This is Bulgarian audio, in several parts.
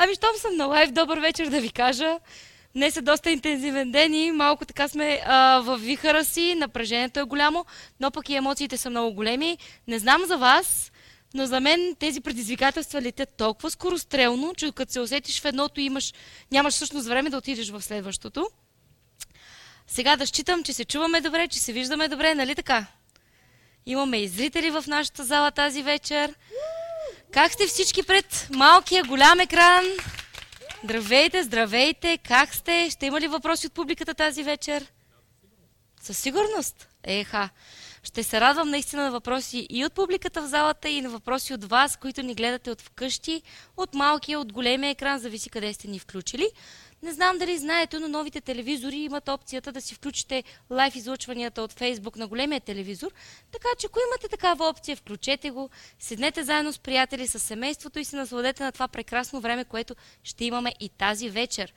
Ами, щом съм на лайв, добър вечер да ви кажа. Днес е доста интензивен ден и малко така сме във вихара си, напрежението е голямо, но пък и емоциите са много големи. Не знам за вас, но за мен тези предизвикателства летят толкова скорострелно, че като се усетиш в едното, нямаш всъщност време да отидеш в следващото. Сега да считам, че се чуваме добре, че се виждаме добре, нали така? Имаме и зрители в нашата зала тази вечер. Как сте всички пред малкия, голям екран? Здравейте, здравейте! Как сте? Ще има ли въпроси от публиката тази вечер? Със сигурност? Еха! Ще се радвам наистина на въпроси и от публиката в залата, и на въпроси от вас, които ни гледате от вкъщи, от малкия, от големия екран, зависи къде сте ни включили. Не знам дали знаете, но новите телевизори имат опцията да си включите лайв излъчванията от Фейсбук на големия телевизор, така че ако имате такава опция, включете го, седнете заедно с приятели, с семейството и се насладете на това прекрасно време, което ще имаме и тази вечер.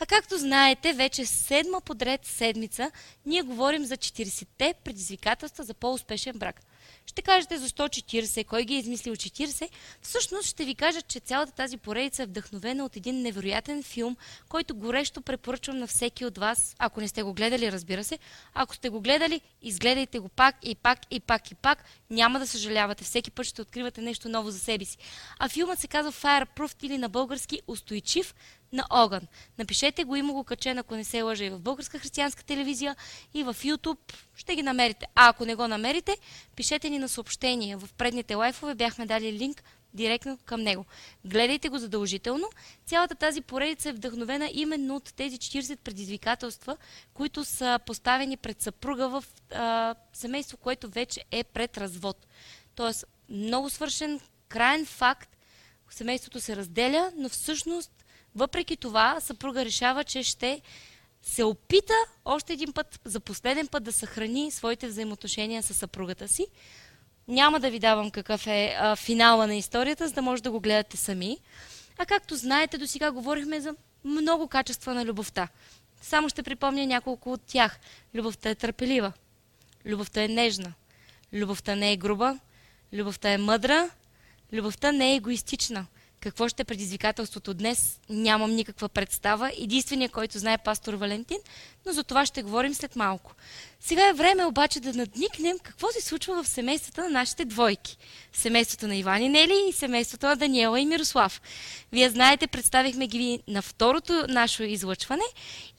А както знаете, вече седма подред седмица ние говорим за 40-те предизвикателства за по-успешен брак. Ще кажете защо 40, кой ги е измислил 40. Всъщност ще ви кажа, че цялата тази поредица е вдъхновена от един невероятен филм, който горещо препоръчвам на всеки от вас, ако не сте го гледали, разбира се. Ако сте го гледали, изгледайте го пак и пак и пак и пак. Няма да съжалявате, всеки път ще откривате нещо ново за себе си. А филмът се казва Fireproof или на български Устойчив на огън. Напишете го, има го качен, ако не се лъжа, и в Българска християнска телевизия, и в Ютуб. Ще ги намерите. А ако не го намерите, пишете ни на съобщение. В предните лайфове бяхме дали линк директно към него. Гледайте го задължително. Цялата тази поредица е вдъхновена именно от тези 40 предизвикателства, които са поставени пред съпруга в семейство, което вече е пред развод. Тоест, много свършен, краен факт. Семейството се разделя, но всъщност въпреки това, съпруга решава, че ще се опита още един път, за последен път, да съхрани своите взаимоотношения с съпругата си. Няма да ви давам какъв е финала на историята, за да може да го гледате сами. А както знаете, до сега говорихме за много качества на любовта. Само ще припомня няколко от тях. Любовта е търпелива. Любовта е нежна. Любовта не е груба. Любовта е мъдра. Любовта не е егоистична. Какво ще е предизвикателството днес, нямам никаква представа. Единственият, който знае, пастор Валентин, но за това ще говорим след малко. Сега е време обаче да надникнем какво се случва в семействата на нашите двойки. Семейството на Иван и Нели и семейството на Даниела и Мирослав. Вие знаете, представихме ги на второто наше излъчване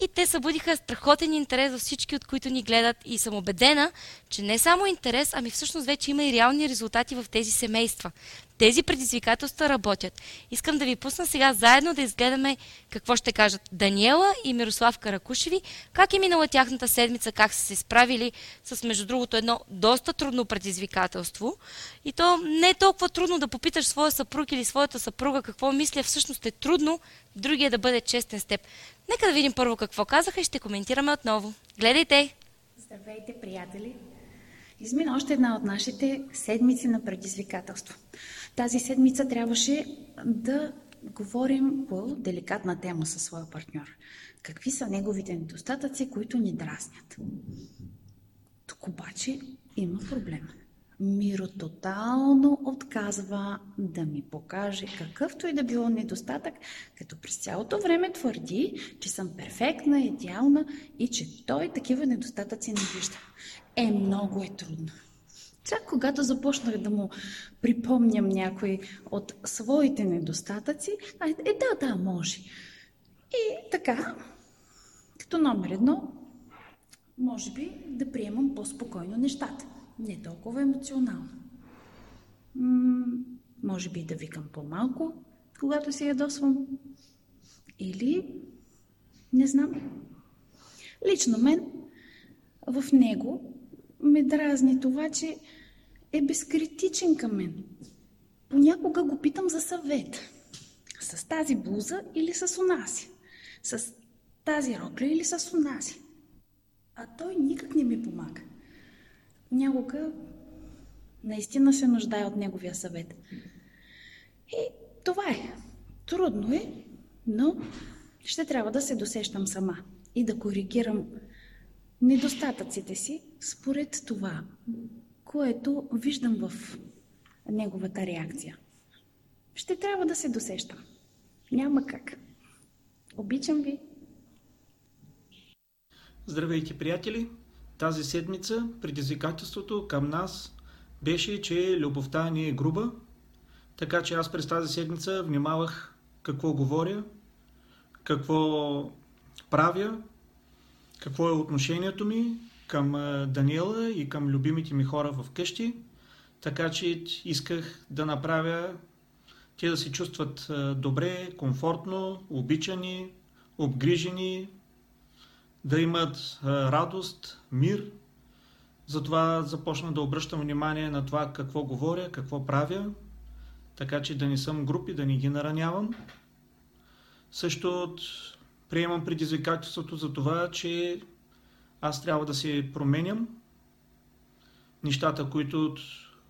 и те събудиха страхотен интерес за всички, от които ни гледат, и съм убедена, че не само интерес, ами всъщност вече има и реални резултати в тези семейства. Тези предизвикателства работят. Искам да ви пусна сега заедно да изгледаме какво ще кажат Даниела и Мирослав Каракушеви, как е минала тяхната седмица, как са се справили с, между другото, едно доста трудно предизвикателство. И то не е толкова трудно да попиташ своя съпруг или своята съпруга какво мисля, всъщност е трудно другия да бъде честен с теб. Нека да видим първо какво казаха и ще коментираме отново. Гледайте! Здравейте, приятели! Измина още една от нашите седмици на предизвикателство. Тази седмица трябваше да говорим по деликатна тема със своя партньор. Какви са неговите недостатъци, които ни дразнят? Тук обаче има проблем. Миро тотално отказва да ми покаже какъвто и да било недостатък, като през цялото време твърди, че съм перфектна, идеална и че той такива недостатъци не вижда. Много е трудно. Всяко когато започнах да му припомням някой от своите недостатъци, да, може. И така, като номер едно, може би да приемам по-спокойно нещата. Не толкова емоционално. Може би да викам по-малко, когато се ядосвам. Или, не знам. Лично мен, в него ме дразни това, че е безкритичен към мен. Понякога го питам за съвет. С тази блуза или с онази? С тази рокля или с онази? А той никак не ми помага. Някога наистина се нуждае от неговия съвет. И това е. Трудно е, но ще трябва да се досещам сама и да коригирам недостатъците си според това, което виждам в неговата реакция. Ще трябва да се досещам Няма как. Обичам ви. Здравейте, приятели! Тази седмица предизвикателството към нас беше, че любовта ни е груба, така че аз през тази седмица внимавах какво говоря, какво правя, какво е отношението ми към Даниела и към любимите ми хора вкъщи, така че исках да направя те да се чувстват добре, комфортно, обичани, обгрижени, да имат радост, мир. Затова започна да обръщам внимание на това какво говоря, какво правя, така че да не съм груб и да не ги наранявам. Също приемам предизвикателството за това, че аз трябва да се променям. Нещата, които от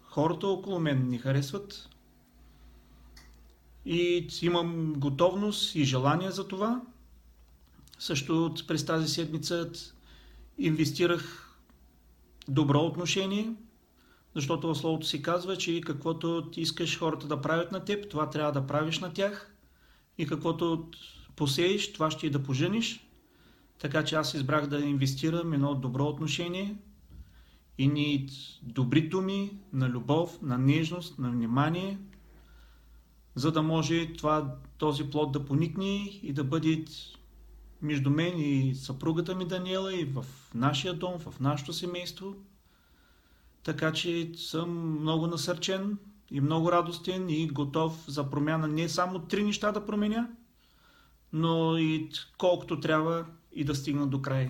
хората около мен не харесват. И имам готовност и желание за това. Също през тази седмица инвестирах добро отношение, защото в словото си казва, че каквото искаш хората да правят на теб, това трябва да правиш на тях. И каквото посееш, това ще и да пожениш. Така че аз избрах да инвестирам едно добро отношение и ни добри думи на любов, на нежност, на внимание, за да може този плод да поникне и да бъде между мен и съпругата ми Даниела и в нашия дом, в нашето семейство. Така че съм много насърчен и много радостен и готов за промяна. Не само 3 неща да променя, но и колкото трябва и да стигна до край.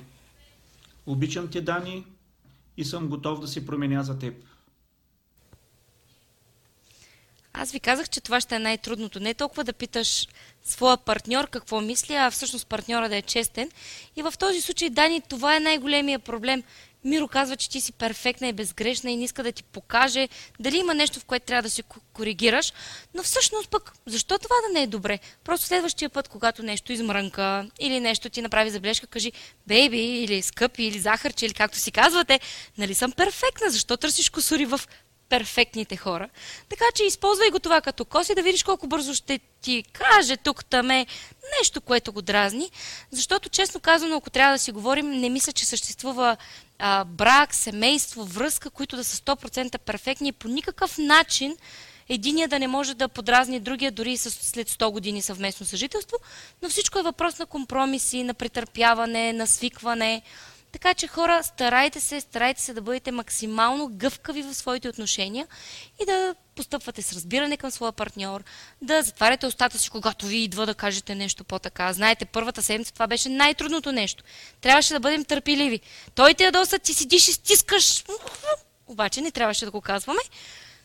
Обичам те, Дани, и съм готов да се променя за теб. Аз ви казах, че това ще е най-трудното. Не толкова да питаш своя партньор какво мисли, а всъщност партньора да е честен. И в този случай, Дани, това е най-големия проблем. Миро казва, че ти си перфектна и безгрешна и не иска да ти покаже дали има нещо, в което трябва да се коригираш. Но всъщност пък, защо това да не е добре? Просто следващия път, когато нещо измрънка или нещо ти направи забележка, кажи бейби или скъпи или захарче или както си казвате, нали съм перфектна, защо търсиш кусури в перфектните хора. Така че използвай го това като коси, да видиш колко бързо ще ти каже тук-таме нещо, което го дразни. Защото, честно казано, ако трябва да си говорим, не мисля, че съществува брак, семейство, връзка, които да са 100% перфектни и по никакъв начин единия да не може да подразни другия дори след 100 години съвместно съжителство, но всичко е въпрос на компромиси, на претърпяване, на свикване. Така че, хора, старайте се да бъдете максимално гъвкави в своите отношения и да постъпвате с разбиране към своя партньор, да затваряте устата си, когато ви идва да кажете нещо по-така. Знаете, първата седмица това беше най-трудното нещо. Трябваше да бъдем търпеливи. Той те ядоса, ти сидиш и стискаш. Обаче не трябваше да го казваме.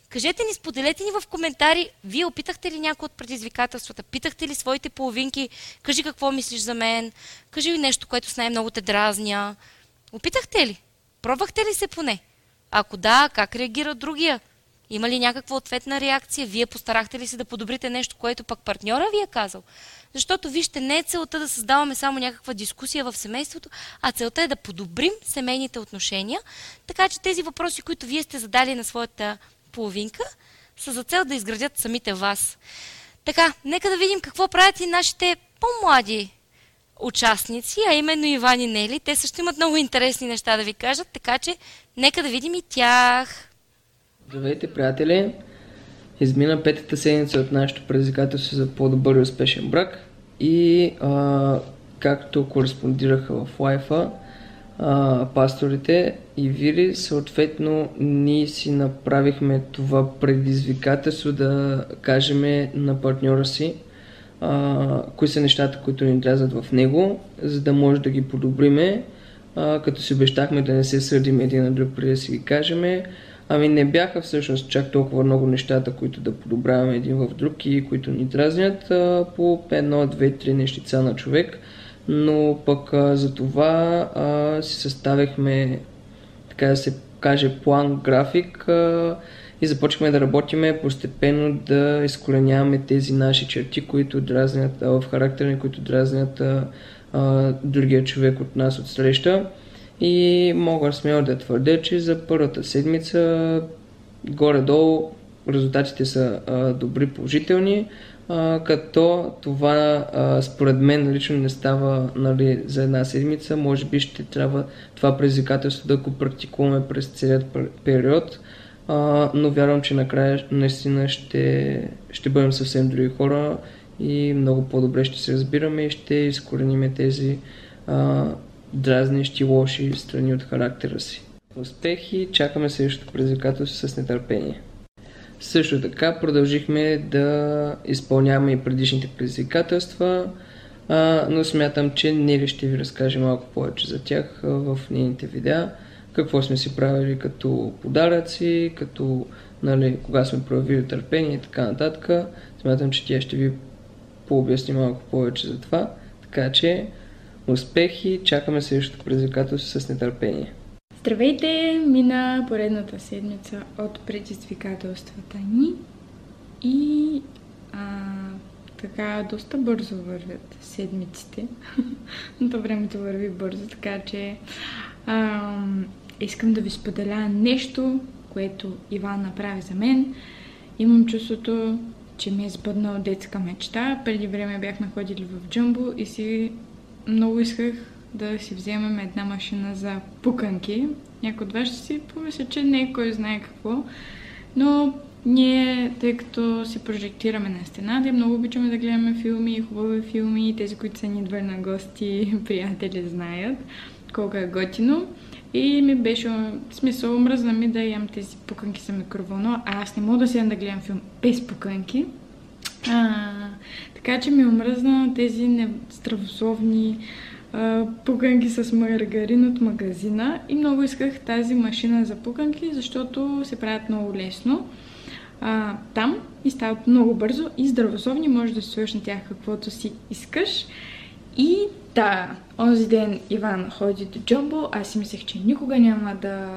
Кажете ни, споделете ни в коментари, вие опитахте ли някои от предизвикателствата, питахте ли своите половинки, кажи какво мислиш за мен, кажи ли нещо, което с най-много те дразня. Опитахте ли? Пробвахте ли се поне? Ако да, как реагира другия? Има ли някаква ответна реакция? Вие постарахте ли се да подобрите нещо, което пък партньора ви е казал? Защото вижте, не е целта да създаваме само някаква дискусия в семейството, а целта е да подобрим семейните отношения. Така че тези въпроси, които вие сте задали на своята половинка, са за цел да изградят самите вас. Така, нека да видим какво правят и нашите по-млади участници, а именно Иван и Нели. Те също имат много интересни неща да ви кажат, така че нека да видим и тях. Здравейте, приятели! Измина 5-та седмица от нашето предизвикателство за по-добър и успешен брак и както кореспондираха в лайфа пасторите и Вири, съответно ние си направихме това предизвикателство да кажем на партньора си кои са нещата, които ни дразнят в него, за да може да ги подобриме, като си обещахме да не се сърдим един на друг преди да си ги кажем. Ами не бяха всъщност чак толкова много нещата, които да подобряваме един в друг и които ни дразнят по 1-2-3 нещица на човек. Но пък за това си съставихме, така да се каже, план, график и започваме да работиме постепенно да изкореняваме тези наши черти, които дразнят в характера ни, които дразнят другия човек от нас отсреща. И мога смело да твърдя, че за първата седмица горе-долу резултатите са добри, положителни, като това според мен лично не става, нали, за една седмица. Може би ще трябва това предизвикателство да го практикуваме през целият период, но вярвам, че накрая наистина ще бъдем съвсем други хора и много по-добре ще се разбираме и ще изкореним тези дразнещи, лоши страни от характера си. Успехи, чакаме следващото предизвикателство с нетърпение. Също така продължихме да изпълняваме и предишните предизвикателства, но смятам, че Нели ще ви разкаже малко повече за тях в нейните видеа. Какво сме си правили като подаръци, като, нали, кога сме проявили търпение и така нататък. Смятам, че тя ще ви пообясни малко повече за това. Така че успехи, чакаме следващото предизвикателство с нетърпение. Здравейте, мина поредната седмица от предизвикателствата ни и така доста бързо вървят седмиците, но времето върви бързо, така че искам да ви споделя нещо, което Иван направи за мен. Имам чувството, че ми е сбъднала детска мечта. Преди време бяхме ходили в Джъмбо и си много исках да си вземем една машина за пуканки. Някой от вас ще си помисля, че не кой знае какво, но ние, тъй като се прожектираме на стената и много обичаме да гледаме филми, хубави филми, тези, които са ни две на гости, приятели, знаят колко е готино. И ми беше смисъл, мръзна ми да ям тези пуканки за микроволно, а аз не мога да седам да гледам филм без пуканки. Така че ми омръзна тези нездравословни пуканки с маргарин от магазина и много исках тази машина за пуканки, защото се правят много лесно там и стават много бързо и здравословни, можеш да стоиш на тях каквото си искаш. И да, онзи ден Иван ходи до Джъмбо, аз си мислех, че никога няма да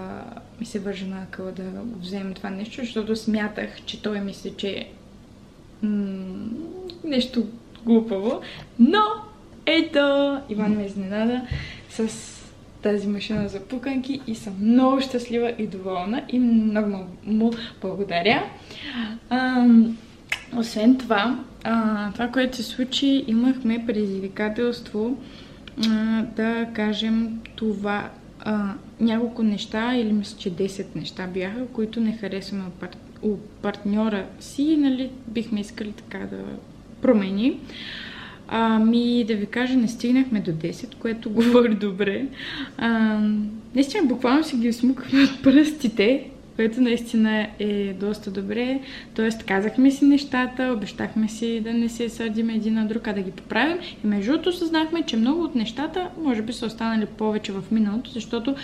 ми се вържа на къла да го вземем това нещо, защото смятах, че той мисли, че е нещо глупаво, но ето, Иван ме изненада с тази машина за пуканки и съм много щастлива и доволна и много му благодаря. Освен това, това, което се случи, имахме предизвикателство да кажем това няколко неща, или мисля, че 10 неща бяха, които не харесваме у партньора си, нали, бихме искали така да промени. Ами да ви кажа, не стигнахме до 10, което говори добре. Наистина, буквално си ги смукахме от пръстите, което наистина е доста добре. Тоест, казахме си нещата, обещахме си да не се сърдим един на друг, а да ги поправим. И между другото съзнахме, че много от нещата може би са останали повече в миналото, защото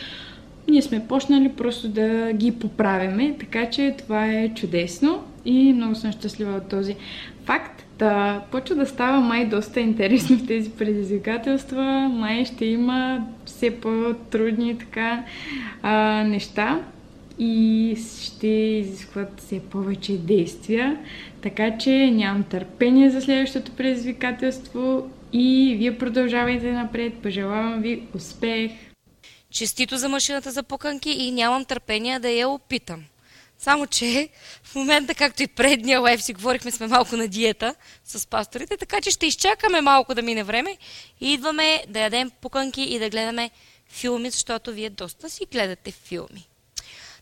ние сме почнали просто да ги поправяме. Така че това е чудесно и много съм щастлива от този факт. Да, почва да става май доста интересно в тези предизвикателства, май ще има все по-трудни така неща и ще изискват все повече действия, така че нямам търпение за следващото предизвикателство и вие продължавайте напред, пожелавам ви успех! Честито за машината за пуканки и нямам търпение да я опитам. Само че в момента, както и предния лайв си говорихме, сме малко на диета с пасторите, така че ще изчакаме малко да мине време и идваме да ядем пуканки и да гледаме филми, защото вие доста си гледате филми.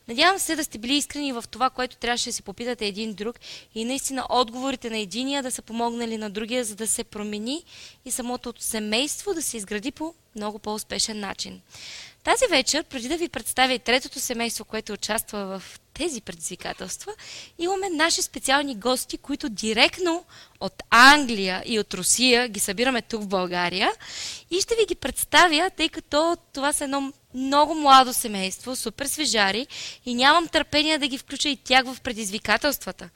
Надявам се да сте били искрени в това, което трябваше да си попитате един друг и наистина отговорите на единия да са помогнали на другия, за да се промени и самото семейство да се изгради по много по-успешен начин. Тази вечер, преди да ви представя и третото семейство, което участва в тези предизвикателства, имаме наши специални гости, които директно от Англия и от Русия ги събираме тук в България и ще ви ги представя, тъй като това са едно много младо семейство, супер свежари и нямам търпение да ги включа и тях в предизвикателствата.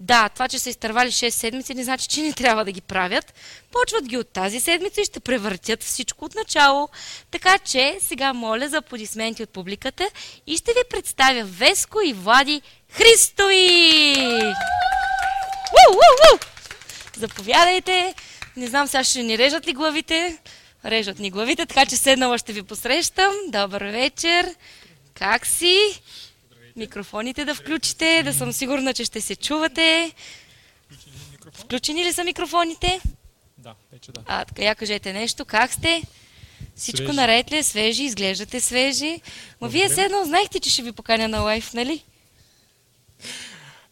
Да, това, че са изтървали 6 седмици, не значи, че не трябва да ги правят. Почват ги от тази седмица и ще превъртят всичко от начало. Така че сега моля за аплодисменти от публиката и ще ви представя Веско и Влади Христови! Заповядайте! Не знам, сега ще ни режат ли главите? Режат ни главите, така че седнала ще ви посрещам. Добър вечер! Как си? микрофоните да включите, да съм сигурна, че ще се чувате. Включени ли са микрофоните? Да, вече да. А, така, я кажете нещо, как сте? Всичко свежи. Наред ли? Свежи, изглеждате свежи. Ма вие седно знаехте, че ще ви поканя на лайф, нали?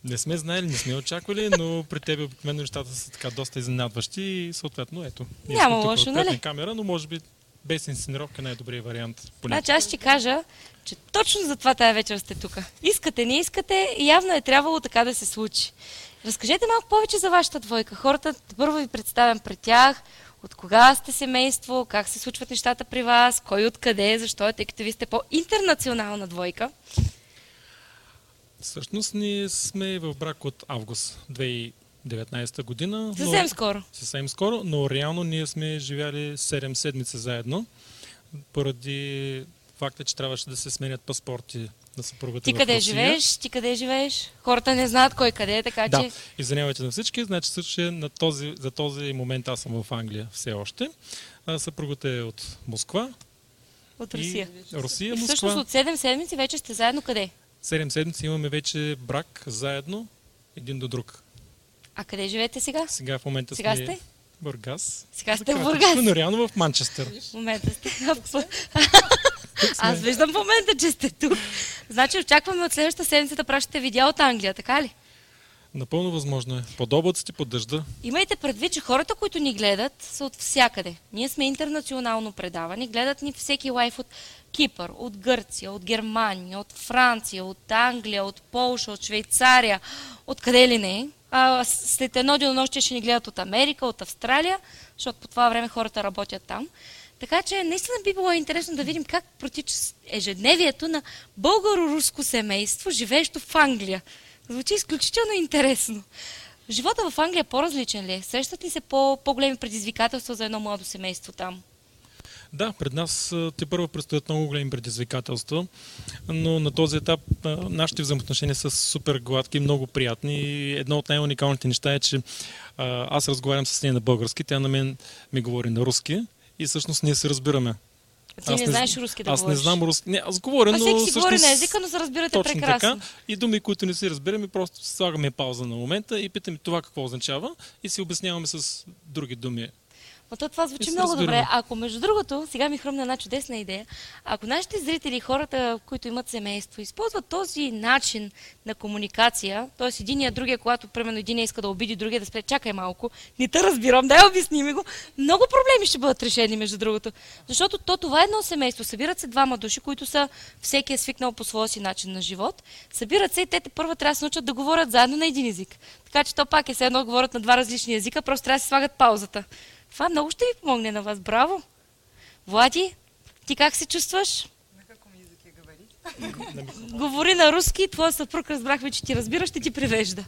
Не сме знаели, не сме очаквали, но при тебе обикновено нещата са така доста изненадващи и съответно ето. Няма лошо, нали? Камера, но може би без инсценировка най-добрият вариант. Значи аз ще кажа, че точно за това тая вечер сте тук. Искате, не искате и явно е трябвало така да се случи. Разкажете малко повече за вашата двойка. Хората, първо ви представям пред тях, от кога сте семейство, как се случват нещата при вас, кой откъде, защо е, тъй като ви сте по-интернационална двойка. Всъщност ние сме в брак от август 2019 година. Съвсем скоро. Съвсем скоро, но реално ние сме живяли 7 седмици заедно, поради факта, че трябваше да се сменят паспорти. Да се пробвате ти къде живееш? Хората не знаят кой къде е, така да. Че... Да, извинявайте на всички. Значи също за този момент аз съм в Англия все още. Съпругът е от Москва. От Русия. И Русия, Москва. И всъщност от 7 седмици вече сте заедно къде? 7 седмици имаме вече брак заедно, един до друг. А къде живеете сега? Сега в момента сме в Бургас. Сега сте в Бургас? Но реално в Манчестер. В момента сте в... Аз виждам в момента, че сте тук. Значи очакваме от следващата седмица да пращате видео от Англия, така ли? Напълно възможно е. Под облаците, под дъжда. Имайте предвид, че хората, които ни гледат, са от всякъде. Ние сме интернационално предавани. Гледат ни всеки лайф от Кипър, от Гърция, от Германия, от Франция, от Англия, от Полша, от Швейцария, от къде ли не. След едно денонощие ще ни гледат от Америка, от Австралия, защото по това време хората работят там. Така че наистина би било интересно да видим как протича ежедневието на българо-руско семейство, живеещо в Англия. Звучи изключително интересно. Живота в Англия е по-различен ли? Срещат ли се по-големи предизвикателства за едно младо семейство там? Да, пред нас те първо предстоят много големи предизвикателства, но на този етап нашите взаимоотношения са супер гладки, много приятни. Едно от най-уникалните неща е, че аз разговарям с нея на български, тя на мен ми говори на руски. И всъщност ние се разбираме. Ти не знаеш руски да говориш. Аз не знам руски. Не, аз говоря, но всеки си говори на езика, но се разбирате точно прекрасно. Така. И думи, които не си разбираме, просто слагаме пауза на момента и питаме това какво означава и си обясняваме с други думи. Но това звучи много добре. Ако между другото, сега ми хрумна една чудесна идея, ако нашите зрители, хората, които имат семейство, използват този начин на комуникация, т.е. единия, другия, когато, примерно, единия иска да обиди другия, да спре, чакай малко, не те разбирам, дай обясни ми го, много проблеми ще бъдат решени, между другото. Защото това е едно семейство. Събират се двама души, които са, всеки е свикнал по своя си начин на живот. Събират се и те първо трябва да се научат да говорят заедно на един език. Така че то пак е все едно говорят на два различни езика, просто трябва да се слагат паузата. Това много ще ви помогне на вас. Браво! Влади, ти как се чувстваш? На каком езике говориш? Говори на руски, твоя съпруг, разбрахме, че ти разбираш, ще ти превежда.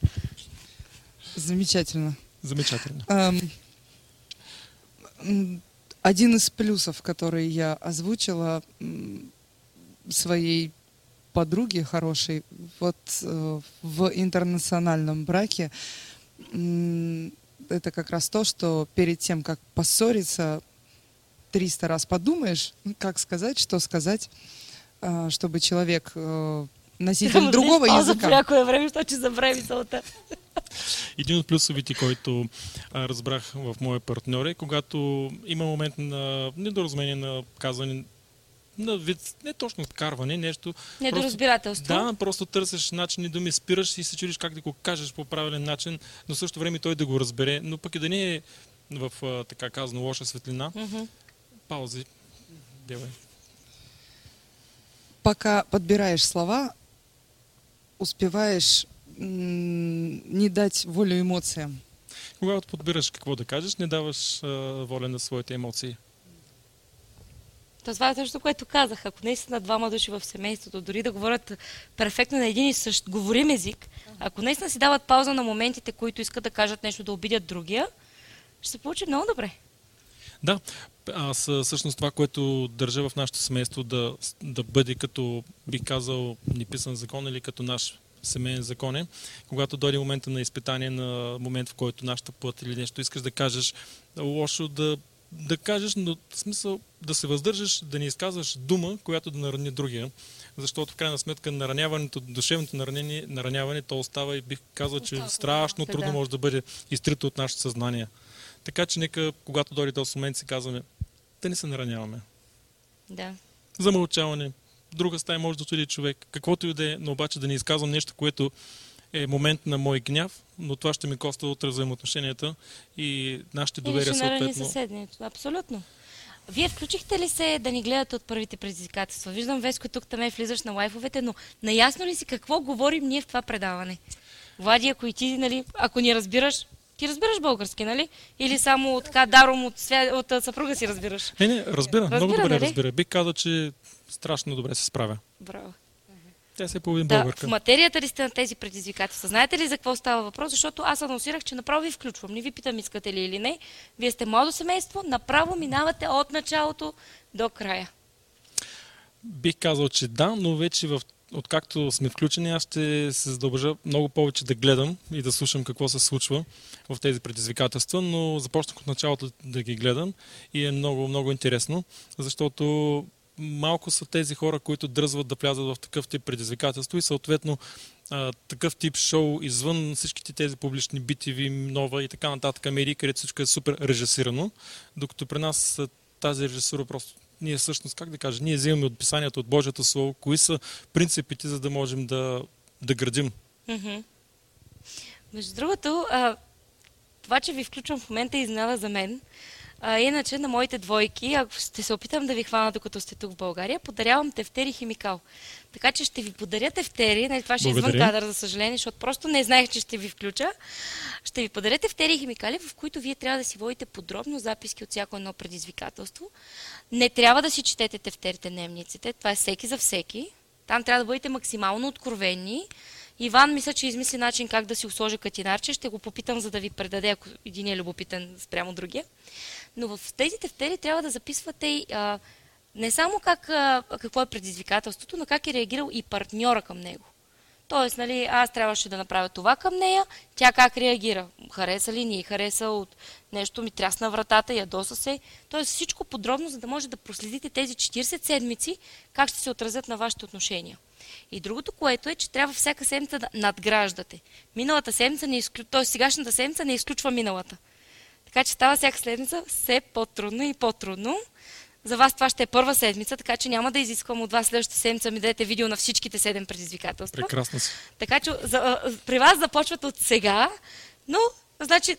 Замечательно. Замечательно. Один из плюсов, который я озвучила своей подруге хорошей, вот в интернациональном браке, это как раз то, что перед тем, как поссориться, 300 раз подумаешь, как сказать, что сказать, чтобы человек носитель другого языка. Един от плюсовите, който разбрах в моя партньор е, когато има момент на недоразумение, на казване, на вид, не точно карване, нещо. Недоразбирателство. Да, просто търсиш начини, думи, спираш и се чудиш как да го кажеш по правилен начин, но също време той да го разбере, но пък и да не е в така казано лоша светлина. Mm-hmm. Паузи. Делай. Пока подбираешь слова, успеваешь не дать волю емоциям. Когато подбираш какво да кажеш, не даваш воля на своите емоции. Това е също, което казах. Ако наистина двама души в семейството, дори да говорят перфектно на един и същ говорим език, ако наистина си дават пауза на моментите, които искат да кажат нещо, да обидят другия, ще се получи много добре. Да, аз всъщност това, което държа в нашето семейство да бъде като, би казал, неписан закон или като наш семейен закон е, когато дойде момента на изпитание, на момент в който нашата плът или нещо, искаш да кажеш лошо, да да кажеш, но в смисъл да се въздържаш, да не изказваш дума, която да нарани другия. Защото в крайна сметка нараняването, душевното нараняване, то остава и бих казал, че страшно трудно може да бъде изтрито от нашето съзнание. Така че нека, когато дойде този момент, си казваме, да не се нараняваме. Да. Замълчаване. Друга стая може да отиде човек. Каквото и да е, но обаче да не изказвам нещо, което е момент на мой гняв, но това ще ми коства утре взаимоотношенията и нашите доверия съответно. И ще нарани съседнието. Абсолютно. Вие включихте ли се да ни гледате от първите предизвикателства? Виждам, Веско, тук там влизаш на лайфовете, но наясно ли си какво говорим ние в това предаване? Влади, ако и ти, нали, ако ни разбираш, ти разбираш български, нали? Или само така даром от съпруга си разбираш? Не, разбира. Много добре дали? Разбира. Бих казал, че страшно добре се справя. Браво. Тя се е половин българка. В материята ли сте на тези предизвикателства? Знаете ли за какво става въпрос? Защото аз анонсирах, че направо ви включвам. Не ви питам искате ли или не. Вие сте младо семейство, направо минавате от началото до края. Бих казал, че да, но вече откакто сме включени, аз ще се задължа много повече да гледам и да слушам какво се случва в тези предизвикателства, но започнах от началото да ги гледам и е много, много интересно, защото малко са тези хора, които дръзват да влязат в такъв тип предизвикателство и съответно такъв тип шоу извън всичките тези публични BTV, нова и така нататък медии, където всичко е супер режисирано, докато при нас тази режисура просто ние всъщност, как да кажа, ние взимаме от писанието, от Божието Слово, кои са принципите, за да можем да градим. Mm-hmm. Между другото, това, че ви включвам в момента, изненада за мен. Иначе на моите двойки, ако ще се опитам да ви хвана, докато сте тук в България, подарявам тефтери химикал. Така че ще ви подаря тефтери, нали, това ще е извън кадър, за съжаление, защото просто не знаех, че ще ви включа. Ще ви подаря тефтери химикали, в които вие трябва да си водите подробно записки от всяко едно предизвикателство. Не трябва да си четете тефтерите, дневниците, това е всеки за всеки. Там трябва да бъдете максимално откровени. Иван мисля, че измисли начин как да си усложи катинарче. Ще го попитам, за да ви предаде, ако един е любопитен спрямо другия. Но в тези тефтери трябва да записвате и не само какво е предизвикателството, но как е реагирал и партньора към него. Тоест, нали, аз трябваше да направя това към нея, тя как реагира. Хареса ли, не е хареса, от нещо ми трясна вратата, ядоса се. Тоест всичко подробно, за да може да проследите тези 40 седмици, как ще се отразят на вашите отношения. И другото, което е, че трябва всяка седмица да надграждате. Миналата седмица т.е. сегашната седмица не изключва миналата. Така че става всяка седмица все по-трудно и по-трудно. За вас това ще е първа седмица, така че няма да изисквам от вас следващата седмица ми дадете видео на всичките 7 предизвикателства. Прекрасно си. Така че при вас започват от сега, но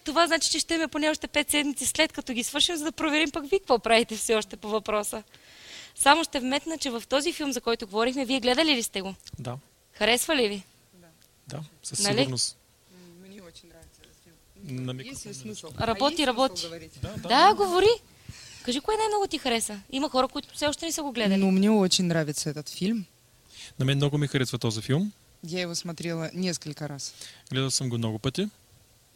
това значи, че ще имаме поне още 5 седмици след като ги свършим, за да проверим пък ви какво правите все още по въпроса. Само ще вметна, че в този филм, за който говорихме, вие гледали ли сте го? Да. Харесва ли ви? Да, със сигурност. Мне очень нравится этот филм. Работи. Да, говори. Кажи, кое най-много ти хареса? Има хора, които все още не са го гледали. Но мне очень нравится этот фильм. На мен много ми харесва този филм. Я его смотрела несколько раз. Гледал съм го много пъти.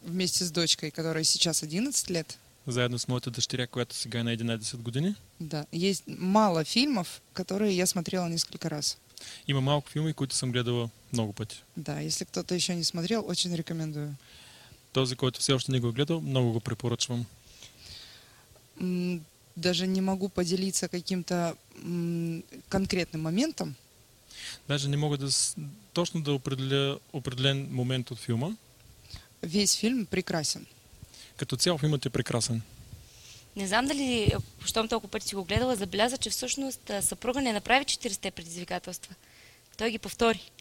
Вместе с дочкой, которой сейчас 11 лет. Заедно с моята дъщеря, която сега е на 11 години. Да, есть мало фильмов, которые я смотрела несколько раз. Има малко филми, които съм гледала много пъти. Да, если кто-то еще не смотрел, очень рекомендую. Този, който все още не го гледал, много го препоръчвам. Даже не могу поделиться каким-то конкретным моментом. Даже не мога точно да определя определен момент от филма. Весь фильм прекрасен. Като цял филмът е прекрасен. Не знам дали, щом толкова пъти си го гледала, забеляза, че всъщност съпруга не направи 40-те предизвикателства. Той ги повтори.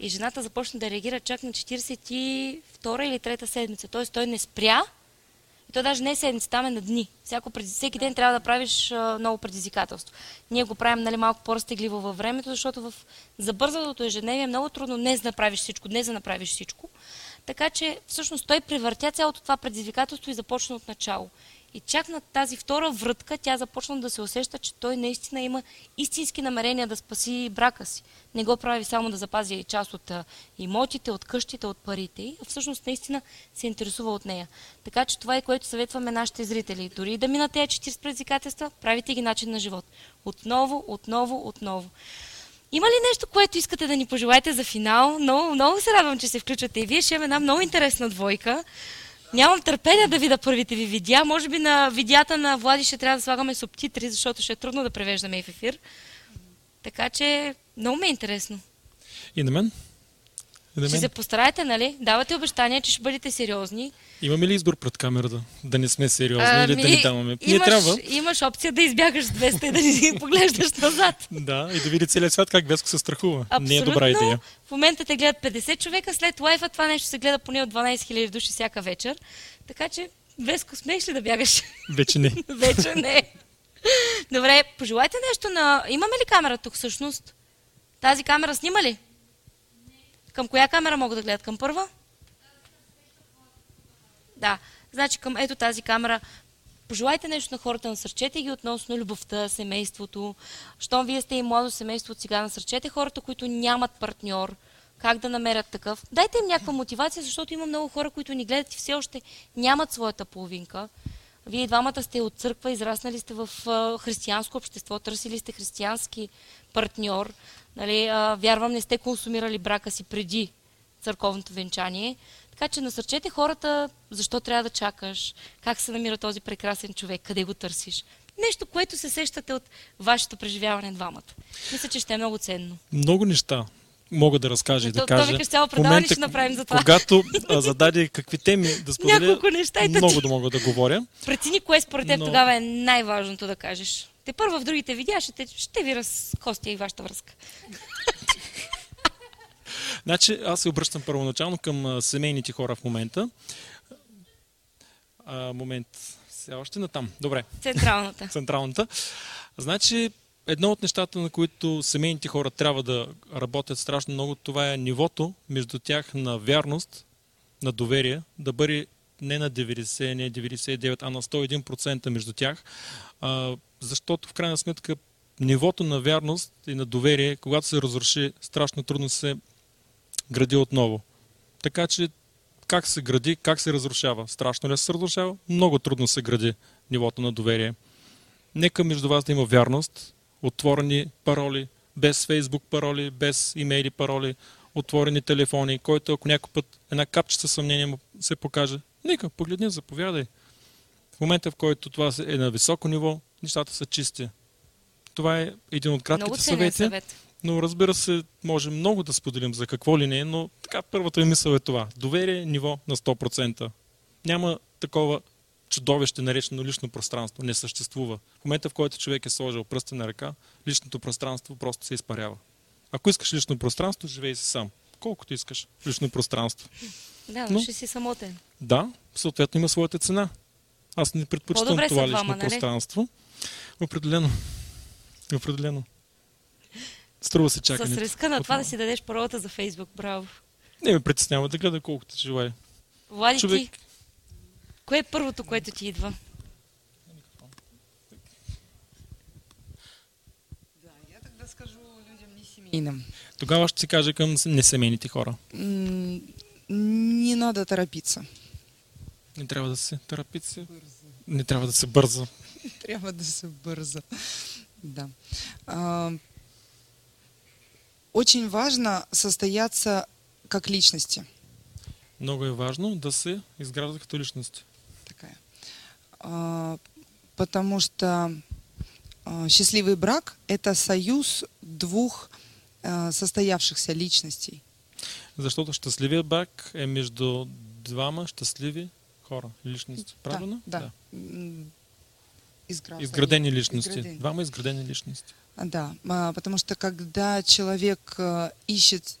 И жената започна да реагира чак на 42 или 3 седмица. Т.е. той не спря. И то даже не е седмица, там е на дни. Всеки ден трябва да правиш ново предизвикателство. Ние го правим, нали, малко по-разтегливо във времето, защото в забързаното ежедневие е много трудно днес да направиш всичко. Така че всъщност той превъртя цялото това предизвикателство и започна от начало. И чак на тази втора врътка тя започна да се усеща, че той наистина има истински намерения да спаси брака си. Не го прави само да запази част от имотите, от къщите, от парите, а всъщност наистина се интересува от нея. Така че това е което съветваме нашите зрители. Дори да минат тези 40 предизвикателства, правите ги начин на живот. Отново. Има ли нещо, което искате да ни пожелаете за финал? Много се радвам, че се включвате и вие. Ще имаме една много интересна двойка. Нямам търпение да видя първите ви видеа. Може би на видеята на Влади ще трябва да слагаме субтитри, защото ще е трудно да превеждаме и в ефир. Така че много ме е интересно. И на мен? Ще се постараете, нали? Давате обещания, че ще бъдете сериозни. Имаме ли избор пред камерата? Да не сме сериозни или да ни даваме? Имаш, трябва. Имаш опция да избягаш с 200 и да ни поглеждаш назад. Да, и да види целият свят как Веско се страхува. Абсолютно. Не е добра идея. В момента те гледат 50 човека, след лайфа това нещо се гледа поне от 12 000 души всяка вечер. Така че, Веско, смееш ли да бягаш? Вече не. Вече не. Добре, пожелайте нещо на... Имаме ли камера тук всъщност? Тази камера снима ли? Към коя камера мога да гледат? Към първа? Да. Значи към ето тази камера. Пожелайте нещо на хората, насърчете ги относно любовта, семейството. Щом вие сте и младо семейство, от сега насърчете хората, които нямат партньор. Как да намерят такъв? Дайте им някаква мотивация, защото има много хора, които ни гледат и все още нямат своята половинка. Вие двамата сте от църква, израснали сте в християнско общество, търсили сте християнски партньор. Нали, вярвам, не сте консумирали брака си преди църковното венчание. Така че насърчете хората, защо трябва да чакаш, как се намира този прекрасен човек, къде го търсиш. Нещо, което се сещате от вашето преживяване двамата. Мисля, че ще е много ценно. Много неща мога да разкажа и да кажа. Това цяло предаване ще направим за това. Когато зададе какви теми да споделя, няколко неща, много да мога да говоря. Прецени кое според теб тогава е най-важното да кажеш. Те първо в другите видеа ще ви разкостя и вашата връзка. Значи, аз се обръщам първоначално към семейните хора в момента. Все още натам. Добре. Централната. Значи, едно от нещата, на които семейните хора трябва да работят страшно много, това е нивото между тях на вярност, на доверие, да бъде не на 90, не 99, а на 101% между тях. Защото в крайна сметка нивото на вярност и на доверие, когато се разруши, страшно трудно се гради отново. Така че как се гради, как се разрушава? Страшно ли се разрушава? Много трудно се гради нивото на доверие. Нека между вас да има вярност, отворени пароли, без Фейсбук пароли, без имейли пароли, отворени телефони, който ако някой път една капчица съмнение му се покаже, нека погледни, заповядай. В момента, в който това е на високо ниво, нещата са чисти. Това е един от кратките съвети. Но разбира се, може много да споделим за какво ли не е, но така първата ми мисъл е това. Доверие ниво на 100%. Няма такова чудовище, наречено лично пространство. Не съществува. В момента, в който човек е сложил пръста на ръка, личното пространство просто се изпарява. Ако искаш лично пространство, живей си сам. Колкото искаш лично пространство. Да, но ще си самотен. Да, съответно има своята цена. Аз не предпочитам това лично пространство. Определено. Струва се чакането. С риска на това да си дадеш паролата за Фейсбук, браво. Не ме притеснява да гледа колкото желая. Влади, човек... ти, кое е първото, което ти идва? Да, я тогда скажу людям не семейным. Тогава ще си кажа към несемейните хора. Не надо торопиться. Не трябва да се торопиться. Не трябва да се бърза. Трябва да се бърза. Да. Очень важно состояться как личности. Много е важно да се изграждат като личности. Такая. Потому что счастливый брак – это союз двух состоявшихся личностей. Защото щастливия брак е между двама щастливи хора, личности. Правилно? Да. Изградени личности. Двама изградени личности. Да, потому что когда человек ищет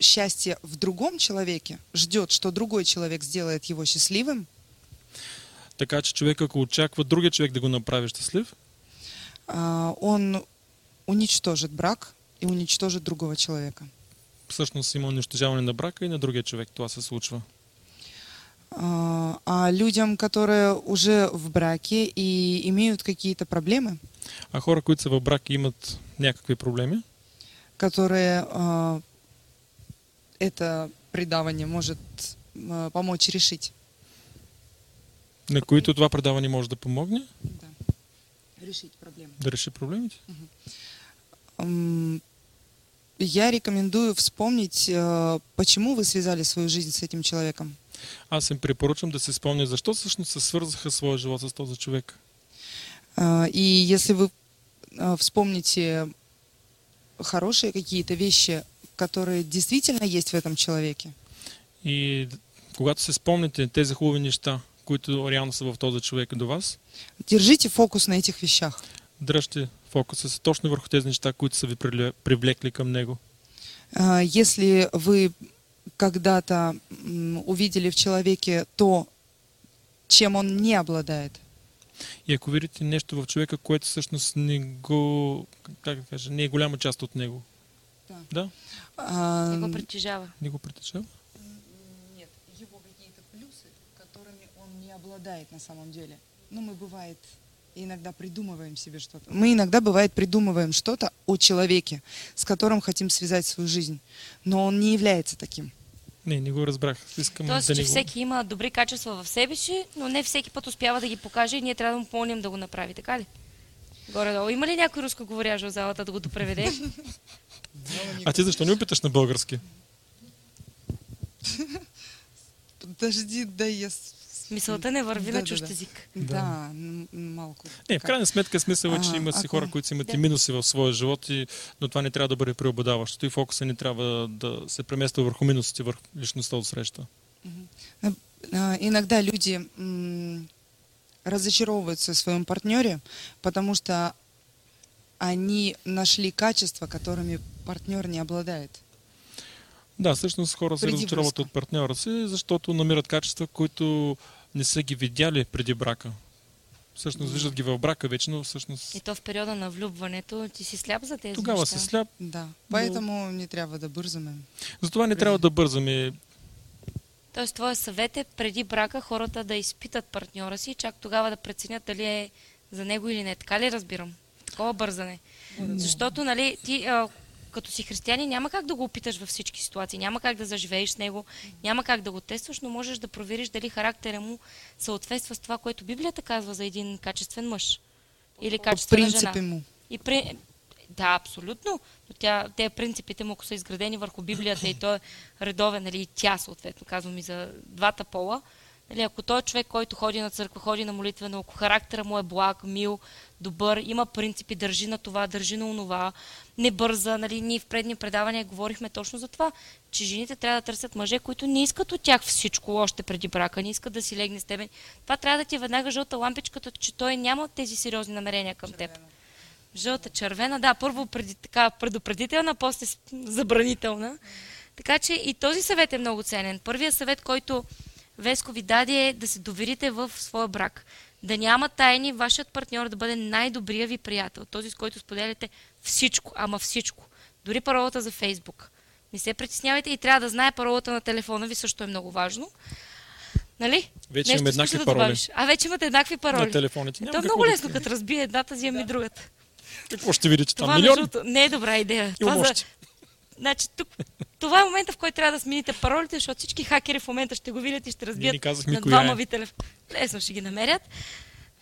счастье в другом человеке, ждет, что другой человек сделает его счастливым. Така че човек, ако очаква другия човек да го направи счастлив, он уничтожит брак и уничтожит другого человека. Всъщност има уничтожаване на брака и на другия човек. Това се случва. А людям, которые уже в браке и имеют какие-то проблемы. А хора, които са в браке, имат някакви проблеми? Которые это предавание может помочь решить. На които това предаване може да помогне? Да. Решить проблемы. Да реши проблемите? Я рекомендую вспомнить, почему вы связали свою жизнь с этим человеком. Аз им препоръчвам да се спомня защо всъщност се свързаха своя живот с този човек. И если вы вспомните хорошие какие-то вещи, которые действительно есть в этом человеке. И когато се спомните тези хубави неща, които реално са в този човек до вас, держите фокус на этих вещах. Дръжте фокуса си точно върху тези неща, които са ви привлекли към него. Если вы когда-то увидели в человеке то, чем он не обладает. И ако видите нещо в човека, което всъщност не го, как да кажа, не е голяма част от него. Да. Да? Не го притежава. Не го притежава? Нет, его какие-то плюсы, которыми он не обладает на самом деле. Но мы бывает иногда придумываем себе что-то. Мы иногда бывает придумываем что-то о человеке, с которым хотим связать свою жизнь, но он не является таким. Не го разбрах. Искам да не го... Тоест, че всеки има добри качества в себе си, но не всеки път успява да ги покаже и ние трябва да му помолим да го направи, така ли? Горе-долу. Има ли някой рускоговорящ в залата да го допреведе? А ти защо не опиташ на български? Подожди, да я... Мисълта не върви на чужд език. Да, малко. Не, в крайна сметка смисъл е, че има си хора, които имат и минуси в своя живот, но това не трябва да бъде преобладаващо. И фокуса не трябва да се премества върху минусите, върху личността от среща. Иногда люди разочаровываются в своем партнере, потому что они нашли качества, которыми партнер не обладает. Да, всъщност хора се разочароват от партньора си, защото намират качества, които не са ги видяли преди брака. Всъщност виждат ги в брака вече, но всъщност... И то в периода на влюбването ти си сляп за тези неща. Тогава си сляп. Да, поэтому не трябва да бързаме. Затова не трябва да бързаме. Тоест твоя съвет е преди брака хората да изпитат партньора си и чак тогава да преценят дали е за него или не. Така ли разбирам? Такова бързане. Защото, нали, ти... Като си християнин, няма как да го опиташ във всички ситуации, няма как да заживееш с него, няма как да го тестваш, но можеш да провериш дали характера му съответства с това, което Библията казва за един качествен мъж или качествена жена. По принципи му. Да, абсолютно, но те принципите му, ако са изградени върху Библията и той е редовен, нали, и тя съответно, казвам и за двата пола, нали, ако той е човек, който ходи на църква, ходи на молитва, но ако характера му е благ, мил, добър, има принципи, държи на това, държи на онова, не бърза, нали, ние в предни предавания говорихме точно за това, че жените трябва да търсят мъже, които не искат от тях всичко още преди брака, не искат да си легне с теб. Това трябва да ти е веднага жълта лампичката, че той няма тези сериозни намерения към червена. Теб. Жълта, червена, да, първо така предупредителна, после забранителна. Така че и този съвет е много ценен. Първият съвет, който Веско ви даде, е да се доверите в своя брак. Да няма тайни, вашият партньор да бъде най-добрия ви приятел. Този, с който споделяте всичко, ама всичко. Дори паролата за Фейсбук. Не се притеснявайте и трябва да знае паролата на телефона ви, също е много важно. Нали? Вече имаме еднакви пароли. Да, вече имате еднакви пароли. На телефоните няма. То е много лесно, като разбие едната, взема и другата. Какво ще видите там? Милион? Не е добра идея. Значи, тук, това е момента, в който трябва да смените паролите, защото всички хакери в момента ще го видят и ще разбият на двама ви телефон. Лесно ще ги намерят.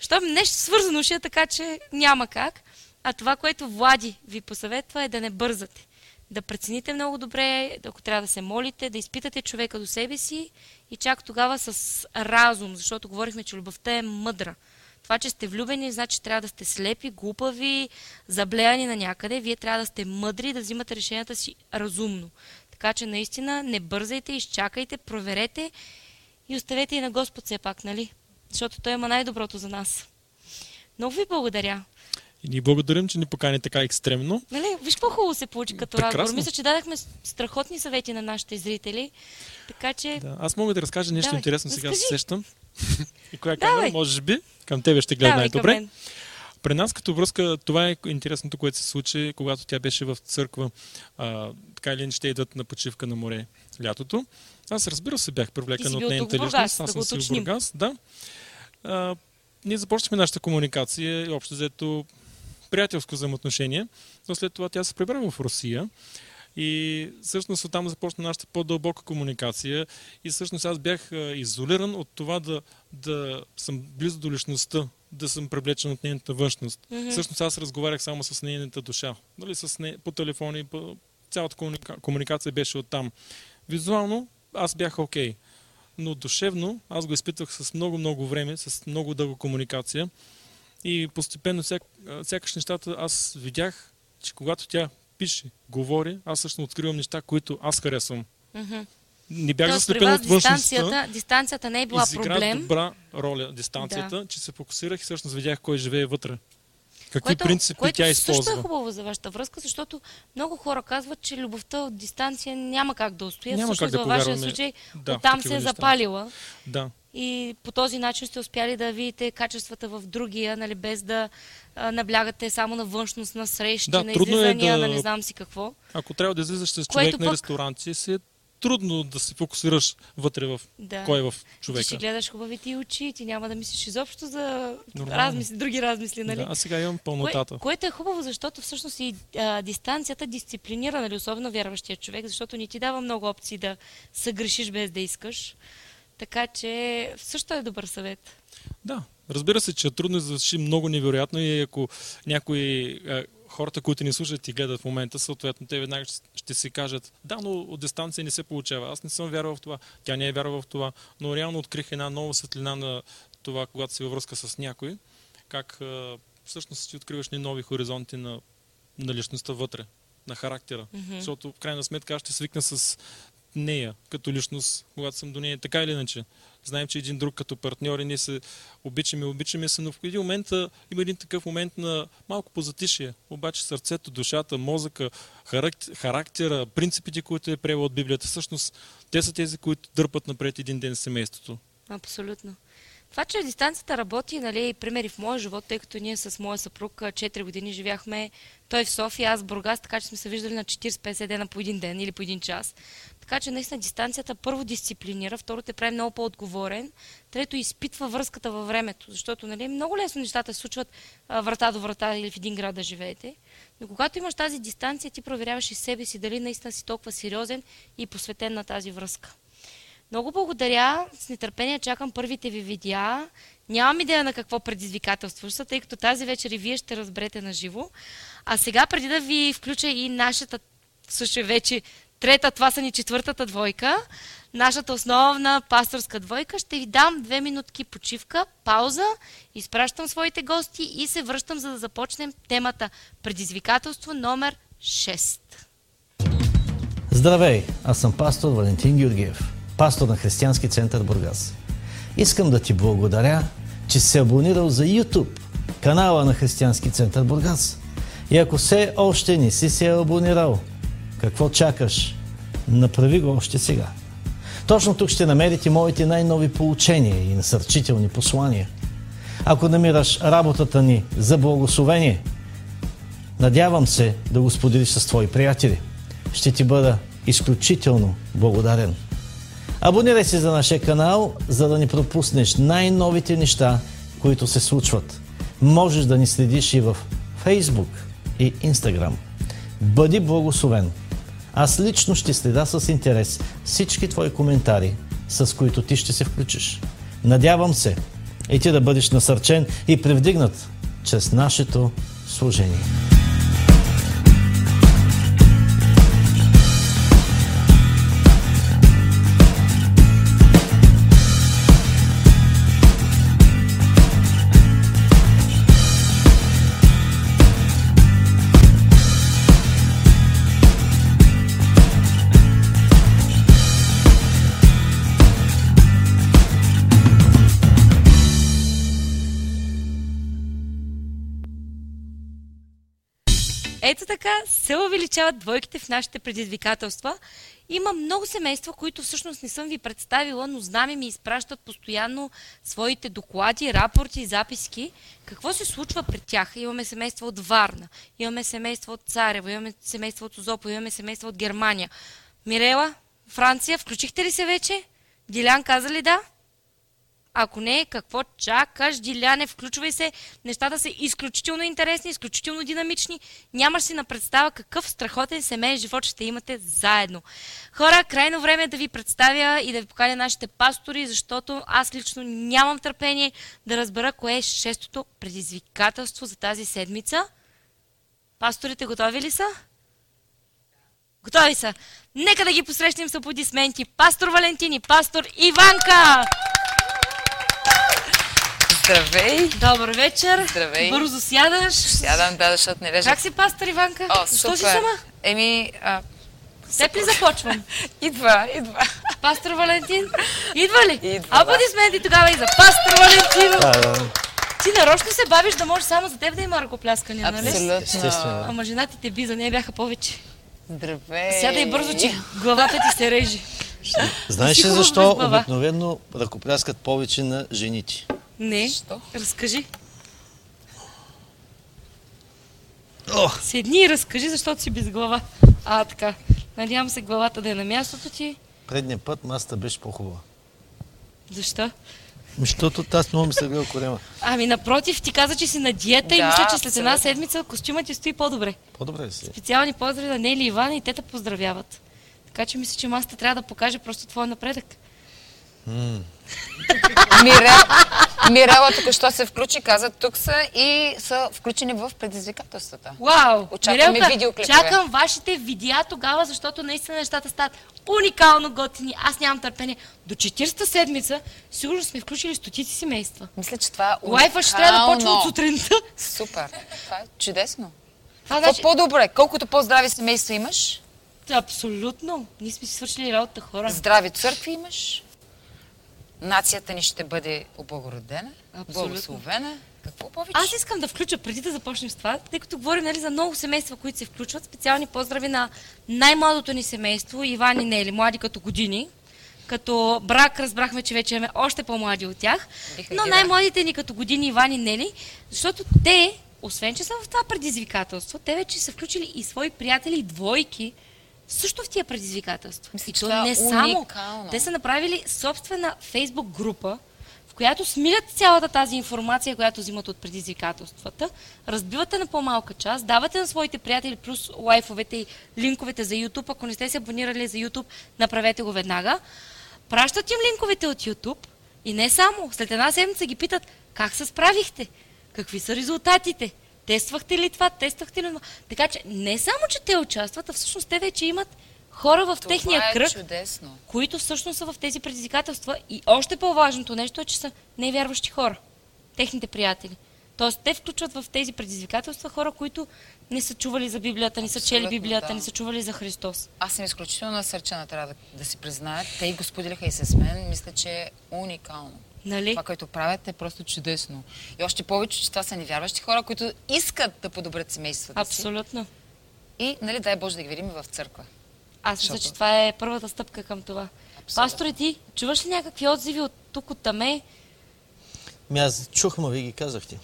Щом нещо свързано ще е така, че няма как. А това, което Влади ви посъветва, е да не бързате. Да прецените много добре, ако трябва да се молите, да изпитате човека до себе си и чак тогава с разум, защото говорихме, че любовта е мъдра. Това, че сте влюбени, значи трябва да сте слепи, глупави, заблеяни на някъде. Вие трябва да сте мъдри и да взимате решенията си разумно. Така че наистина не бързайте, изчакайте, проверете и оставете и на Господ все пак, нали? Защото Той има най-доброто за нас. Много ви благодаря. И ние благодарим, че ни покани така екстремно. Нали, виж какво хубаво се получи като разговор. Мисля, че дадахме страхотни съвети на нашите зрители. Така че... Да, аз мога да разкажа нещо интересно, сега се сещам. И коя камера, може би, към тебе ще гледа най-добре. При нас като връзка, това е интересното, което се случи, когато тя беше в църква. Така или не ще идват на почивка на море лятото. Аз, разбира се, бях привлекен от нейната личност. Аз съм си в Бургас. Да. Ние започнахме нашата комуникация и общо взето приятелско взаимоотношение, но след това тя се прибра в Русия. И всъщност оттам започна нашата по-дълбока комуникация и всъщност аз бях изолиран от това да съм близо до личността, да съм привлечен от нейната външност. Mm-hmm. Всъщност аз разговарях само с нейната душа. Нали, по телефона и цялата комуникация беше оттам. Визуално аз бях окей. но душевно аз го изпитвах с много време, с много дълга комуникация и постепенно сякаш нещата аз видях, че когато тя пише, говори, аз също откривам неща, които аз харесвам. Mm-hmm. Не бях заслепен от външността. Дистанцията не е била проблем. Изигра добра роля дистанцията, да. Че се фокусирах и всъщност видях кой живее вътре. Какви принципи тя използва. Което също е хубаво за вашата връзка, защото много хора казват, че любовта от дистанция няма как да устоя. Няма всъщност, как да във вашия случай оттам се е запалила. Да. И по този начин сте успяли да видите качествата в другия, нали, без да наблягате само на външност, на срещи, да, на излизания, е да... на не знам си какво. Ако трябва да излизаш с човек на ресторанти, си е трудно да се фокусираш вътре в кой е в човека. Ти ще гледаш хубавите очи, ти няма да мислиш изобщо за други размисли, нали? Да, а сега имам пълнотата. Което е хубаво, защото всъщност и дистанцията дисциплинира, нали, особено вярващия човек, защото не ти дава много опции да съгрешиш без да искаш. Така че също е добър съвет. Да, разбира се, че е трудно, защото много невероятно и ако някои хората, които ни слушат и гледат в момента, съответно те веднага ще си кажат: да, но от дистанция не се получава, аз не съм вярвал в това, тя не е вярвала в това, но реално открих една нова светлина на това, когато си във връзка с някой, как всъщност ти откриваш нови хоризонти на личността вътре, на характера, mm-hmm. защото в крайна сметка аз ще свикна с нея като личност, когато съм до нея, така или иначе. Знаем, че един друг като партньори ние се обичаме се, но в един момент има един такъв момент на малко позатишие. Обаче сърцето, душата, мозъка, характера, принципите, които е приел от Библията, всъщност те са тези, които дърпат напред един ден семейството. Абсолютно. Това, че дистанцията работи, нали, примери в моя живот, тъй като ние с моя съпруг 4 години живяхме, той в София, аз в Бургас, така че сме се виждали на 40-50 дена по един ден или по един час. Така че наистина дистанцията първо дисциплинира, второ те прави много по-отговорен, трето изпитва връзката във времето, защото, нали, много лесно нещата се случват врата до врата или в един град да живеете. Но когато имаш тази дистанция, ти проверяваш и себе си, дали наистина си толкова сериозен и посветен на тази връзка. Много благодаря, с нетърпение чакам първите ви видеа. Нямам идея на какво предизвикателство ще са, тъй като тази вечер и вие ще разберете на живо. А сега, преди да ви включа и нашата, също вече трета, това са ни четвъртата двойка, нашата основна пасторска двойка, ще ви дам 2 минутки почивка, пауза, изпращам своите гости и се връщам, за да започнем темата предизвикателство номер 6. Здравей, аз съм пастор Валентин Георгиев, пастор на Християнски център Бургас. Искам да ти благодаря, че си абонирал за Ютуб канала на Християнски център Бургас. И ако все още не си се абонирал, какво чакаш? Направи го още сега. Точно тук ще намерите моите най-нови поучения и насърчителни послания. Ако намираш работата ни за благословение, надявам се да го споделиш с твои приятели. Ще ти бъда изключително благодарен. Абонирай се за нашия канал, за да не пропуснеш най-новите неща, които се случват. Можеш да ни следиш и в Фейсбук и Инстаграм. Бъди благословен! Аз лично ще следя с интерес всички твои коментари, с които ти ще се включиш. Надявам се и ти да бъдеш насърчен и привдигнат чрез нашето служение. Ето така се увеличават двойките в нашите предизвикателства. Има много семейства, които всъщност не съм ви представила, но знам и ми изпращат постоянно своите доклади, рапорти, записки. Какво се случва при тях? Имаме семейства от Варна, имаме семейства от Царево, имаме семейства от Озопо, имаме семейства от Германия. Мирела, Франция, включихте ли се вече? Дилян каза ли да? Ако не, какво чакаш, Диляне, включвай се. Нещата са изключително интересни, изключително динамични. Нямаш си на представа какъв страхотен семейен живот ще имате заедно. Хора, крайно време е да ви представя и да ви поканя нашите пастори, защото аз лично нямам търпение да разбера кое е шестото предизвикателство за тази седмица. Пасторите готови ли са? Готови са? Нека да ги посрещнем с аплодисменти. Пастор Валентин и пастор Иванка! Здравей! Добър вечер! Здравей! Бързо сядаш? Сядам, да, защото не лежа. Как си, пастор Иванка? О, супер! Що си сама? Еми... Теп ли започвам? Идва. Пастор Валентин? Идва ли? Идва. Аплодисменти тогава и за пастор Валентин! Ти нарочно се бавиш да можеш само за теб да има ръкопляскания, нали? Абсолютно. Ама женатите ти би, за нея бяха повече. Здравей! Сядай бързо, че главата ти се режи. Знаеш ли защо обикновено ръкопляскат повече на жените? Не. Що? Разкажи. Седни и разкажи, защото си без глава. Така. Надявам се главата да е на мястото ти. Предния път масата беше по-хубава. Защо? Защото аз много ми се гледа корема. Ами напротив, ти каза, че си на диета и мисля, че след една седмица костюмът ти стои по-добре. По-добре си. Специални поздрави на Нели и Иван и те те поздравяват. Така че мисля, че масата трябва да покаже просто твой напредък. Мирела току-що се включи, каза тук са и са включени в предизвикателствата. Вау! Очакваме видеоклипове. Чакам вашите видеа тогава, защото наистина нещата стават уникално готини. Аз нямам търпение. До 40-та седмица сигурно сме включили стотици семейства. Мисля, че това е уникално. Лайфът ще трябва да почва от сутринта. Супер! Това е чудесно. По-добре, колкото по-здрави семейства имаш. Абсолютно! Ние сме си свършили работата, хора. Здрави църкви имаш. Нацията ни ще бъде облагородена, благословена. Какво повече? Аз искам да включа, преди да започнем с това, тъй като говорим, нали, за много семейства, които се включват. Специални поздрави на най-младото ни семейство, Иван и Нели, млади като години. Като брак разбрахме, че вече имаме още по-млади от тях. Но най-младите ни като години, Иван и Нели, защото те, освен че са в това предизвикателство, те вече са включили и свои приятели, и двойки, също в тия предизвикателства. И то не само. Те са направили собствена Фейсбук група, в която смилят цялата тази информация, която взимат от предизвикателствата, разбивате на по-малка част, давате на своите приятели, плюс лайфовете и линковете за Ютуб. Ако не сте се абонирали за Ютуб, направете го веднага. Пращат им линковете от Ютуб и не само. След една седмица ги питат как се справихте, какви са резултатите. Тествахте ли това? Тествахте ли това? Така че не само, че те участват, а всъщност те вече имат хора в техния кръг, които всъщност са в тези предизвикателства. И още по-важното нещо е, че са невярващи хора, техните приятели. Тоест те включват в тези предизвикателства хора, които не са чували за Библията, не са чели Библията, не са чували за Христос. Аз съм изключително насърчена, трябва да си признаят. Те го споделиха и с мен. Мисля, че е уникално. Нали? Това, което правят, е просто чудесно. И още повече, че това са невярващи хора, които искат да подобрят семействата си. Абсолютно. И, нали, дай Боже да ги видим в църква. Аз мисля, че това е първата стъпка към това. Пастор, ти чуваш ли някакви отзиви от тук, от таме? Аз чух, вие ги казахте.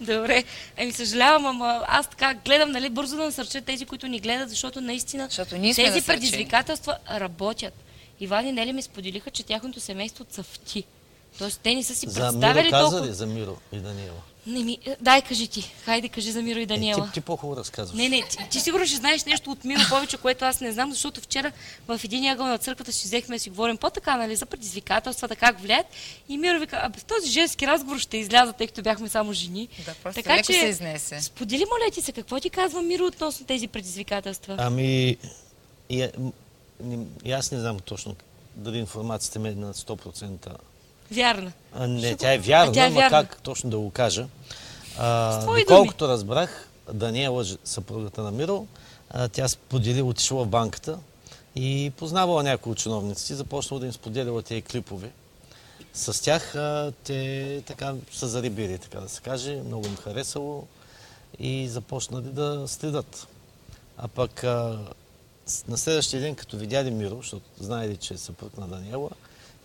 Добре. Съжалявам, ама аз така гледам, нали, бързо да насърча тези, които ни гледат, защото наистина тези предизвикателства работят. Иван и Нели ми споделиха, че тяхното семейство цъфти. Тоест, те не са си представили толкова... За Миро каза ли, за Миро и Даниела? Не ми... Дай, кажи ти. Хайде, кажи за Миро и Даниела. Ти по-хубаво разказваш. Не, ти сигурно ще знаеш нещо от Миро повече, което аз не знам, защото вчера в един ъгъл на църквата ще взехме да си говорим по-така, нали, за предизвикателствата, как влияят. И Миро вика, без този женски разговор ще изляза, тъй като бяхме само жени. Да, просто така, леко се изнесе. Сподели, моля ти се, какво ти казва Миро относно тези предизвикателства? И аз не знам точно дали информацията ми е на 100%. Вярна. Не, тя е вярна, но как точно да го кажа. Доколкото разбрах, Даниела, съпругата на Миро, тя сподели, отишла в банката и познавала някои от чиновници, започнала да им споделила тези клипове. С тях те така са зарибили, така да се каже, много им харесало и започнали да следят. А пък... На следващия ден, като видяли Миро, защото знаели, че е съпруг на Даниела,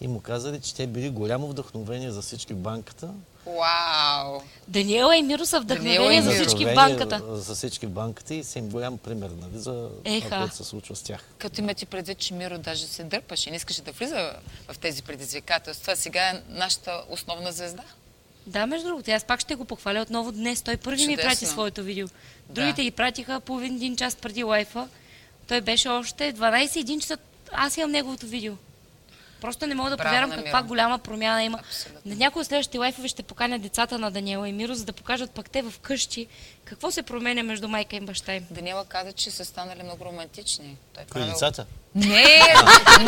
и му казали, че те били голямо вдъхновение за всички в банката. Вау! Даниела и Миро са вдъхновение за всички в банката. За всички в банката и са им голям пример, нали, за това, което се случва с тях. Като имате предвид, че Миро даже се дърпаше и не искаше да влиза в тези предизвикателства, сега е нашата основна звезда. Да, между другото, аз пак ще го похваля отново днес. Той първи ми прати своето видео. Другите ги пратиха половин един час преди лайфа. Той беше още 12:01 часа. Аз имам неговото видео. Просто не мога да повярвам каква голяма промяна има. Абсолютно. На някои от следващите лайфове ще поканя децата на Даниела и Миро, за да покажат пък те в къщи какво се променя между майка и баща им. Даниела каза, че са станали много романтични. Той правил... децата? Не,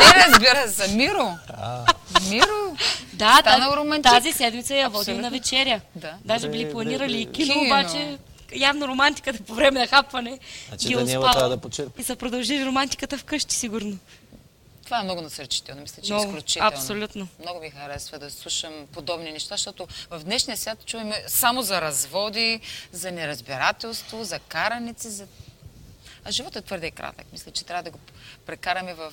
разбира се. Миро. Миро. Да, тази седмица я водим на вечеря. Да. Даже били планирали и кино, обаче... Явно романтиката по време на хапване ги успава. И са продължили романтиката вкъщи, сигурно. Това е много насърчително, мисля, че е изключително. Абсолютно. Много ми харесва да слушам подобни неща, защото в днешния свят чуваме само за разводи, за неразбирателство, за караници, за... А животът е твърде кратък. Мисля, че трябва да го прекараме в...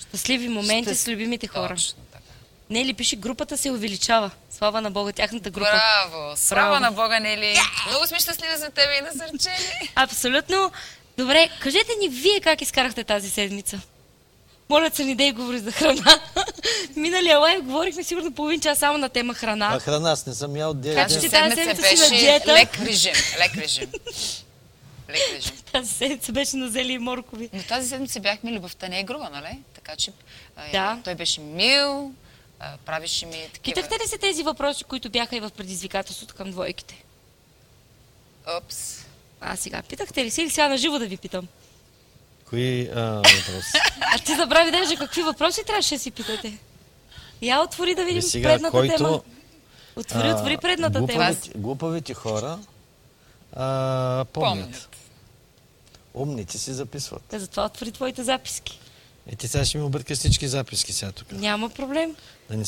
щастливи моменти с любимите хора. Точно така. Нели пише, групата се увеличава. Слава на Бога, тяхната група. Браво! Слава на Бога, Нели! Yeah! Много сме щастливи за тебе и насърчени! Абсолютно! Добре, кажете ни вие как изкарахте тази седмица? Моля се, не дей говори за храна. Миналия лайв говорихме сигурно половин час само на тема храна. А храна, аз не съм ял 9 дни. Как ще тази седмица беше диета? Лек режим. Тази седмица беше на зели и моркови. Но тази седмица бяхме любовта не е груба, нали? Така че той беше мил. Правиш ми такива... Питахте ли се тези въпроси, които бяха и в предизвикателството към двойките? Опс. А сега, питахте ли се или сега на живо да ви питам? Кои въпроси? А ти забрави даже какви въпроси трябваше да си питате? Я отвори да видим сега, предната тема. Отвори предната тема. Глупавите хора помнят. Умните си записват. Затова отвори твоите записки. Ти сега ще ми объркаш всички записки сега тук. Няма проблем.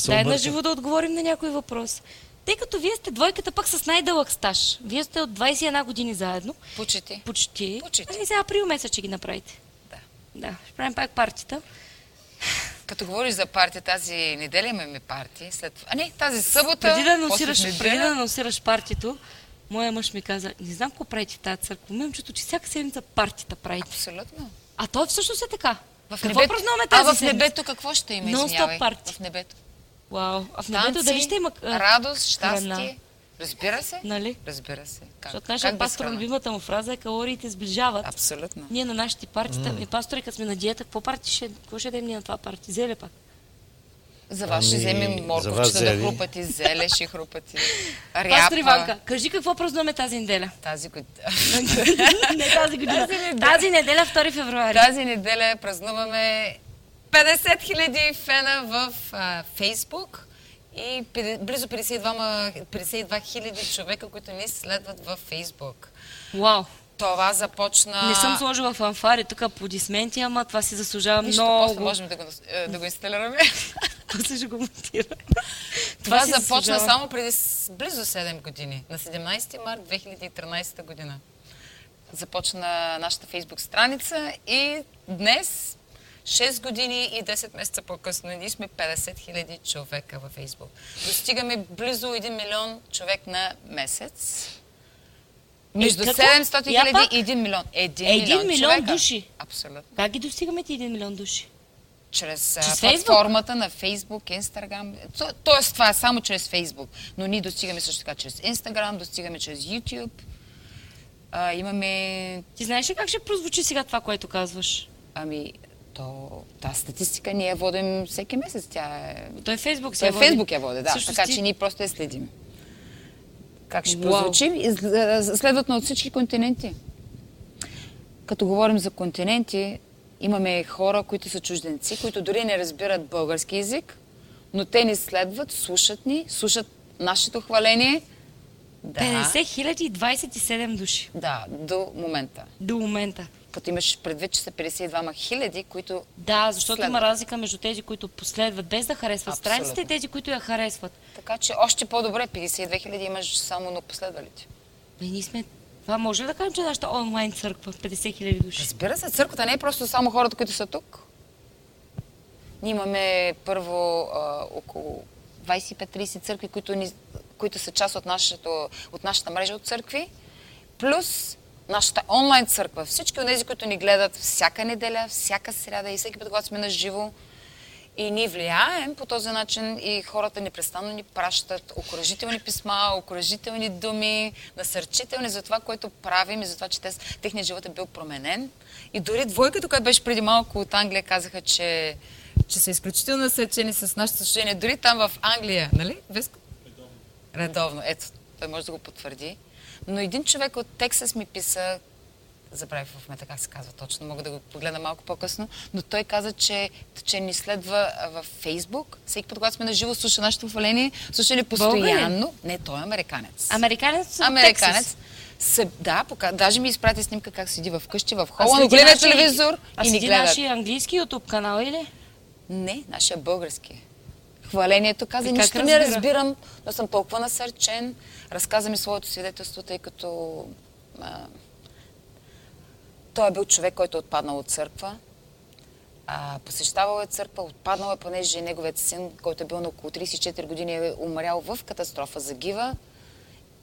Дай на живо да отговорим на някой въпрос. Тъй като вие сте двойката пък с най-дълъг стаж. Вие сте от 21 години заедно. Почти. Али сега април месец ще ги направите. Да. Ще правим пак партията. Като говориш за партия, тази неделя имаме партия. Тази събота... Преди да анонсираш партито, моя мъж ми каза, не знам какво правите в тази църква. Имам чувство, че всяка седмица партията правите. Абсолютно. А то всъщност е така. В небето какво ще има, извинявай? В небето. Вау. А в небето дали ще има радост, щастие. Разбира се. Нали? Разбира се. Защото нашия пастор, любимата му фраза е калориите сближават. Абсолютно. Ние на нашите партита, пастори, като сме на диета, какво ще дадем ние на това парти? Зеле пак. За вас ще вземем морковчета да хрупат и зеле, ще хрупат и ряпа. Пастор Иванка, кажи какво празнуваме тази неделя? Тази неделя, 2 февруари. Тази неделя празнуваме 50 000 фена в Фейсбук и близо 52 000 човека, които ни следват в Фейсбук. Вау! Това започна... Не съм сложила фанфари, тук аплодисменти, ама това си заслужава много. После можем да го инсталираме. После ще го монтираме. Това започна само преди близо 7 години. На 17 март 2013 година. Започна нашата Фейсбук страница и днес, 6 години и 10 месеца по-късно, ние сме 50 хиляди човека във Фейсбук. Достигаме близо 1 милион човек на месец. Между 700 хиляди и 1 милион. 1 милион души. Абсолютно. Как ги достигаме ти 1 милион души? Чрез платформата на Фейсбук, Инстаграм. Тоест това е само чрез Фейсбук. Но ние достигаме също така чрез Инстаграм, достигаме чрез Ютуб. Имаме... Ти знаеш ли как ще прозвучи сега това, което казваш? Та статистика ние я водим всеки месец. Той Фейсбук се я води. Той Фейсбук я води, да. Така че ние просто я следим. Как ще прозвучим? Следват на от всички континенти. Като говорим за континенти, имаме хора, които са чужденци, които дори не разбират български език, но те ни следват, слушат ни, слушат нашето хваление. 50 027 души. Да, до момента. Като имаш предвид, че са 52 хиляди, които да, защото следват. Има разлика между тези, които последват без да харесват страницата и тези, които я харесват. Така че още по-добре 52 хиляди имаш само на последвалите. Ние сме... Това може ли да кажем, че нашата онлайн църква 50 хиляди души? Разбира се, църквата не е просто само хората, които са тук. Ние имаме първо около 25-30 църкви, които са част от нашата мрежа от църкви. Плюс нашата онлайн църква. Всички от тези, които ни гледат всяка неделя, всяка сряда и всеки път, когато сме на живо. И ние влияем по този начин и хората непрестанно ни пращат окуражителни писма, окуражителни думи, насърчителни за това, което правим и за това, че техният живот е бил променен. И дори двойката, която беше преди малко от Англия, казаха, че че са изключително насърчени с нашето съобщение. Дори там в Англия, нали, Веско? Редовно. Ето, той може да го потвърди. Но един човек от Тексас ми писа, забравих в момента как се казва точно, мога да го погледам малко по-късно, но той каза, че ни следва във Фейсбук. Всеки път, когато сме на живо, слуша нашето хваление, слуша ли постоянно. Българин? Не, той е американец. Американец. Да, даже ми изпрати снимка как седи в къщи, в хола, но гледа телевизор и ни гледа. А седи нашия английски ютуб канал или? Не, нашия български. Хвалението каза, нищо не разбирам, но съм толкова насърчен. Разказа ми своето свидетелство, тъй като той е бил човек, който е отпаднал от църква. Посещавал е църква, отпаднал е, понеже неговият син, който е бил на около 34 години, е умрял в катастрофа, загива.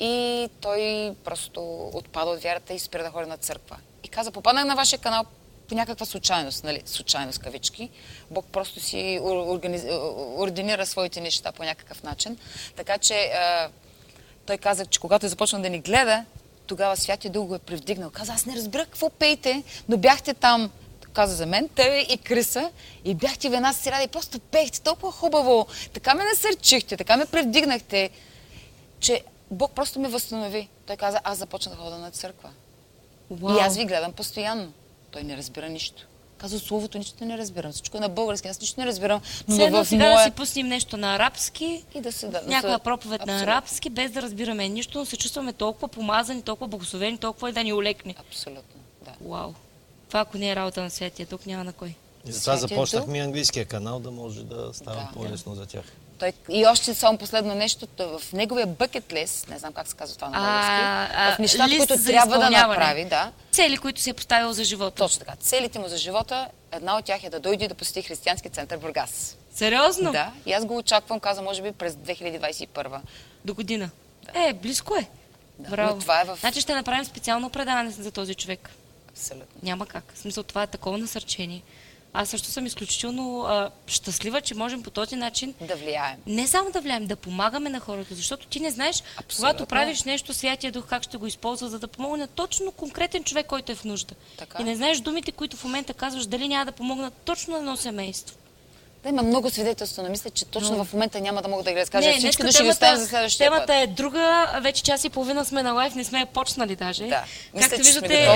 И той просто отпада от вярата и спира да ходи на църква. И каза, попаднах на вашия канал по някаква случайност, нали? Случайност, кавички. Бог просто си ординира своите неща по някакъв начин. Така че той каза, че когато е започнал да ни гледа, тогава Святия Дух го е привдигнал. Каза, аз не разбирах какво пейте, но бяхте там, каза за мен, тебе и Криса, и бяхте в една сряда и просто пейхте толкова хубаво. Така ме насърчихте, така ме привдигнахте, че Бог просто ме възстанови. Той каза, аз започнах да хода на църква. Wow. И аз ви гледам постоянно. Той не разбира нищо. Казва, словото нищо не разбирам. Всичко е на български, аз нищо не разбирам. Но следно сега да си пуснем нещо на арабски, и да се, някаква проповед абсолютно на арабски, без да разбираме нищо, но се чувстваме толкова помазани, толкова благословени, толкова и да ни олекне. Абсолютно, да. Вау. Това ако не е работа на Святия Дух, няма на кой. И затова започнахме английския канал, да може да става по-лесно за тях. Той, и още само последно нещо, в неговия бъкет лист, не знам как се казва това на български, в нещата, които трябва да направи. Да. Цели, които си е поставил за живота. Точно така. Целите му за живота, една от тях е да дойде и да посети Християнски център Бургас. Сериозно? Да. И аз го очаквам, каза, може би през 2021. До година. Да. Близко е. Да. Браво. Това е в... Значи ще направим специално предаване за този човек. Абсолютно. Няма как. В смисъл, това е такова насърчение. Аз също съм изключително щастлива, че можем по този начин да влияем. Не само да влияем, да помагаме на хората, защото ти не знаеш, абсолютно, когато правиш нещо, Святия Дух как ще го използва, за да помогне точно конкретен човек, който е в нужда. Така. И не знаеш думите, които в момента казваш, дали няма да помогнат точно на едно семейство. Да, има много свидетелство, но мисля, че точно в момента няма да мога да ги разкажа. Всички да ще ги оставим за следващия път. Темата е друга, вече час и половина сме на лайв, не сме почнали даже. Да. Както виждате,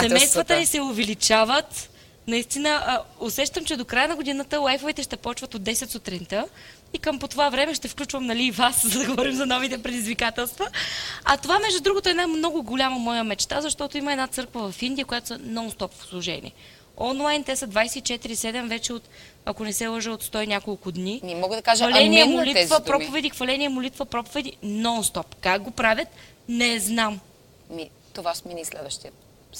семействата ни се увеличават. Наистина, усещам, че до края на годината лайфовете ще почват от 10 сутринта и към по това време ще включвам, нали, и вас, за да говорим за новите предизвикателства. А това, между другото, е една много голяма моя мечта, защото има една църква в Индия, която са нон-стоп в служение. Онлайн те са 24/7 вече от, ако не се лъжа, от 100 няколко дни. Не мога да кажа хваление, амин на тези думи. Проповеди, хваление, молитва, проповеди, нон-стоп. Как го правят, не знам. Това смени следващия.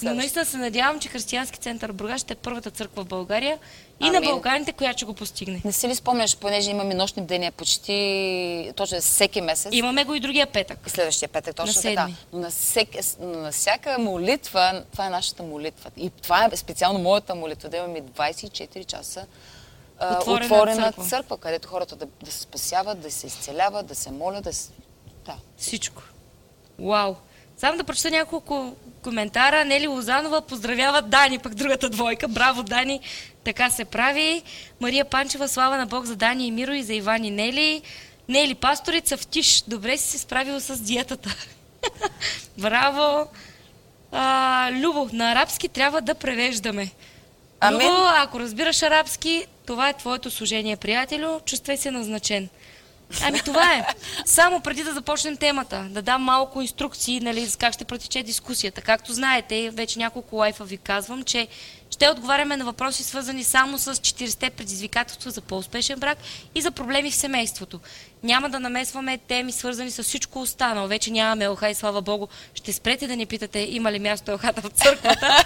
Но наистина се надявам, че Християнски център Бургас ще е първата църква в България и на българите, която ще го постигне. Не си ли спомняш, понеже имаме нощни бдения почти точно всеки месец? Имаме го и другия петък. И следващия петък, точно така. На всяка молитва, това е нашата молитва. И това е специално моята молитва, да имаме 24 часа отворена църква, където хората да се спасяват, да се изцеляват, да се молят, да. Всичко. Вау! Само да прочета няколко коментара. Нели Лозанова поздравява Дани, пък другата двойка. Браво, Дани! Така се прави. Мария Панчева, слава на Бог за Дани и Миро и за Иван и Нели. Нели, пасторица в Тиш. Добре си се справила с диетата. Браво! Любо, на арабски трябва да превеждаме. Любо, ако разбираш арабски, това е твоето служение, приятелю. Чувствай се назначен. Това е. Само преди да започнем темата, да дам малко инструкции, нали, за как ще протече дискусията. Както знаете, вече няколко лайфа ви казвам, че ще отговаряме на въпроси, свързани само с 40-те предизвикателства за по-успешен брак и за проблеми в семейството. Няма да намесваме теми, свързани с всичко останало. Вече нямаме елха и слава Богу. Ще спрете да ни питате, има ли място елхата в църквата.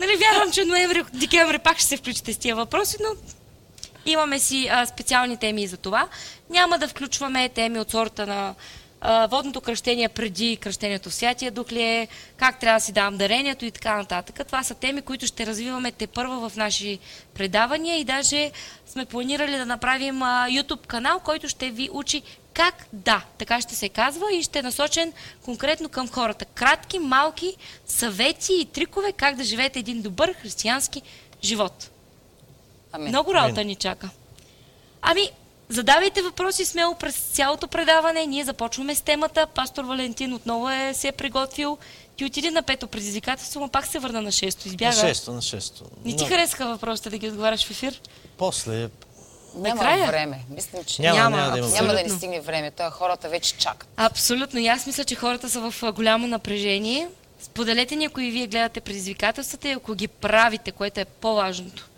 Нали, вярвам, че ноември-декември пак ще се включите с тия въпроси, но... Имаме си специални теми и за това. Няма да включваме теми от сорта на водното кръщение преди кръщението в Святия Дух ли е, как трябва да си давам дарението и така нататък. Това са теми, които ще развиваме тепърва в наши предавания и даже сме планирали да направим YouTube канал, който ще ви учи как да, така ще се казва и ще е насочен конкретно към хората. Кратки, малки съвети и трикове как да живеете един добър християнски живот. Много работа ни чака. Задавайте въпроси смело през цялото предаване. Ние започваме с темата. Пастор Валентин отново се е приготвил. Ти отиде на пето предизвикателство, но пак се върна на шесто. Избяга. На шесто. Не ти харесаха въпросите да ги отговаряш в ефир? После... Няма време. Мислим, че няма да ни стигне време. Това хората вече чакат. Абсолютно. И аз мисля, че хората са в голямо напрежение. Споделете ни, ако и вие гледате предизвикателствата и ако ги правите, което е по-важното.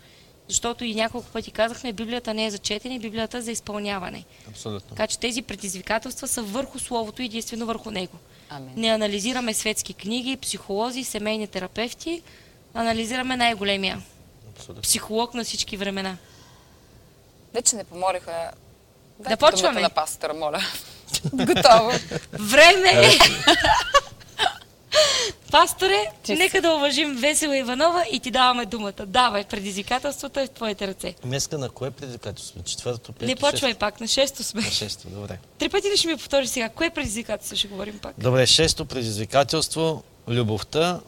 Защото и няколко пъти казахме, Библията не е за четене, Библията е за изпълняване. Абсолютно. Така че тези предизвикателства са върху Словото и единствено върху него. Амин. Не анализираме светски книги, психолози, семейни терапевти. Анализираме най-големия психолог на всички времена. Вече не помолиха. Да почваме. На пастора, моля. Готово. Време е! Пасторе, нека да уважим Весела Иванова и ти даваме думата. Давай, предизвикателството е в твоите ръце. Днеска на кое предизвикателство? Четвърто, пето, шесто? Не почвай пак, на шесто сме. На шесто, добре. Три пъти ли ще ми повториш сега? Кое предизвикателство ще говорим пак? Добре, шесто предизвикателство, любовта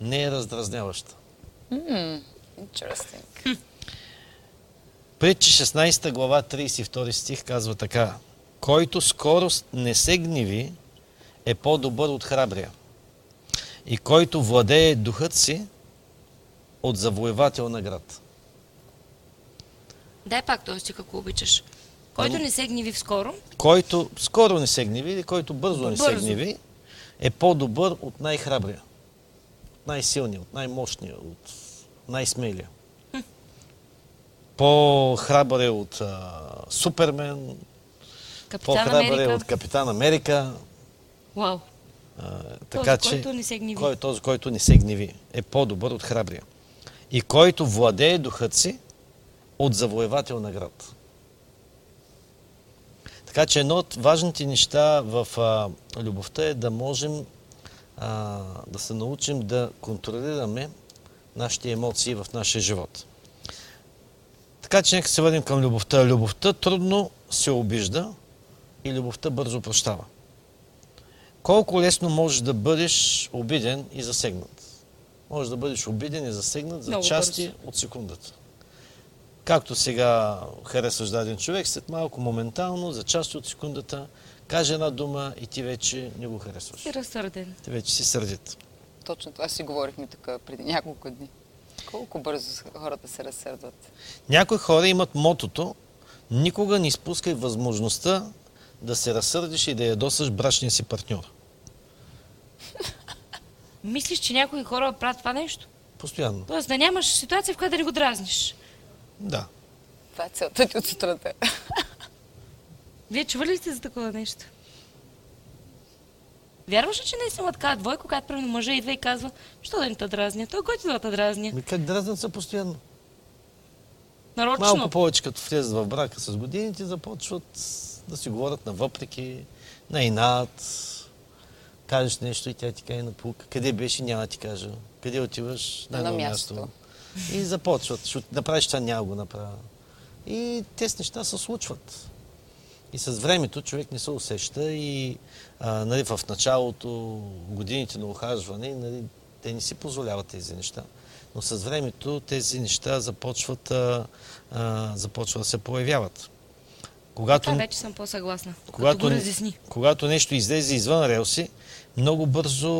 не е раздразняваща. Interesting. Притчи 16 глава 32 стих казва така: който скорост не се гневи, е по-добър от храбрия. И който владее духът си от завоевател на град. Дай пак този стих, ако обичаш. Който не се гневи скоро. Който скоро не се гневи или който бързо не се гневи, е по-добър от най-храбрия. От най-силния, от най-мощния, от най-смелия. По-храбър е от Супермен, по-храбър е от Капитан Америка. Вау! Така че, този, който не се гневи, е по-добър от храбрия. И който владее духът си от завоевател на град. Така че едно от важните неща в любовта е да можем да се научим да контролираме нашите емоции в нашия живот. Така че нека се върнем към любовта. Любовта трудно се обижда и любовта бързо прощава. Колко лесно можеш да бъдеш обиден и засегнат? Можеш да бъдеш обиден и засегнат за части от секундата. Както сега харесваш даден човек, след малко, моментално, за части от секундата, каже една дума и ти вече не го харесваш. Си разсърден. Ти вече си сърдит. Точно това си говорихме така преди няколко дни. Колко бързо хората се разсърдват. Някои хора имат мотото: никога не изпускай възможността да се разсърдиш и да ядосаш брачния си партньор. Мислиш, че някои хора правят това нещо? Постоянно. Тоест да нямаш ситуация, в която да не го дразниш. Да. Това е целта ти от сутрата. Вие чували ли сте за такова нещо? Вярваш ли, че не е само така двойка, когато примерно мъжа идва и казва: що да не те дразня? Той който да те дразня? Ми как дразнат са постоянно? Нарочно. Малко повече като влезат в брака с годините, започват да си говорят на въпреки, на инат. Кажеш нещо и тя ти каже напука. Къде беше, няма ти кажа. Къде отиваш? На място. И започват. Ще направиш това, няма го направя. И тези неща се случват. И с времето човек не се усеща и в началото, годините на ухажване, те не си позволяват тези неща. Но с времето тези неща започват да се появяват. Това вече съм по-съгласна. Когато го разясни. Когато нещо излезе извън релси, много бързо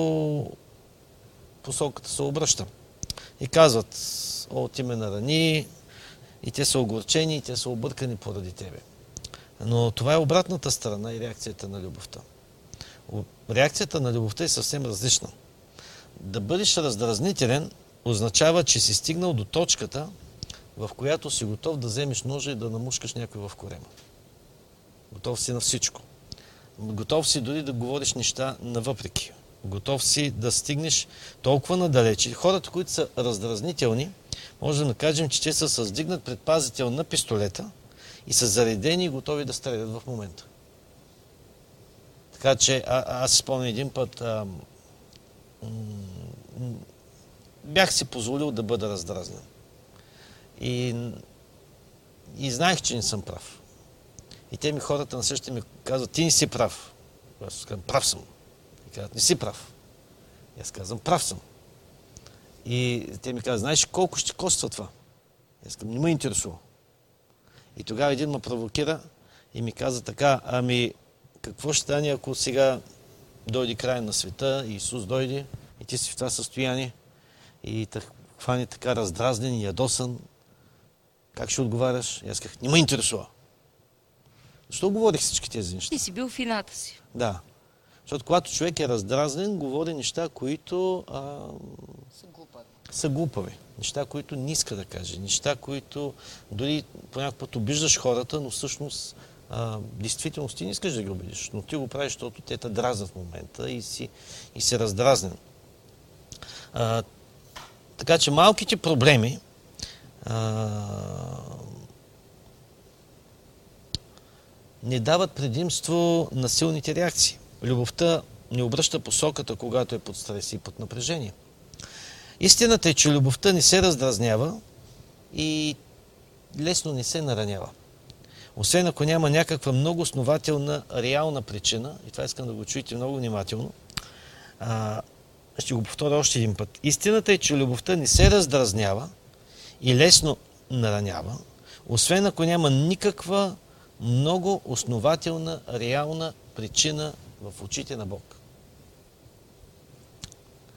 посоката се обръща. И казват: о, ти ме нарани, и те са огорчени, и те са объркани поради тебе. Но това е обратната страна и реакцията на любовта. Реакцията на любовта е съвсем различна. Да бъдеш раздразнителен означава, че си стигнал до точката, в която си готов да вземеш ножа и да намушкаш някой в корема. Готов си на всичко. Готов си дори да говориш неща навъпреки. Готов си да стигнеш толкова надалече. Хората, които са раздразнителни, можем да кажем, че те са с дигнат предпазител на пистолета и са заредени и готови да стрелят в момента. Така че аз спомням един път, бях си позволил да бъда раздразнен. И знаех, че не съм прав. И те ми хората на същите ми казват: ти не си прав. Аз казвам: прав съм. И казват: не си прав. И аз казвам: прав съм. И те ми казват: знаеш колко ще коства това? Искам, не ме интересува. И тогава един ме провокира и ми каза така, ами какво ще стане, ако сега дойде край на света, Исус дойде и ти си в това състояние и хвани така раздразнен и ядосан, как ще отговаряш? И аз казах, не ме интересува. Защо говорих всички тези неща? Ти си бил в ината си. Да. Защото когато човек е раздразнен, говори неща, които са глупави. Неща, които не иска да каже. Неща, които дори понякога път обиждаш хората, но всъщност действително ти не искаш да ги обидиш. Но ти го правиш, защото те дразнат в момента и си раздразнен. Така че малките проблеми не дават предимство на силните реакции. Любовта не обръща посоката, когато е под стрес и под напрежение. Истината е, че любовта не се раздразнява и лесно не се наранява. Освен ако няма някаква много основателна, реална причина, и това искам да го чуете много внимателно, ще го повторя още един път. Истината е, че любовта не се раздразнява и лесно наранява, освен ако няма никаква много основателна, реална причина в очите на Бог.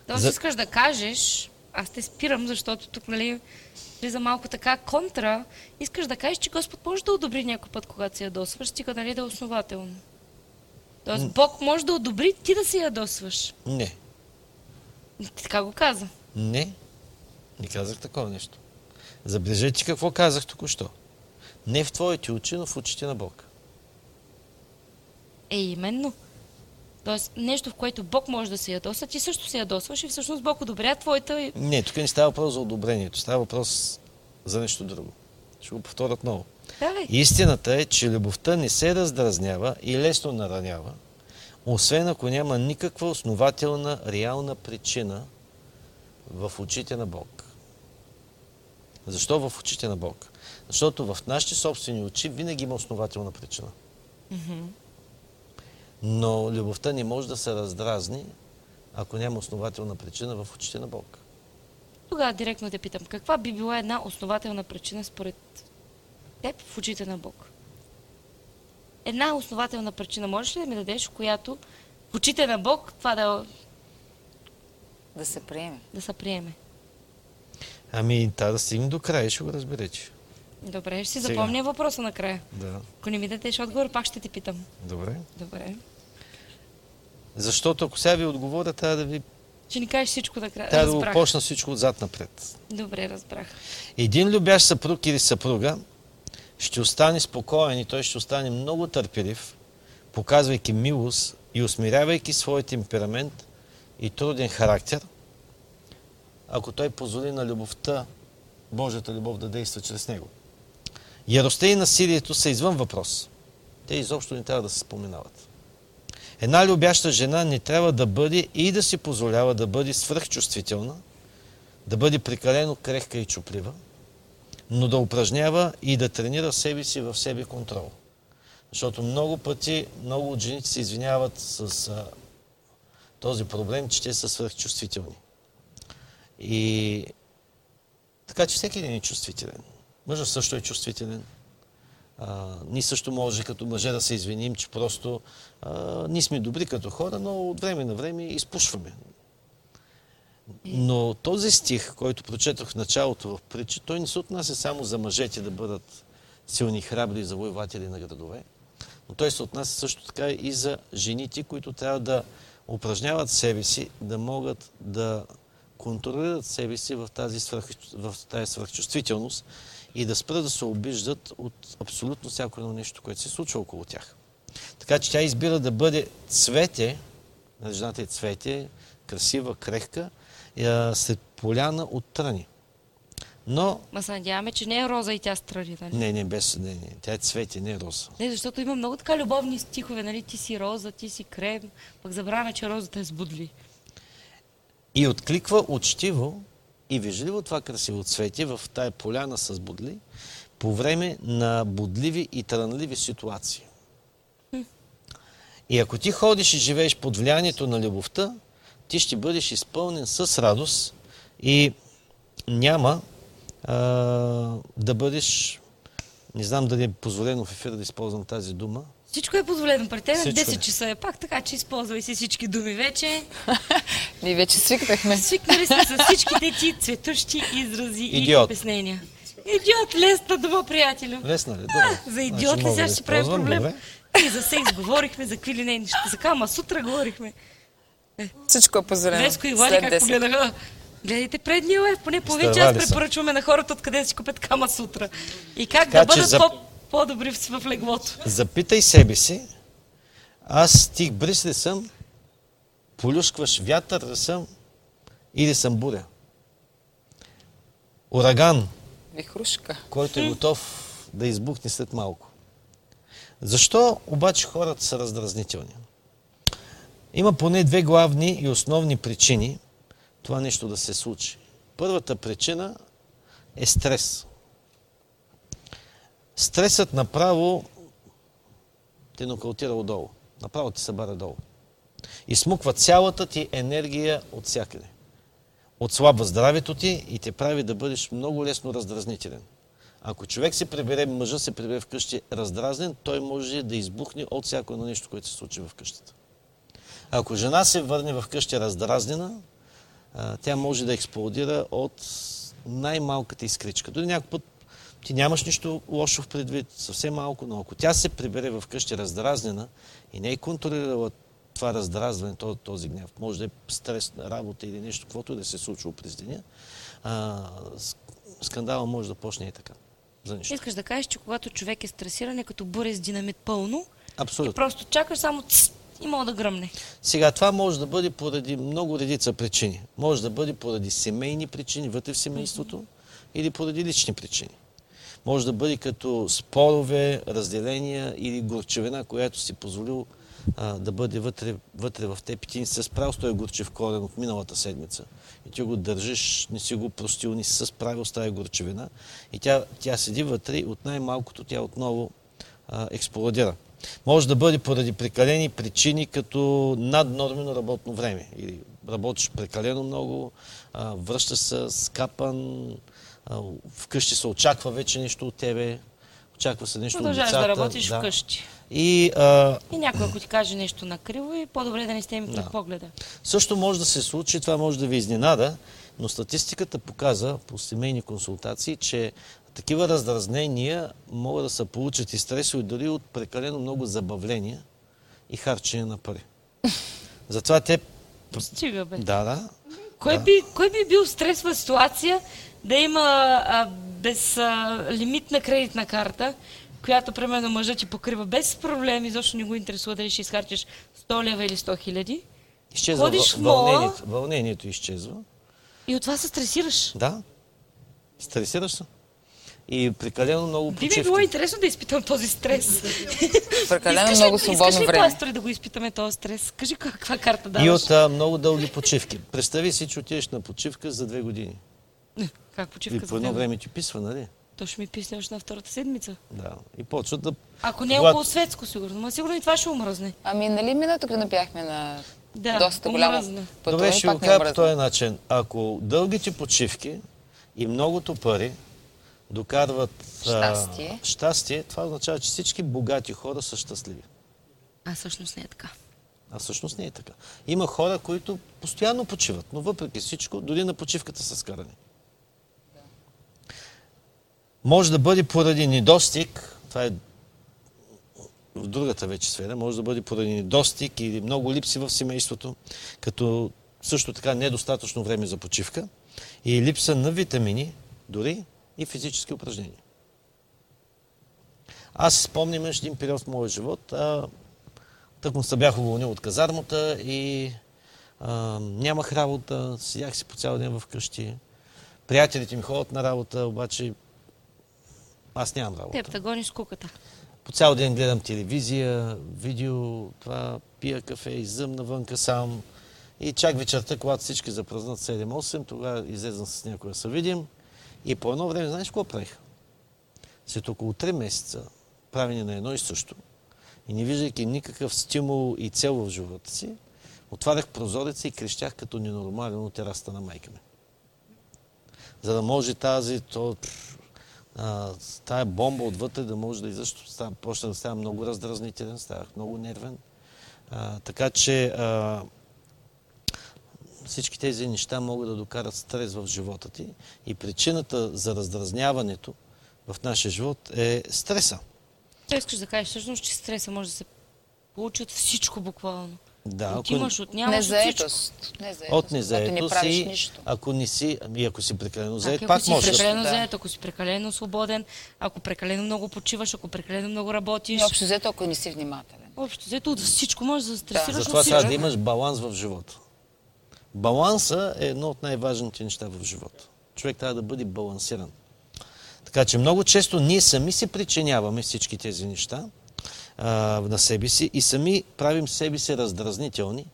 Тоест искаш да кажеш, аз те спирам, защото тук, влиза малко така контра, искаш да кажеш, че Господ може да одобри някой път, когато се ядосваш, стига, да е основателно. Тоест Бог може да одобри ти да се ядосваш. Не. Ти така го каза. Не казах такова нещо. Забележете какво казах току-що. Не в твоите очи, но в очите на Бог. Именно. Тоест, нещо, в което Бог може да се ядосва, ти също се ядосваш и всъщност Бог одобря твоята... Не, тук не става въпрос за одобрението, става въпрос за нещо друго. Ще го повторя отново. Давай. Истината е, че любовта не се раздразнява и лесно наранява, освен ако няма никаква основателна, реална причина в очите на Бог. Защо в очите на Бог? Защото в нашите собствени очи винаги има основателна причина. Но любовта не може да се раздразни, ако няма основателна причина в очите на Бог. Тогава директно те питам, каква би била една основателна причина според теб в очите на Бог? Една основателна причина можеш ли да ми дадеш, която в очите на Бог това да се приеме? Да се приеме. Ами, да стигне до края, ще го разберете. Добре, ще си запомня въпроса накрая. Да. Ако не ми дадеш отговор, пак ще ти питам. Добре. Защото ако сега ви отговоря, трябва да ви... Ще ни кажеш всичко накрая. Трябва да го почна всичко отзад напред. Добре, разбрах. Един любящ съпруг или съпруга ще остане спокоен и той ще остане много търпелив, показвайки милост и усмирявайки своят темперамент и труден характер, ако той позволи на любовта, Божията любов да действа чрез него. Яростта и насилието са извън въпрос. Те изобщо не трябва да се споменават. Една любяща жена не трябва да бъде и да си позволява да бъде свръхчувствителна, да бъде прекалено крехка и чуплива, но да упражнява и да тренира себе си в себе контрол. Защото много пъти, много от жените се извиняват с този проблем, че те са свръхчувствителни. И така че всеки един е чувствителен. Мъжът също е чувствителен. Ние също може като мъже да се извиним, че просто ние сме добри като хора, но от време на време изпушваме. Но този стих, който прочетох в началото в притча, той не се отнася само за мъжете да бъдат силни, храбри завоеватели на градове, но той се отнася също така и за жените, които трябва да упражняват себе си, да могат да контролират себе си в тази свръхчувствителност и да спрат да се обиждат от абсолютно всяко едно нещо, което се случва около тях. Така че тя избира да бъде цвете, жената е цвете, красива, крехка, след поляна от тръни. Но... Ма се надяваме, че не е роза и тя страни, нали? Не, тя е цвете, не е роза. Не, защото има много така любовни стихове, нали? Ти си роза, ти си крем, пък забравяме, че розата е сбудли. И откликва учтиво и вежливо това красиво цвете в тая поляна с будли по време на будливи и трънливи ситуации. И ако ти ходиш и живееш под влиянието на любовта, ти ще бъдеш изпълнен с радост и няма да бъдеш, не знам дали е позволено в ефира да използвам тази дума. Всичко е позволено при теб, 10 часа е пак, така че използвай си всички думи вече. Ние вече свикнахме. Свикнали сме с всичките ти цветущи изрази и обяснения. Идиот, лесна дума, приятелю. Лесна ли? Добре. За идиот ли сега ще правим проблем? Добре. И за секс говорихме, за какви ли не неща, за кама сутра говорихме. Всичко е позволено. Веско и Влади, как погледаха. Гледайте предния лев, поне половин час препоръчваме на хората откъде да си купят кама сутра. И как така, да бъдат по-добри в леглото. Запитай себе си. Аз тих бриз ли съм, полюшкваш вятър ли съм или съм буря? Ураган, който е готов да избухне след малко. Защо обаче хората са раздразнителни? Има поне две главни и основни причини това нещо да се случи. Първата причина е стрес. Стресът направо те нокаутира отдолу. Направо ти събаря долу. Измуква цялата ти енергия от всякъде. Отслабва здравето ти и те прави да бъдеш много лесно раздразнителен. Ако човек се прибере, мъжът се прибере вкъщи раздразнен, той може да избухне от всяко едно нещо, което се случи в къщата. Ако жена се върне в къщи раздразнена, тя може да експлодира от най-малката искричка. Дори някой път ти нямаш нищо лошо в предвид, съвсем малко, но ако тя се прибере в къщи раздразнена и не е контролирала това раздразване, този гняв, може да е стрес на работа или нещо, каквото и да се случва през деня, скандала може да почне и така. За нищо. Искаш да кажеш, че когато човек е стресиран, е като буря с динамит пълно. Абсолютно. И просто чакаш само и мога да гръмне. Сега това може да бъде поради много редица причини. Може да бъде поради семейни причини вътре в семейството или поради лични причини. Може да бъде като спорове, разделения или горчевина, която си позволил да бъде вътре в теб. Ти не се справил с този горчев корен от миналата седмица. И ти го държиш, не си го простил, не си се справил с тази горчевина. И тя седи вътре и от най-малкото тя отново експлодира. Може да бъде поради прекалени причини, като наднормено работно време. Или работиш прекалено много, връщаш се скапан, вкъщи се очаква вече нещо от тебе, очаква се нещо от децата. Продължаваш да работиш вкъщи. И някой, ако ти каже нещо накриво, и по-добре да не сте ми пред погледа. Също може да се случи, това може да ви изненада, но статистиката показа по семейни консултации, че такива раздразнения могат да се получат и стресови дори от прекалено много забавления и харчене на пари. Затова те... Стига, бе. Да. Кой би бил в стресова ситуация да има безлимитна кредитна карта, която, примерно, мъжът ти покрива без проблеми, защото не го интересува дали ще изхарчиш 100 лева или 100 хиляди. Изчезва вълнението изчезва. И от това се стресираш. Да, стресираш се. И прекалено много почивки. Би било интересно да изпитам този стрес. Прекалено много свободно време. Искаш ли, пастори, да го изпитаме този стрес? Кажи каква карта даваш. И от много дълги почивки. Представи си, че отидеш на почивка за 2 години. Как почивка за 2 години? По едно време ти писва, нали? То ще ми писне още на 2-та седмица. Да. И почват да... Ако не е около светско, сигурно. Ма сигурно и това ще умръзне. Ами, нали минато като бяхме на доста голяма пътуване, пак не умръзне. Добре, ще го кажа по този начин. Ако дългите почивки и многото пари докарват щастие, това означава, че всички богати хора са щастливи. А всъщност не е така. Има хора, които постоянно почиват, но въпреки всичко, дори на почивката са скарани. Да. Може да бъде поради недостиг, това е в другата вече сфера, може да бъде поради недостиг или много липси в семейството, като също така недостатъчно време за почивка и липса на витамини, дори и физически упражнения. Аз си спомням един период в моя живот. Тъкмо се бях уволнил от казармата и нямах работа. Седях си по цял ден вкъщи. Приятелите ми ходят на работа, обаче аз нямам работа. Теб те гони с куката. По цял ден гледам телевизия, видео, това, пия кафе, иззъм навънка сам. И чак вечерта, когато всички запразнат 7-8, тогава излезам с някой да се видим. И по едно време, знаеш какво правих? След около 3 месеца правене на едно и също и не виждайки никакъв стимул и цел в живота си, отварях прозореца и крещях като ненормален от терасата на майка ми. за да може тази бомба отвътре да може да излъщо. Почна да става много раздразнителен, ставах много нервен. Така че всички тези неща могат да докарат стрес в живота ти. И причината за раздразняването в нашия живот е стреса. Той искаш да кажеш всъщност, че стреса може да се получи от всичко буквално. Да, отимаш, отнямаш от всичко. От незаетост. Ако не си, ако си прекалено заед, пак можеш. Ако си прекалено заед, ако си прекалено свободен, ако прекалено много почиваш, ако прекалено много работиш. И общо взето, ако не си внимателен. Общо взето от всичко можеш да стресираш. Затова трябва да имаш баланс в живота. Баланса е едно от най-важните неща в живота. Човек трябва да бъде балансиран. Така че много често ние сами си причиняваме всички тези неща на себе си и сами правим себе си раздразнителни.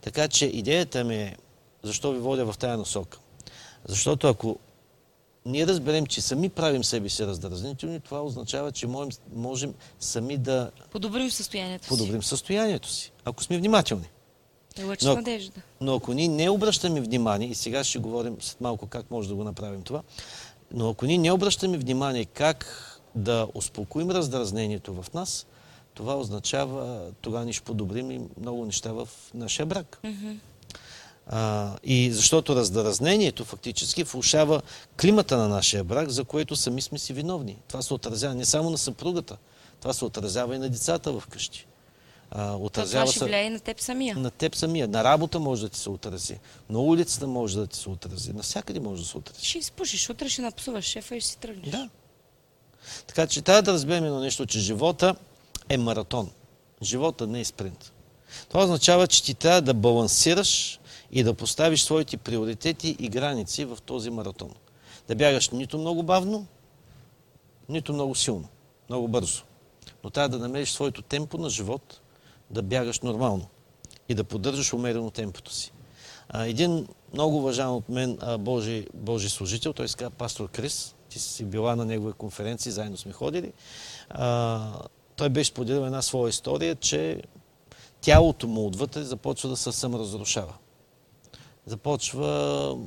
Така че идеята ми е, защо ви водя в тая насока? Защото ако ние разберем, че сами правим себе си раздразнителни, това означава, че можем сами да подобрим състоянието си, ако сме внимателни. Но ако ние не обръщаме внимание, и сега ще говорим след малко как може да го направим това, но ако ние не обръщаме внимание как да успокоим раздразнението в нас, това означава, тогава ни ще подобрим и много неща в нашия брак. Mm-hmm. И защото раздразнението фактически влошава климата на нашия брак, за което сами сме си виновни. Това се отразява не само на съпругата, това се отразява и на децата в къщи. Това ще влияе и на теб самия. На теб самия. На работа може да ти се отрази. На улицата може да ти се отрази. Навсякъде може да се отрази. Ще изпушиш, утре ще напсуваш шефа и ще си тръгнеш. Да. Така че трябва да разберем едно нещо, че живота е маратон. Живота не е спринт. Това означава, че ти трябва да балансираш и да поставиш своите приоритети и граници в този маратон. Да бягаш нито много бавно, нито много силно, много бързо. Но трябва да намериш своето темпо на живот, да бягаш нормално и да поддържаш умерено темпото си. Един много уважан от мен Божи служител, той се казва Пастор Крис, ти си била на негови конференции, заедно сме ходили. Той беше споделил една своя история, че тялото му отвътре започва да се саморазрушава. Започва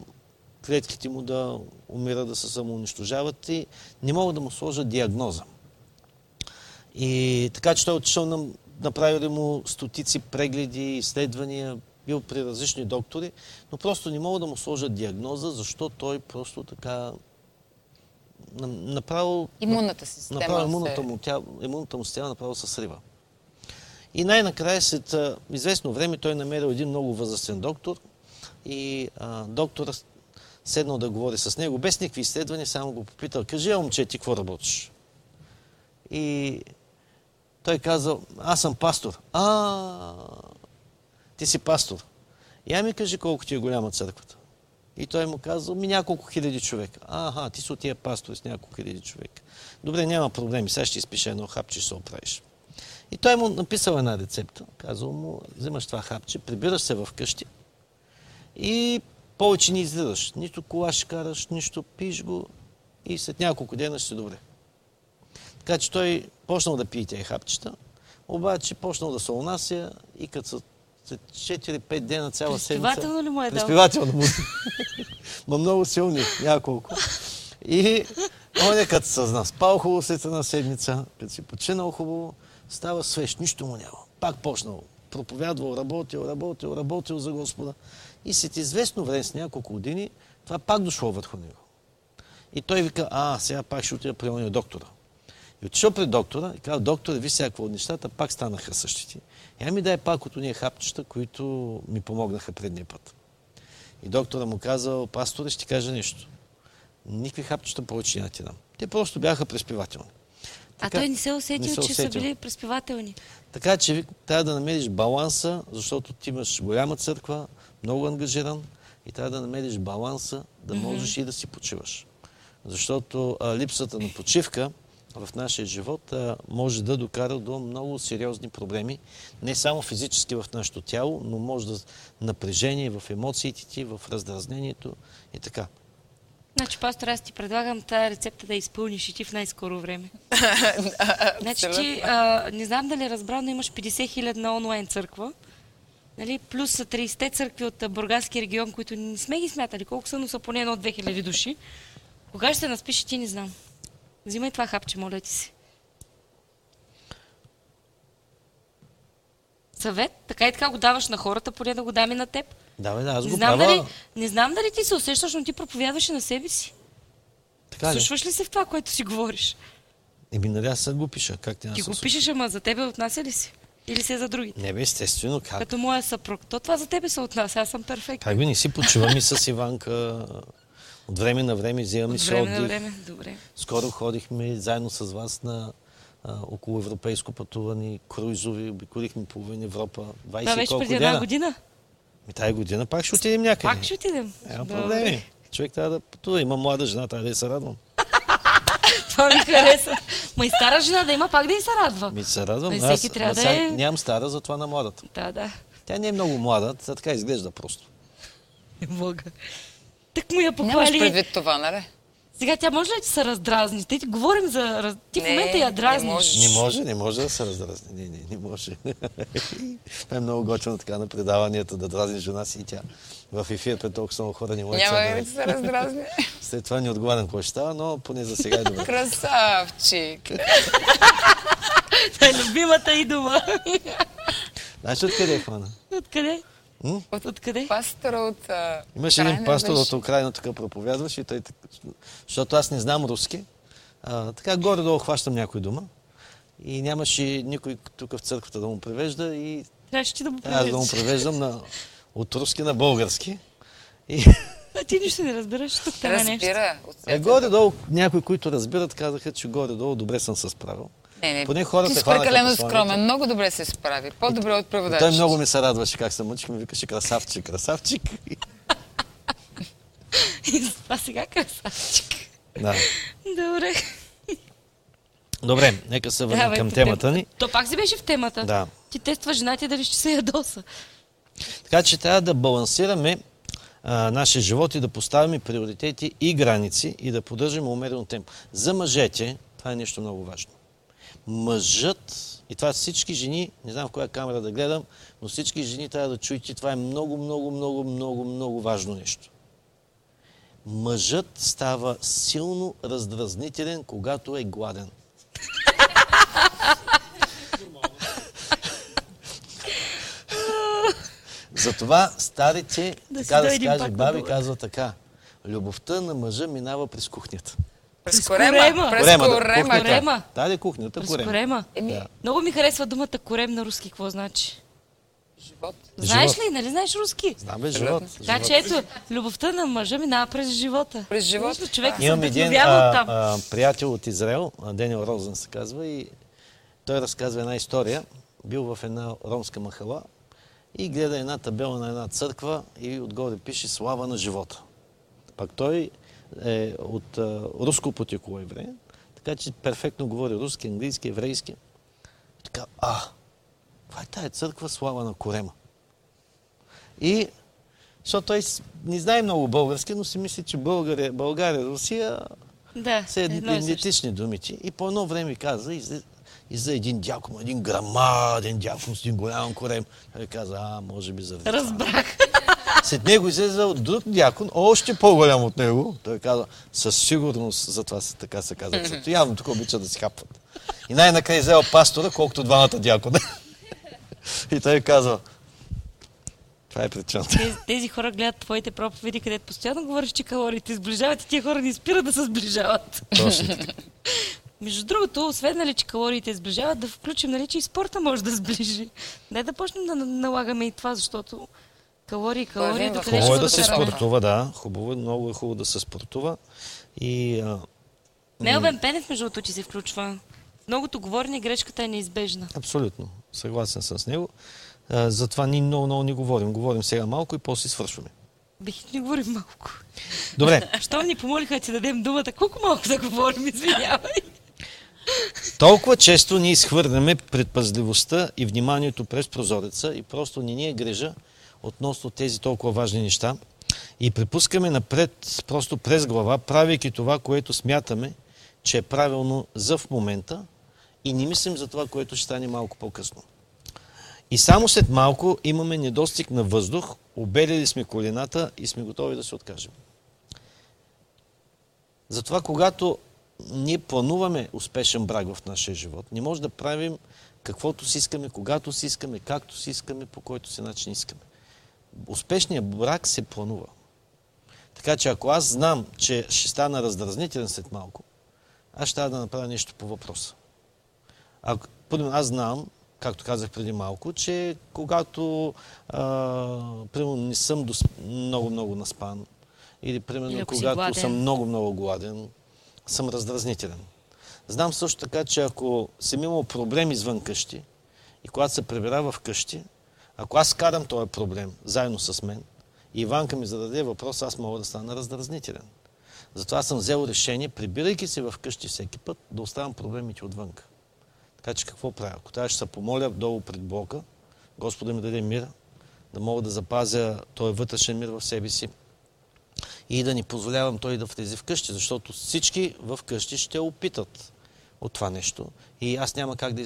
клетките му да умират, да се самоунищожават и не могат да му сложат диагноза. И така че той отишъл на направили му стотици прегледи, изследвания, бил при различни доктори, но просто не мога да му сложа диагноза, защо той просто така направо... Имунната му система направо се срива. И най-накрая след известно време той намерил един много възрастен доктор и докторът седнал да говори с него. Без никакви изследвания, само го попитал, кажи, момче, ти какво работиш? И... той казал, аз съм пастор. Ти си пастор. Я ми кажи колко ти е голяма църквата. И той му казал, няколко хиляди човека. Ти си от тия пастори с няколко хиляди човека. Добре, няма проблеми, сега ще изпиша едно хапче, ще се оправиш. И той му написал една рецепта. Казал му, вземаш това хапче, прибираш се в къщи и повече не излизаш. Нито кола ще караш, нищо, пиш го и след няколко дена ще си добре. Така че той почнал да пие тези хапчета, обаче почнал да се унася и като са 4-5 дена цяла седмица... Приспивателно ли му е дал? Приспивателно му е дал. Но много силни, няколко. И он е като съзнал. Спал хубаво след една седмица, като си починал хубаво, става свещ, нищо му няма. Пак почнал. Проповядвал, работил за Господа. И след известно време, с няколко години, това пак дошло върху него. И той вика, сега пак ще отида при ония доктора. И отишъл при доктора и казал, докторе, виж всяко от нещата, пак станаха същите. Я ми дай пак от ония хапчета, които ми помогнаха предния път. И доктора му казал, пасторе, ще ти кажа нещо. Никакви хапчета повече няма ти дам. Те просто бяха преспивателни. Така, той не се усетил, че са били преспивателни. Така че трябва да намериш баланса, защото ти имаш голяма църква, много ангажиран и трябва да намериш баланса, да можеш и да си почиваш. Защото липсата на почивка в нашия живот може да докара до много сериозни проблеми. Не само физически в нашето тяло, но може да напрежение в емоциите ти, в раздразнението и така. Значи, пастор, аз ти предлагам тази рецепта да изпълниш и ти в най-скоро време. Значи ти, не знам дали разбрал, но имаш 50 000 онлайн църква. Нали? Плюс са 30 църкви от Бургаски регион, които не сме ги смятали. Колко са, но са поне едно от 2000 души. Кога ще се наспиш и ти не знам. Взимай това хапче, моля ти се. Съвет? Така и така го даваш на хората, поне да го дам и на теб. Да, бе, да, аз го правя. Не знам дали ти се усещаш, но ти проповядваш и на себе си. Така ли? Слушваш ли се в това, което си говориш? Еми, нали аз го пиша. Как ти го пишеш, ама за тебе отнася ли си? Или се за другите? Не бе, естествено, как? Като моя съпруг. То това за тебе се отнася, аз съм перфект. Как бе, не си почивам и с Иванка. От време на време взимам и се отдих. Скоро ходихме заедно с вас на около европейско пътуване, круизови, обиколихме половина Европа. 20 да, беше преди една година. Ми тая година пак ще отидем някъде. Пак ще отидем. Няма проблеми. Човек трябва да пътува. Има млада жена, трябва да се радвам. Това ми хареса. Ма и стара жена да има, пак да и се радва. Ми се радвам. Аз нямам стара, затова на младата. Да, да. Тя не е много млада, така изглежда просто. Не мога. Так му я похвали. Нямаш предвид това, нали? Сега тя може ли да ти се раздразни? Ти говорим за... Ти в момента я дразниш. Не може да се раздразни. Не може. Това е много готино така на предаванията, да дразни жена си и тя. В ефир пред толкова много хора не може да... Няма да се раздразни. След това не отговарям какво ще става, но поне за сега е добре. Красавчик! Това е любимата и дума. Знаеш откъде е хвана? Откъде? Откъде? Пастора от Украина. Имаше един пастор от Украина, тук проповядваше, защото аз не знам руски. Така горе-долу хващам някой дума. И нямаше никой тук в църквата да му превежда. И аз да му превеждам от руски на български. А ти нищо не разбираш, тук това нещо. Горе-долу някои, които разбират, казаха, че горе-долу добре съм се справил. Поне хората ти си прекалено скромен, много добре се справи, по-добре от преводача. Той много ми се радваше как се мъчих, ми викаше красавчик. И затова сега красавчик. Да. Добре, нека се върнем към темата ни. То пак си беше в темата. Да. Ти тества жена ти дали ще се ядоса. Така че трябва да балансираме нашия живот и да поставяме приоритети и граници и да поддържаме умерено темп. За мъжете това е нещо много важно. Мъжът, и това всички жени, не знам в коя камера да гледам, но всички жени трябва да чуете, това е много важно нещо. Мъжът става силно раздразнителен, когато е гладен. Затова старите, така да се каже, баби казва така, любовта на мъжа минава през кухнята. През корема. През корема. Да, де кухнята, корема. Много ми харесва думата корем на руски. Какво значи? Живот. Знаеш ли? Нали знаеш руски? Знам бе, живот. Така че ето, любовта на мъжа минава през живота. През живота. Човек се вдъхновява оттам. Имам един приятел от Израел, Даниела Розен се казва, и той разказва една история. Бил в една ромска махала и гледа една табела на една църква и отгоре пише слава на живота. Пак той е от руско потекло еврея, така че перфектно говори руски, английски, еврейски. Така, това е тая църква слава на корема. И, защото той не знае много български, но си мисли, че България, Русия са идентични думите. И по едно време каза, излезе един дякон, един грамаден дякон с един голям корем. Той каза, може би заради това. Разбрах. След него излезе от друг дякон, още по-голям от него. Той казва, със сигурност, затова така се казва. Защото явно тук обича да си хапват. И най-накрая излезе пастора, колкото двамата дякона. И той казва, това е причината. Тези хора гледат твоите проповеди, където постоянно говориш, че калориите сближават и тия хора не спират да се сближават. Точно така. Между другото, освен нали, че калориите сближават, да включим, нали, че и спорта може да сближи. Не да почнем да налагаме и това, защото... Калории, докъде ще да се спортува, да. Хубаво, много е хубаво да се спортува. И... Мелвен Пенев, между другото, ти се включва. Многото говорене, грешката е неизбежна. Абсолютно. Съгласен съм с него. Затова ние много не говорим. Говорим сега малко и после свършваме. Бих не говорим малко. Добре. Щом ни помолиха да ти дадем думата, колко малко да говорим, извинявай. Толкова често ние изхвърляме предпазливостта и вниманието през прозореца и просто не ни е грижа относно тези толкова важни неща и препускаме напред, просто през глава, правейки това, което смятаме, че е правилно за в момента и не мислим за това, което ще стане малко по-късно. И само след малко имаме недостиг на въздух, обелили сме колената и сме готови да се откажем. Затова, когато ние плануваме успешен брак в нашия живот, не може да правим каквото си искаме, когато си искаме, както си искаме, по който си начин искаме. Успешният брак се планува. Така че ако аз знам, че ще стана раздразнителен след малко, аз ще трябва да направя нещо по въпроса. Аз знам, както казах преди малко, че когато примерно не съм много-много наспан, или примерно когато съм много-много гладен, съм раздразнителен. Знам също така, че ако съм имал проблем извън къщи и когато се прибира в къщи, ако аз карам този проблем заедно с мен и Иванка ми зададе въпрос, аз мога да стана раздразнителен. Затова съм взел решение, прибирайки се в къщи всеки път, да оставям проблемите отвънка. Така че какво правя? Ако трябва, ще се помоля долу пред Бога, Господа ми даде мир, да мога да запазя този вътрешен мир в себе си и да не позволявам той да влезе в къщи, защото всички в къщи ще опитат от това нещо и аз няма как да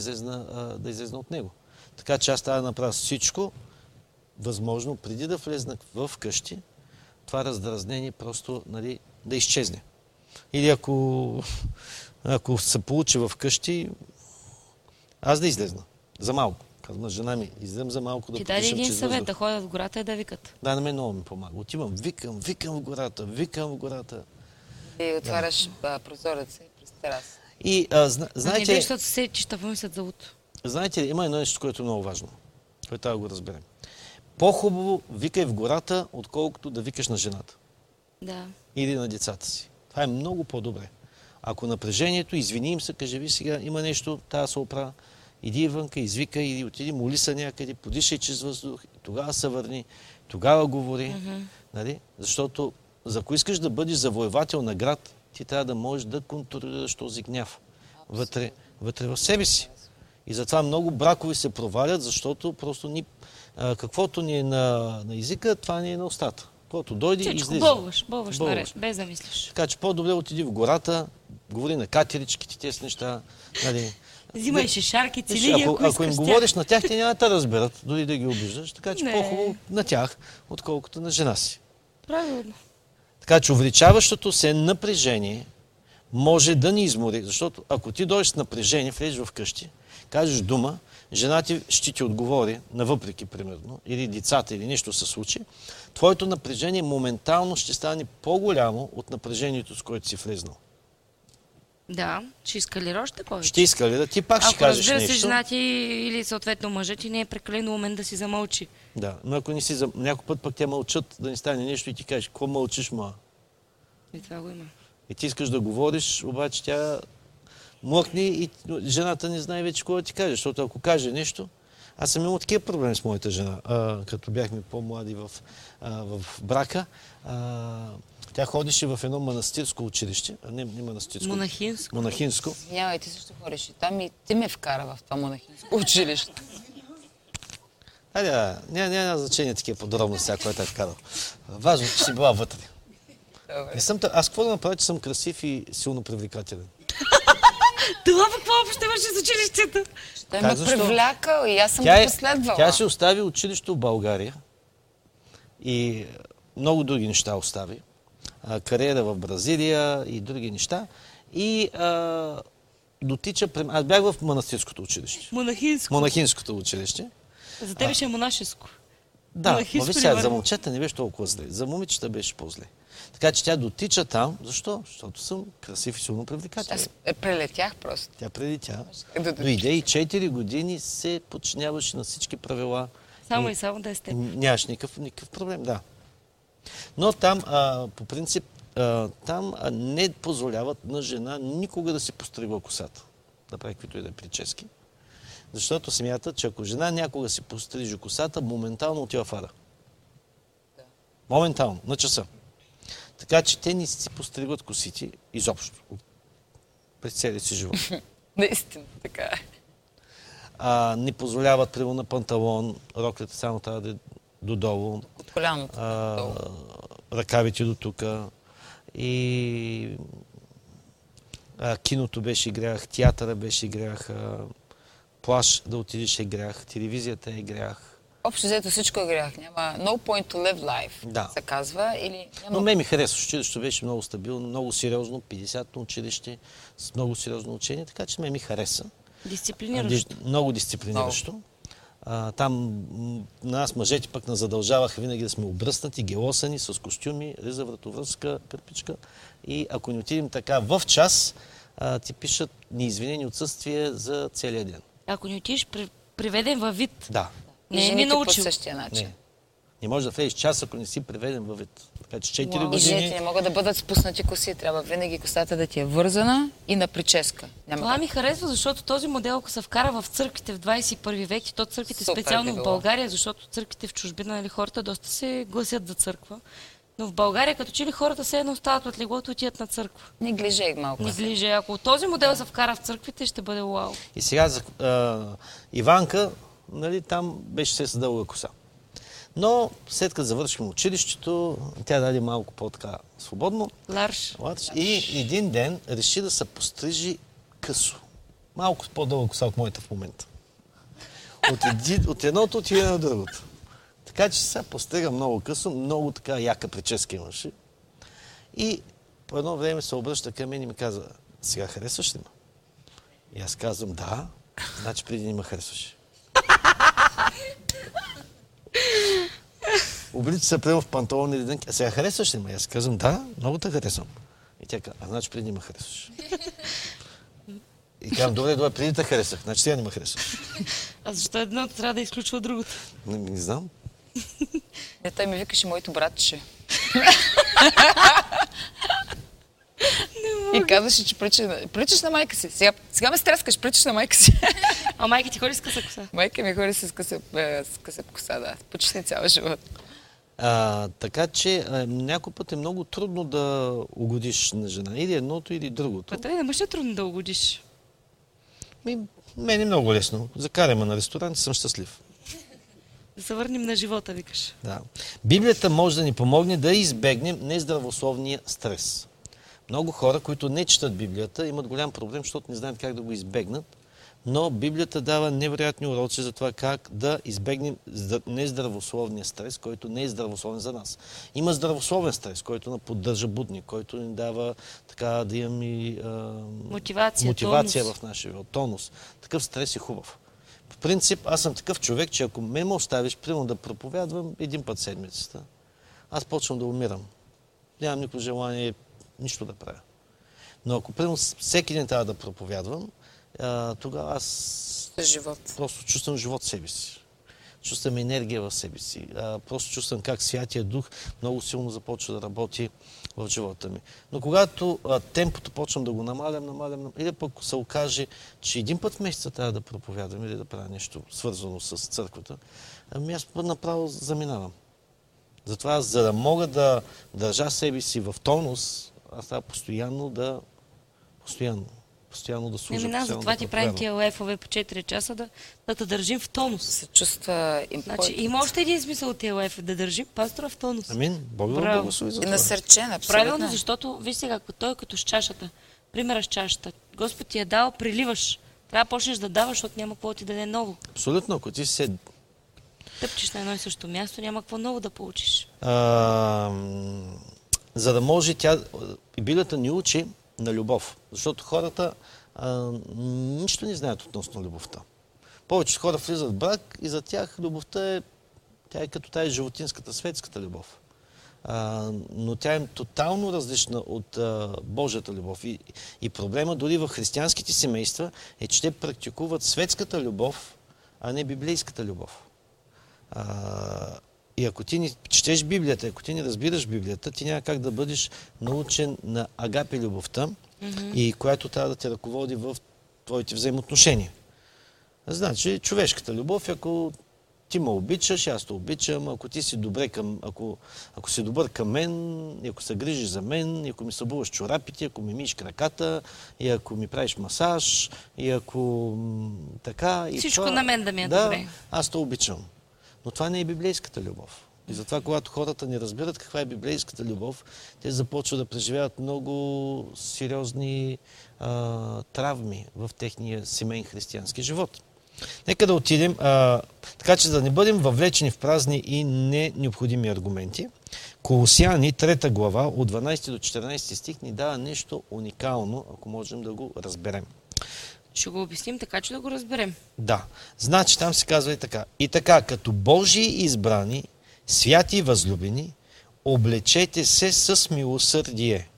излезна от него. Така че аз трябва да направя всичко възможно, преди да влезна в къщи, това раздразнение просто да изчезне. Или ако се получи в къщи, аз да излезна. За малко. Казвам на жена ми, излезам за малко да потишам чрез въздух. Ти даде един съвет, да ходят в гората и да викат. Да, на мен много ми помага. Отивам, викам в гората, И отваряш прозореца и през тераса. И знаете... Не бе, защото се чища помислят за луто. Знаете, има едно нещо, което е много важно. Което трябва да го разберем. По-хубаво викай в гората, отколкото да викаш на жената. Да. Или на децата си. Това е много по-добре. Ако напрежението, извини им се, кажи, ви сега има нещо, тая се оправя. Иди вънка, извикай, иди, отиди, моли се някъде, подишай чрез въздух, тогава се върни, тогава говори. Нали? Защото, ако искаш да бъдеш завоевател на град, ти трябва да можеш да контролираш този гняв вътре в себе си. И затова много бракови се провалят, защото просто каквото ни е на езика, това ни е на устата. Когато дойде и излиза. Бълваш наред, без да мислиш. Така че по-добре отиди в гората, говори на катеричките, тези неща. Нали. Взимай шишарки, цилиги, ако им говориш на тях, те няма да разберат, дори да ги обиждаш. Така че по-хубаво на тях, отколкото на жена си. Правилно. Така че увеличаващото се напрежение може да ни измори, защото ако ти дойдеш с напрежение, влезеш в къщи, кажеш дума, жена ти ще ти отговори, навъпреки, примерно, или децата, или нещо се случи, твоето напрежение моментално ще стане по-голямо от напрежението, с което си влезнал. Да, ще ескалираш такова. Ще ескалира, ти пак ще кажеш нещо. Ако разбира се, жена ти или съответно мъжът ти не е прекалено умен да си замълчи. Да, но ако не си замълчи, някой път пък те мълчат, да не стане нещо и ти кажеш, какво мълчиш, ма? И това го има. И ти искаш да говориш, обаче тя... млъкни и жената не знае вече кога ти каже, защото ако каже нещо, аз съм имал такива проблеми с моята жена, като бяхме по-млади в брака. Тя ходеше в едно манастирско училище, не манастирско, монахинско. Няма, и ти също ходиш и там, и ти ме вкара в това монахинско училище. Няма значение такива подробности, която е вкарал. Важно, че си била вътре. Аз какво да направя, че съм красив и силно привлекателен? Това какво общо имаше с училището? Той ме привлякал и аз съм го последвала. Тя ще остави училище в България и много други неща остави. Кариера в Бразилия и други неща. И дотича... Аз бях в монастирското училище. Монахинското училище. За те беше монашеско. Да, за момчета не беше толкова зле. За момичета беше по-зле. Така че тя дотича там. Защо? Защото съм красив и силно привлекателен. Аз прелетях просто. Тя прелетя. Дойде и 4 години се подчиняваше на всички правила. Само и само да е с теб. Нямаш никакъв проблем, да. Но там, по принцип, там не позволяват на жена никога да си постригва косата. Да прави каквито и да е прически. Защото смятат, че ако жена някога си пострижи косата, моментално отива в ада. Да. Моментално, на часа. Така че те не си постригват косите изобщо. През целия си живот. Наистина, така е. Не позволяват прило на панталон, роклята само трябва да е додолу. От коляното додолу. Ръкавите до тука. И киното беше грях, театъра беше грях, плаж да отидеш е грях, телевизията е грях. Общо взето всичко е грях. Няма no point to live life, да, се казва. Или няма... Но ме ми харесва. Училището беше много стабилно, много сериозно. 50-то училище с много сериозно учение, така че ме ми хареса. Дисциплиниращо. Много дисциплиниращо. Много. Там нас мъжете пък нас задължаваха винаги да сме обръснати, гелосани, с костюми, риза, вратовръзка, кърпичка. И ако не отидем така в час, ти пишат неизвинени отсъствия за целия ден. Ако не отидеш приведен във вид. Да. Не е ми научил. Не може да влезеш час, ако не си приведен във вид. 4 години. И жените не могат да бъдат спуснати коси. Трябва винаги косата да ти е вързана и на прическа. Няма това как. Ми харесва, защото този модел, ако се вкара в църквите в 21 век, и то църквите супер, специално в България, защото църквите в чужбина или хората доста се гласят за църква. Но в България, като че ли хората се едно остават от леглото, отиват на църква. Не глижей малко. Не глижей. Ако този модел се вкара в църквите, ще бъде уау. И сега за Иванка, нали, там беше се с дълга коса. Но след като завършихме училището, тя даде малко по-така свободно. Ларш. И един ден реши да се пострижи късо. Малко по-дълга коса от моята в момента. От едното отиде на другото. Така че сега пострига много късо, много така яка прическа имаше. И по едно време се обръща към мен и ми каза, сега харесваш ли ме? И аз казвам, да, значи преди не ме харесваше. Облича се према в панталон или дънки. А сега харесваш ли ме? Аз казвам, да, много те харесвам. И тя казва, а значи преди не ме харесваш. И казвам, добре, преди те харесах, значи сега не ме харесваш. А защо едно трябва да изключва другото? Не знам. Не, той ми викаше моето братче. И казваше, че приличаш на майка си. Сега ме стряскаш, приличаш на майка си. А майка ти ходи с къса коса? Майка ми ходи с къса коса, да. Почти цял живот. Така че някой път е много трудно да угодиш на жена. Или едното, или другото. Пътре, на мъж е трудно да угодиш. Мен е много лесно. Закараме на ресторант и съм щастлив. Да се върнем на живота, викаш. Да. Библията може да ни помогне да избегнем нездравословния стрес. Много хора, които не четат Библията, имат голям проблем, защото не знаят как да го избегнат. Но Библията дава невероятни уроци за това как да избегнем нездравословния стрес, който не е здравословен за нас. Има здравословен стрес, който ни поддържа будни, който ни дава така да имаме мотивация в нашия живот, тонус. Такъв стрес е хубав. В принцип, аз съм такъв човек, че ако ме оставиш, примерно да проповядвам един път седмицата, аз почвам да умирам. Нямам никакво желание нищо да правя. Но ако примерно всеки ден трябва да проповядвам, тогава аз просто чувствам живот в себе си. Чувствам енергия в себе си. Просто чувствам как Святия Дух много силно започва да работи в живота ми. Но когато темпото почвам да го намалям, или пък се окаже, че един път в месеца трябва да проповядвам или да правя нещо свързано с църквата, ами аз направо заминавам. Затова, за да мога да държа себе си в тонус, аз трябва постоянно да служа. Затова ти правим тия лайфове по 4 часа, да те държим в тонус. Се чувства импотент. Значи, има още един смисъл от тия лайфове, да държим пастора в тонус. Амин, Бога благослови за това. И насърчена. Правилно, защото виж сега, той е като с чашата. Примера с чашата. Господ ти я дал, приливаш. Трябва да почнеш да даваш, защото няма какво ти даде ново. Абсолютно, ако ти се тъпчеш на едно и също място, няма какво ново да получиш. За да може тя... Библията ни учи на любов. Защото хората нищо не знаят относно любовта. Повече хора влизат в брак и за тях любовта е, тя е като тая животинската, светската любов. Но тя е тотално различна от Божията любов. И проблема дори в християнските семейства е, че те практикуват светската любов, а не библейската любов. И ако ти не четеш Библията, ако ти не разбираш Библията, ти няма как да бъдеш научен на агапе любовта, и която трябва да те ръководи в твоите взаимоотношения. Значи, човешката любов, ако ти ме обичаш, аз те обичам, ако ти си добре ако си добър към мен, ако се грижиш за мен, ако ми събуваш чорапите, ако ми миеш краката, и ако ми правиш масаж, и ако така... И всичко това, на мен да ми е добре. Аз те обичам. Но това не е библейската любов. И затова, когато хората не разбират каква е библейската любов, те започват да преживяват много сериозни травми в техния семейен християнски живот. Нека да отидем. Така че да не бъдем въвлечени в празни и необходими аргументи. Колосяни, 3 глава, от 12 до 14 стих ни дава нещо уникално, ако можем да го разберем. Ще го обясним така, че да го разберем. Да. Значи там се казва и така. И така, като Божии избрани, святи и възлюбени, облечете се с милосърдие.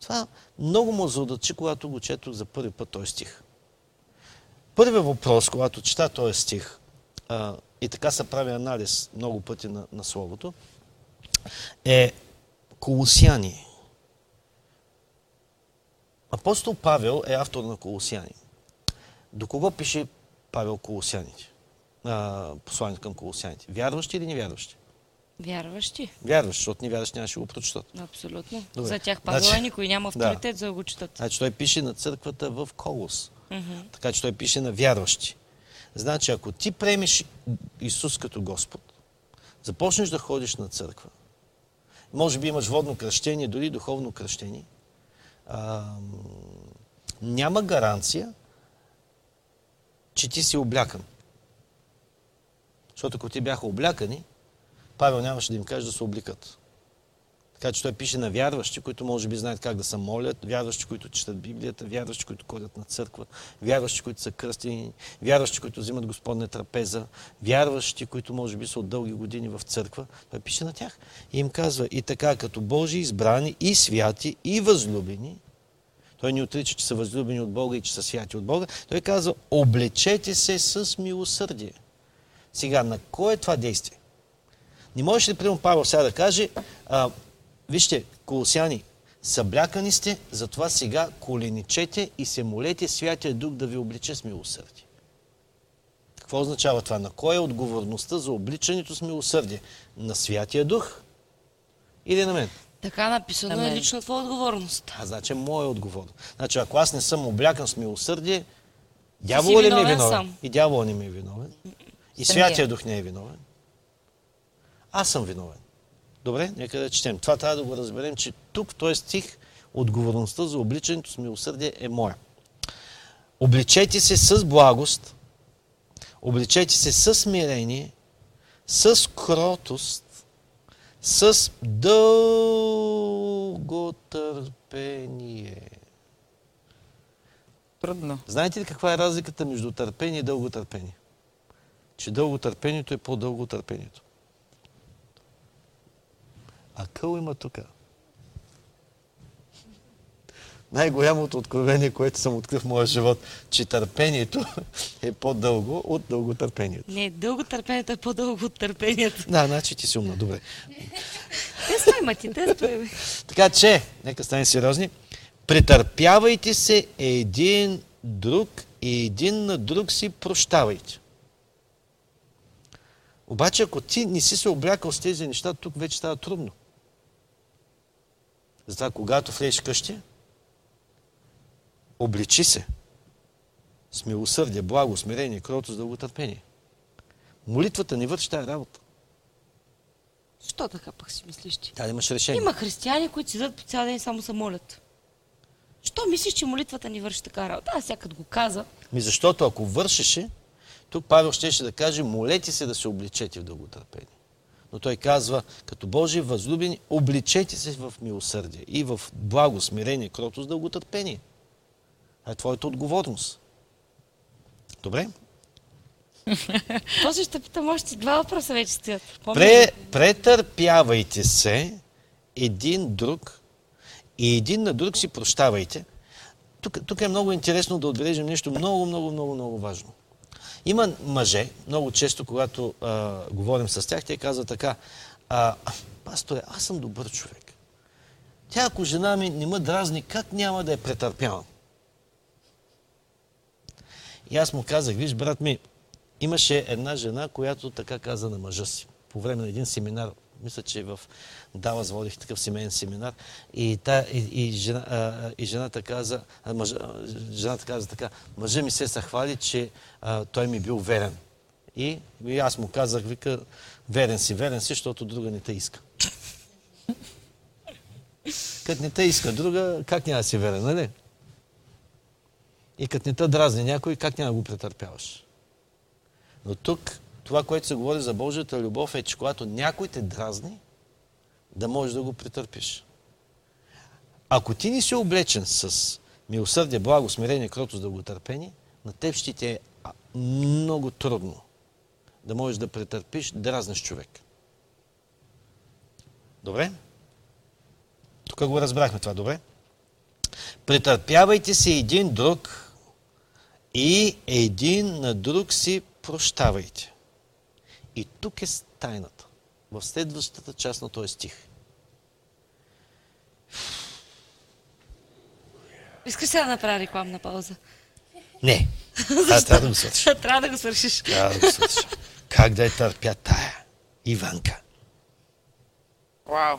Това много му задачи, когато го четох за първи път този стих. Първият въпрос, когато чета този стих, и така се прави анализ много пъти на Словото, е Колосяни. Апостол Павел е автор на Колосяни. До кого пише Павел Колосяните? Посланието към Колосяните. Вярващи или невярващи? Вярващи. Вярващи, защото невярващи нямаше го прочитат. Абсолютно. Добре. За тях Павел никой няма авторитет за да го четат. Значи той пише на църквата в Колос. Mm-hmm. Така че той пише на вярващи. Значи ако ти приемеш Исус като Господ, започнеш да ходиш на църква, може би имаш водно кръщение, дори духовно кръщение, няма гаранция, че ти си облякан. Защото ако ти бяха облякани, Павел нямаше да им каже да се облекат. Така че той пише на вярващи, които може би знаят как да се молят, вярващи, които четат Библията, вярващи, които ходят на църква, вярващи, които са кръстени, вярващи, които взимат Господна трапеза, вярващи, които може би са от дълги години в църква. Той пише на тях и им казва: и така, като Божии избрани и святи и възлюбени, той не отрича, че са възлюбени от Бога и че са святи от Бога, той казва: облечете се с милосърдие. Сега, на кое е това действие? Не можеш ли, примерно, Павел сега да каже: вижте, колосяни, съблякани сте, затова сега коленичете и се молете Святия Дух да ви обличе с милосърдие. Какво означава това? На кой е отговорността за обличането с милосърдие? На Святия Дух или на мен? Така написано е лично твоя отговорност. Значи моя отговорност. Значи ако аз не съм облякан с милосърдие, дяволът не ми е виновен. И дяволът не ми е виновен. И Святия Дух не е виновен. Аз съм виновен. Добре, нека да четем. Това трябва да го разберем, че тук този стих, отговорността за обличането с милосърдие е моя. Обличете се с благост, обличете се с смирение, с кротост, с дълготърпение. Трудно. Знаете ли каква е разликата между търпение и дълготърпение? Че дълготърпението е по-дълготърпението. Акъл има тук. Най-голямото откровение, което съм открил в моя живот, че търпението е по-дълго от дълготърпението. Не, дълготърпението е по-дълго от търпението. Да, значи ти си умна, добре. Тествай. Така че, нека станем сериозни. Претърпявайте се един друг и един на друг си прощавайте. Обаче, ако ти не си се облякал с тези неща, тук вече става трудно. Затова, когато влезеш къщи, обличи се с милосърдие, благо, смирение, кротост, дълготърпение. Молитвата не върши тая работа. Що така пък си мислиш ти? Да, имаш решение. Има християни, които седат по цял ден и само се молят. Що мислиш, че молитвата не върши така работа? Аз всякът го каза. Защото ако вършеше, тук Павел щеше да каже: молете се да се обличете в дълготърпение. Но той казва: като Божии възлюбени, обличете се в милосърдие и в благо, смирение, кротост, дълготърпение. Това е твоята отговорност. Добре? После ще питам още два въпроса вече стоят. Претърпявайте се един друг и един на друг си прощавайте. Тук е много интересно да отбележим нещо много важно. Има мъже, много често, когато говорим с тях, те казват така: пасторе, аз съм добър човек. Тя, ако жена ми не ме дразни, как няма да я претърпявам? И аз му казах: виж, брат ми, имаше една жена, която така каза на мъжа си. По време на един семинар, мисля, че в Далас водих такъв семейен семинар, жената каза така: мъжа ми се съхвали, че той ми бил верен. И аз му казах, вика: верен си, защото друга не те иска. Като не те иска друга, как няма да си верен, нали? И като не те дразни някой, как няма да го претърпяваш? Но тук това, което се говори за Божията любов е, че когато някой те дразни, да можеш да го претърпиш. Ако ти не си облечен с милосърдие, благо, смирение, кротост, дълготърпение, на теб ще ти е много трудно да можеш да претърпиш, дразнеш човек. Добре? Тук го разбрахме това, добре? Претърпявайте се един друг и един на друг си прощавайте. И тук е тайната. В следващата част на този стих. Искаш сега да направя рекламна пауза? Не. Трябва да го свършиш. Трябва да го свършиш. Как да я търпя тая Иванка? Вау!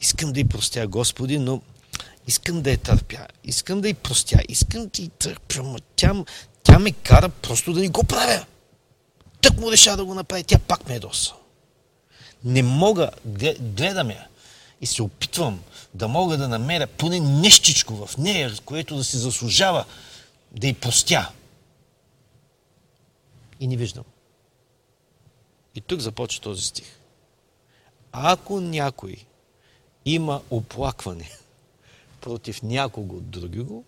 Искам да й простя, Господи, но искам да я търпя. Искам да й простя. Искам да й търпя. Тя ме кара просто да не го правя. Тък му реша да го направи. Тя пак ме е доса. Не мога. Гледам я. И се опитвам да мога да намеря поне нещичко в нея, което да се заслужава да й простя. И не виждам. И тук започва този стих. Ако някой има оплакване против някого от другиго,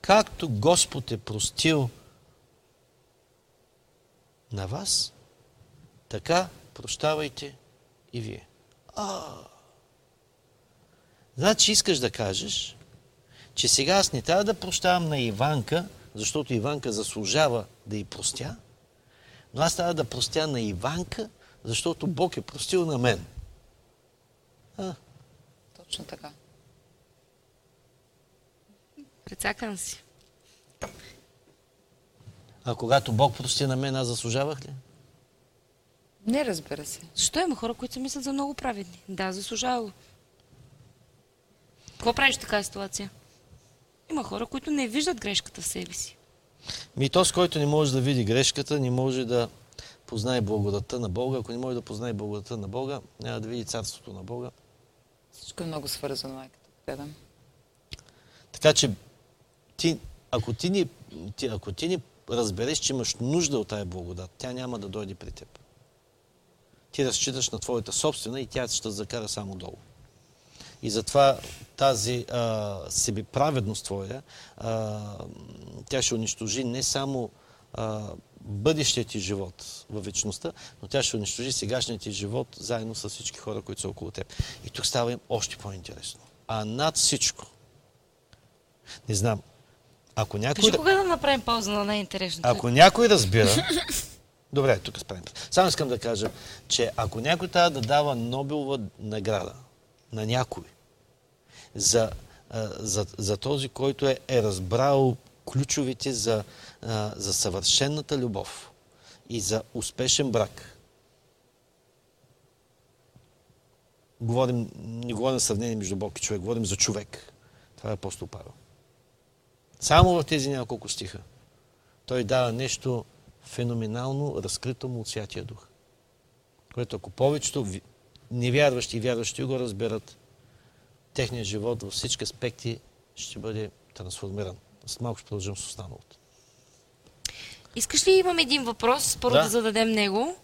както Господ е простил на вас, така прощавайте и вие. Значи искаш да кажеш, че сега аз не трябва да прощавам на Иванка, защото Иванка заслужава да й простя, но аз трябва да простя на Иванка, защото Бог е простил на мен. Точно така. Прецакан си. А когато Бог прости на мен, аз заслужавах ли? Не, разбира се. Защо има хора, които се мислят за много праведни? Да, заслужавало. Какво правиш в такава ситуация? Има хора, които не виждат грешката в себе си. Този, който не може да види грешката, не може да познае благодата на Бога. Ако не може да познае благодата на Бога, няма да види царството на Бога. Всичко е много свързано, като гледам. Така че, ако ти не разбереш, че имаш нужда от тая благодат, тя няма да дойде при теб. Ти разчиташ на твоята собствена и тя ще закара само долу. И затова тази себеправедност твоя, тя ще унищожи не само бъдещия ти живот във вечността, но тя ще унищожи сегашния ти живот заедно с всички хора, които са около теб. И тук става им още по-интересно. А над всичко, не знам, ако някой... Пиши кога да направим пауза на най-интересното. Ако някой разбира... Добре, тук спрем. Само искам да кажа, че ако някой трябва да дава Нобелова награда на някой за този, който е разбрал ключовите за съвършената любов и за успешен брак. Не говорим сравнение между Бог и човек, говорим за човек. Това е апостол Павел. Само в тези няколко стиха той дава нещо феноменално, разкрито му от Святия Дух. Което ако повечето невярващи и вярващи го разберат, техният живот във всички аспекти ще бъде трансформиран. Аз малко ще продължим с останалото. Искаш ли, имам един въпрос, първо да зададем него.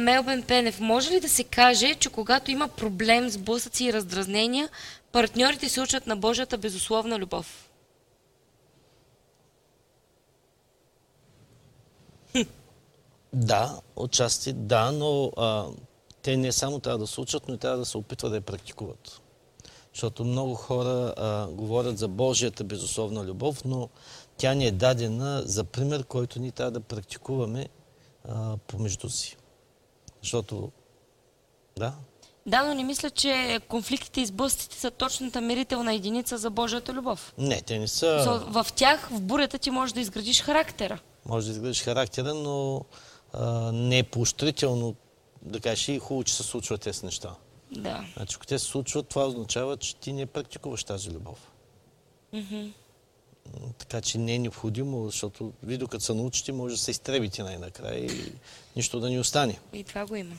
Мелбен Пенев, може ли да се каже, че когато има проблем с сблъсъци и раздразнения, партньорите се учат на Божията безусловна любов? Да, отчасти да, но те не само трябва да се учат, но и трябва да се опитват да я практикуват. Защото много хора говорят за Божията безусловна любов, но тя ни е дадена за пример, който ние трябва да практикуваме помежду си. Защото, да? Да, но не мисля, че конфликтите и сблъсъците са точната мерителна единица за Божията любов. Не, те не са... В тях, в бурята ти можеш да изградиш характера. Може да изградиш характера, но не е поощрително, да кажеш, и хубаво, че се случват тези неща. Да. Значи, ако те се случват, това означава, че ти не практикуваш тази любов. Mm-hmm. Така че не е необходимо, защото ви докато се научите, може да се изтребите най-накрая и нищо да ни остане. И това го има.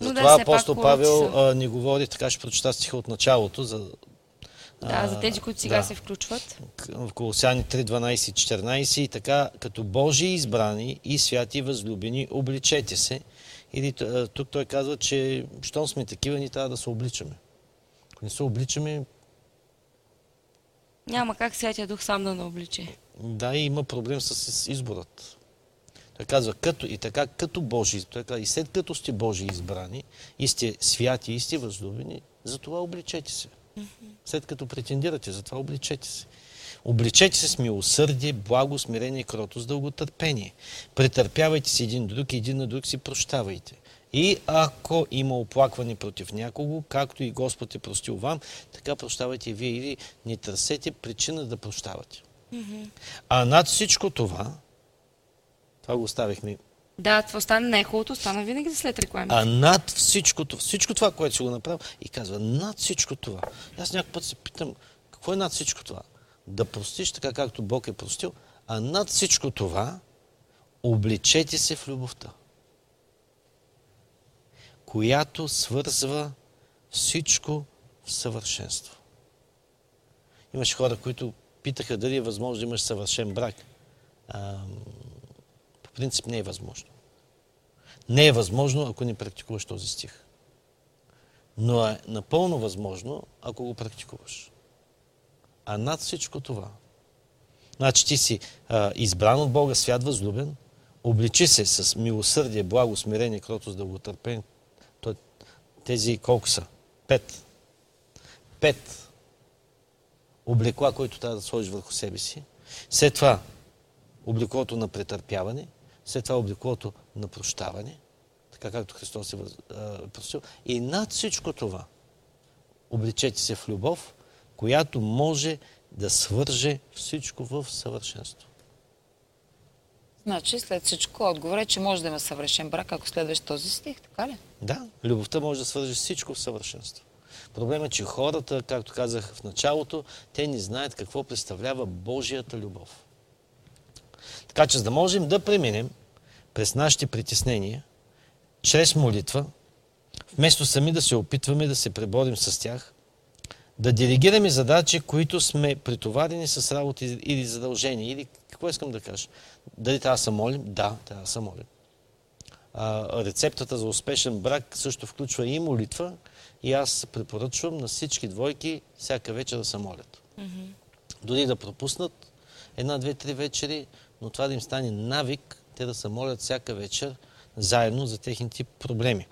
Затова апостол Павел ни говори, така ще прочета стиха от началото, за Да, за тези, които сега се включват. В Колосяни 3, 12, 14 и така, като Божии избрани и святи възлюбени, обличете се. Или тук той казва, че щом сме такива, ни трябва да се обличаме. Ако не се обличаме... Няма как Святия Дух сам да не обличе. Да, и има проблем с изборът. Той казва, като и така, като Божии, той казва, и след като сте Божии избрани, и сте святи, и сте възлюбени, затова обличете се. След като претендирате, затова обличете се. Обличете се с милосърдие, благо, смирение, кротост, дълготърпение. Претърпявайте се един друг и един на друг си прощавайте. И ако има оплакване против някого, както и Господ е простил вам, така прощавайте и вие, или не търсете причина да прощавате. Mm-hmm. А над всичко това, това го оставихме. Да, това стане не е хубавото, стана винаги след рекламите. А над всичко това, което си го направил, и казва, над всичко това. Аз някакъв път се питам, какво е над всичко това? Да простиш така, както Бог е простил, а над всичко това обличете се в любовта, която свързва всичко в съвършенство. Имаше хора, които питаха дали е възможно да имаш съвършен брак. По принцип не е възможно. Не е възможно, ако не практикуваш този стих. Но е напълно възможно, ако го практикуваш. А над всичко това. Значи ти си избран от Бога, свят, възлюбен, обличи се с милосърдие, благо, смирение, кротост, дълготърпение. Тези колко са? 5. 5 облекла, които трябва да сложиш върху себе си. След това облеклото на претърпяване, след това облеклото на прощаване, така както Христос е простил. И над всичко това обличете се в любов, която може да свърже всичко в съвършенство. Значи след всичко отговор е, че може да има съвършен брак, ако следваш този стих, така ли? Да, любовта може да свърже всичко в съвършенство. Проблемът е, че хората, както казах в началото, те не знаят какво представлява Божията любов. Така че, за да можем да преминем през нашите притеснения, чрез молитва, вместо сами да се опитваме да се преборим с тях, да делегираме задачи, които сме претоварени с работа или задължения. Или какво искам да кажа? Дали трябва да се молим? Да, трябва да се молим. Рецептата за успешен брак също включва и молитва. И аз препоръчвам на всички двойки всяка вечер да се молят. Mm-hmm. Дори да пропуснат една, две, три вечери, но това да им стане навик, те да се молят всяка вечер заедно за техните проблеми.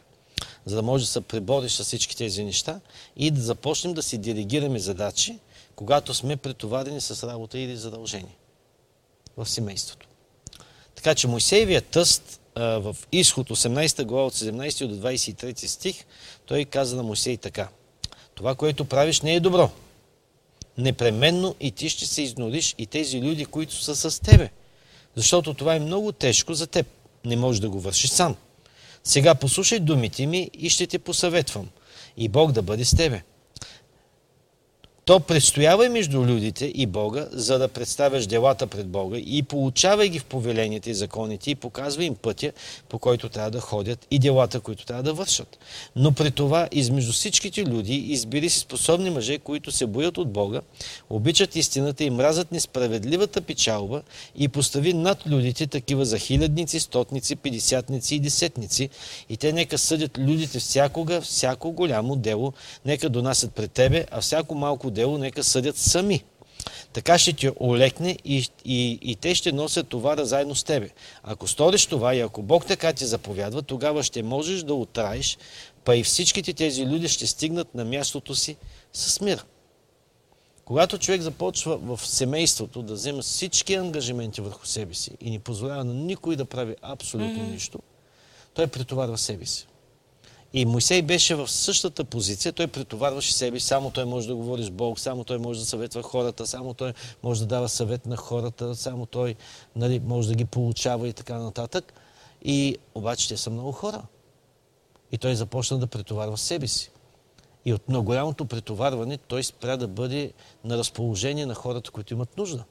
За да може да се пребориш с всички тези неща и да започнем да си делегираме задачи, когато сме претоварени с работа или задължение в семейството. Така че Мойсеевия тъст в Изход 18 глава от 17 до 23 стих, той каза на Мойсей така: това, което правиш, не е добро. Непременно и ти ще се изнориш и тези люди, които са с тебе. Защото това е много тежко за теб. Не можеш да го вършиш сам. Сега послушай думите ми и ще те посъветвам. И Бог да бъде с тебе. То престоявай между людите и Бога, за да представяш делата пред Бога и получавай ги в повеленията и законите и показвай им пътя, по който трябва да ходят и делата, които трябва да вършат. Но при това измежду всичките люди избери си способни мъже, които се боят от Бога, обичат истината и мразят несправедливата печалба и постави над людите такива за хилядници, стотници, петдесятници и десетници и те нека съдят людите всякога, всяко голямо дело, нека донасят пред тебе, а всяко малко дело, нека съдят сами. Така ще ти олекне и те ще носят товара заедно с тебе. Ако сториш това и ако Бог така ти заповядва, тогава ще можеш да отраеш, па и всичките тези люди ще стигнат на мястото си с мир. Когато човек започва в семейството да взема всички ангажименти върху себе си и не позволява на никой да прави абсолютно нищо, той претоварва себе си. И Мойсей беше в същата позиция, той претоварваше себе, само той може да говори с Бог, само той може да съветва хората, само той може да дава съвет на хората, само той може да ги получава и така нататък. И обаче те са много хора. И той започна да претоварва себе си. И от много голямото претоварване той спря да бъде на разположение на хората, които имат нужда.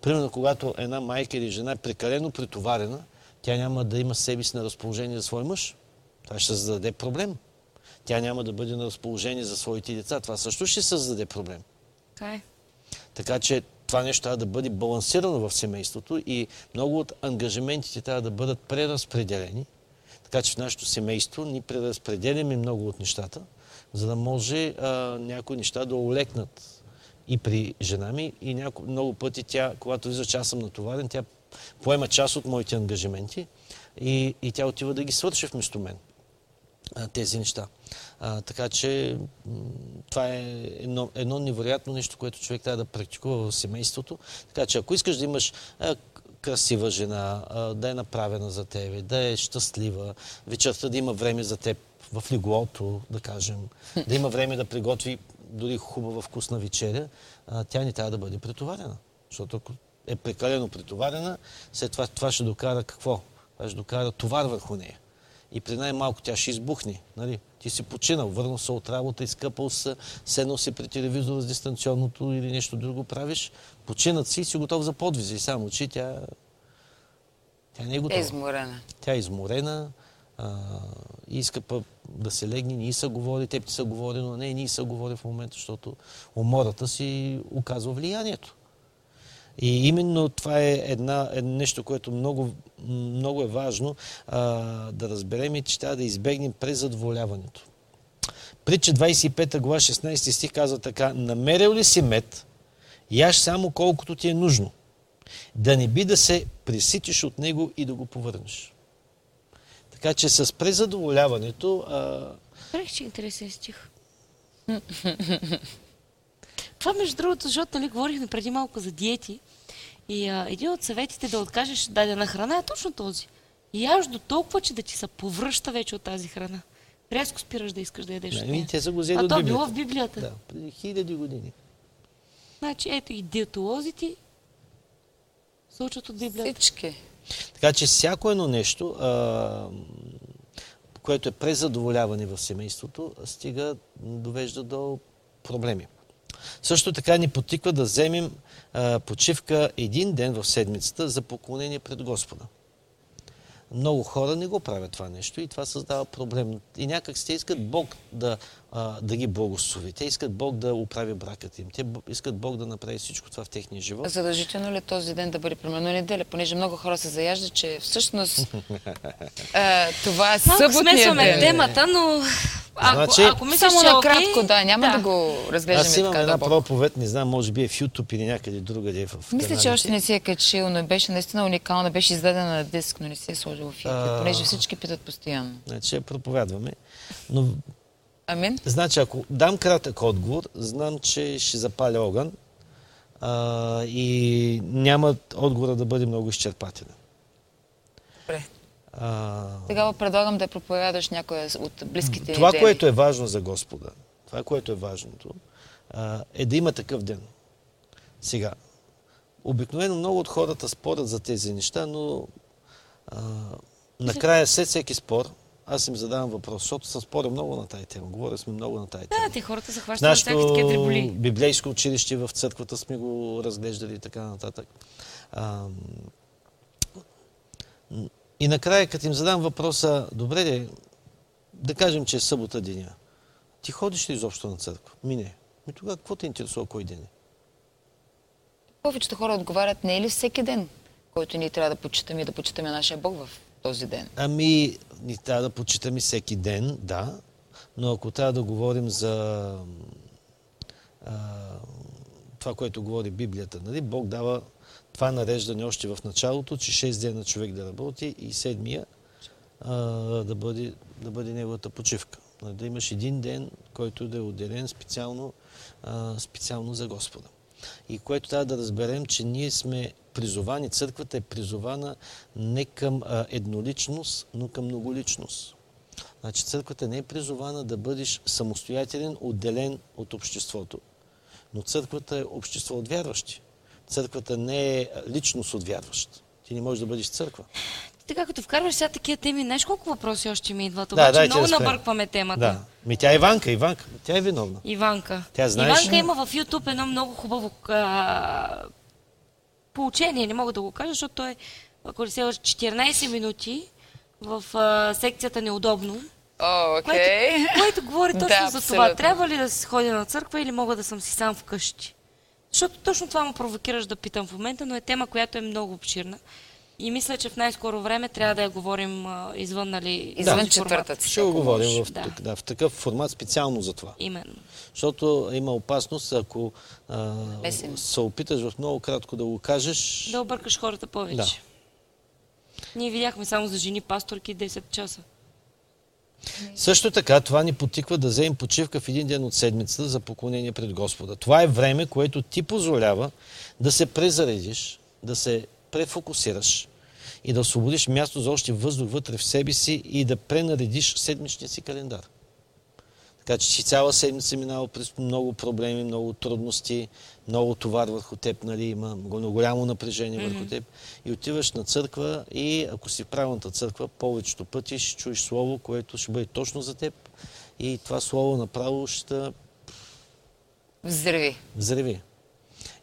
Примерно, когато една майка или жена е прекалено претоварена, тя няма да има себе си на разположение за свой мъж. Това ще създаде проблем. Тя няма да бъде на разположение за своите деца. Това също ще създаде проблем. Така е. Така че това нещо трябва да бъде балансирано в семейството и много от ангажиментите трябва да бъдат преразпределени. Така че в нашето семейство ни преразпределяме много от нещата, за да може някои неща да олекнат и при жена ми. И много пъти тя, когато вижда, че аз съм натоварен, тя поема част от моите ангажименти и тя отива да ги свърши вместо мен тези неща. Така че това е едно невероятно нещо, което човек трябва да практикува в семейството. Така че ако искаш да имаш красива жена, да е направена за тебе, да е щастлива, вечерта да има време за теб в леглото, да кажем, да има време да приготви дори хубава вкусна вечеря, тя не трябва да бъде претоварена. Защото ако е прекалено претоварена, след това ще докара какво? Това ще докара товар върху нея. И при най-малко тя ще избухне. Нали? Ти си починал, върнал се от работа, изкъпал се, седнал си при телевизора с дистанционното или нещо друго правиш. Починат си и си готов за подвизи. Само, че тя не е готова. Изморена. Тя е изморена и иска да се легне. Не и се говори, теб ти се говори, но не и се говори в момента, защото умората си оказва влиянието. И именно това е нещо, което много, много е важно да разберем и че трябва да избегнем презадоволяването. Притча 25 глава 16 стих казва така: намерил ли си мед, яж само колкото ти е нужно, да не би да се преситиш от него и да го повърнеш. Така че с презадоволяването... Трех, че интересен стих. Това между другото, защото нали, говорихме преди малко за диети и един от съветите да откажеш дадена храна е точно този. И яж до толкова, че да ти се повръща вече от тази храна. Рязко спираш да искаш да ядеш от нея. А то било в Библията. Да, преди 1000 години. Значи ето и диетолозите се учат от Библията. Всички. Така че всяко едно нещо, което е презадоволяване в семейството, стига довежда до проблеми. Също така ни потиква да вземем почивка един ден в седмицата за поклонение пред Господа. Много хора не го правят това нещо и това създава проблем. И някак те искат Бог да ги благослови. Те искат Бог да оправи бракът им. Те искат Бог да направи всичко това в техния живот. Задължително ли този ден да бъде примерно неделя? Понеже много хора се заяждат, че всъщност това е съботния ден. Малко смесваме темата, но... Ако мислиш, само накратко, да, няма да го разглеждаме. Аз имам една проповед, не знам, може би е в Ютуб или някъде другаде. Мисля, че още не си е качил, но беше наистина уникална, беше издадена на диск, но не си е сложил в Ютуб, понеже всички питат постоянно. Значи, проповядваме. Но... Амин. Значи, ако дам кратък отговор, знам, че ще запаля огън и няма отговора да бъде много изчерпателен. Добре. Тогава предлагам да проповядаш някоя от близките това, идеи. Това, което е важно за Господа, това, което е важното, е да има такъв ден. Сега, обикновено много от хората спорят за тези неща, но накрая след всеки спор, аз им задавам въпрос, защото съм спорил много на тази тема. Говоря сме много на тази тема. Да, те хората се хващат на всякакви такива дреболи. Нашето библейско училище в църквата сме го разглеждали и така нататък. И накрая, като им задам въпроса, добре ли, да кажем, че е събота деня, ти ходиш ли изобщо на църква? Не. Тогава какво те интересува кой ден е? Повечето хора отговарят, не е ли всеки ден, който ние трябва да почитаме и да почитаме нашия Бог в този ден? Ние трябва да почитаме всеки ден, да, но ако трябва да говорим за това, което говори Библията, нали? Бог дава това нареждане още в началото, че 6 дена човек да работи и седмия да бъде неговата почивка. Да имаш един ден, който да е отделен специално за Господа. И което трябва да разберем, че ние сме призовани, църквата е призована не към едноличност, но към многоличност. Значи църквата не е призована да бъдеш самостоятелен, отделен от обществото. Но църквата е общество от вярващи. Църквата не е личност от вярващ. Ти не можеш да бъдеш църква. Така като вкарваш сега такива теми, знаеш колко въпроси още ми идват, обаче да, много набъркваме темата. Да. Тя е Иванка. Тя е виновна. Тя знаеш... Иванка има в Ютуб едно много хубаво поучение, не мога да го кажа, защото той е 14 минути в секцията неудобно. Което говори точно за това. Трябва ли да се ходи на църква или мога да съм си сам вкъщи? Защото точно това му провокираш да питам в момента, но е тема, която е много обширна. И мисля, че в най-скоро време трябва да я говорим извън, нали... Извън четвъртъци. Ще го говорим в такъв формат специално за това. Именно. Защото има опасност, ако се опиташ в много кратко да го кажеш... Да объркаш хората повече. Да. Ние видяхме само за жени пасторки 10 часа. Също така, това ни потиква да вземем почивка в един ден от седмицата за поклонение пред Господа. Това е време, което ти позволява да се презаредиш, да се префокусираш и да освободиш място за още въздух вътре в себе си и да пренаредиш седмичния си календар. Така че си цяла седмица минава през много проблеми, много трудности, много товар върху теб, нали, има много голямо напрежение върху теб. И отиваш на църква и ако си в правилната църква, повечето пъти ще чуеш слово, което ще бъде точно за теб и това слово направо ще... Взриви.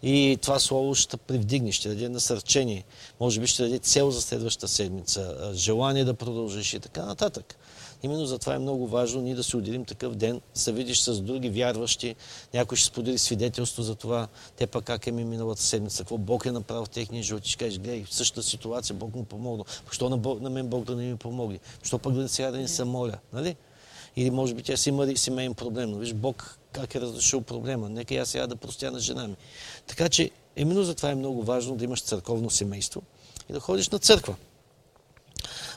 И това слово ще привдигне, ще даде насърчение. Може би ще даде цел за следващата седмица, желание да продължиш и така нататък. Именно затова е много важно ние да си отделим такъв ден, се видиш с други вярващи, някой ще сподели свидетелство за това, те пък как е ми миналата седмица, какво Бог е направил в техния живот, ще кажеш, гледай, в същата ситуация Бог му помогна, защо на мен Бог да не ми помогне, защо пък да сега да не се моля, нали? Или може би тя си има семейен проблем, но виж Бог как е разрешил проблема, нека я сега да простя на жена ми. Така че именно затова е много важно да имаш църковно семейство и да ходиш на църква.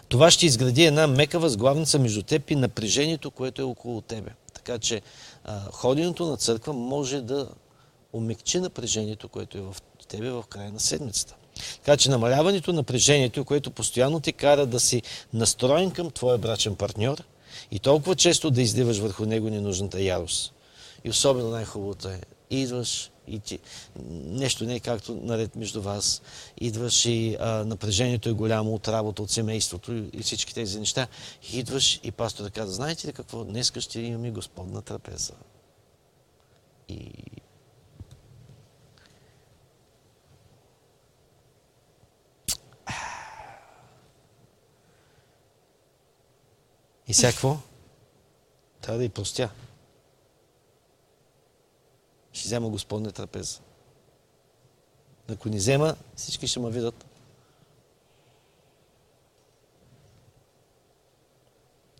Това ще изгради една мека възглавница между теб и напрежението, което е около тебе. Така че ходенето на църква може да омекчи напрежението, което е в тебе в края на седмицата. Така че намаляването на напрежението, което постоянно ти кара да си настроен към твоя брачен партньор и толкова често да изливаш върху него ненужната ярост. И особено най-хубавото е, идваш и ти, нещо не е както наред между вас, идваш и напрежението е голямо от работа, от семейството и всички тези неща, идваш и пастора казва, знаете ли какво, днеска ще имаме Господна трапеза. И... И сега какво? Трябва да и простя. Ще взема Господна трапеза. Ако не взема, всички ще ме видят.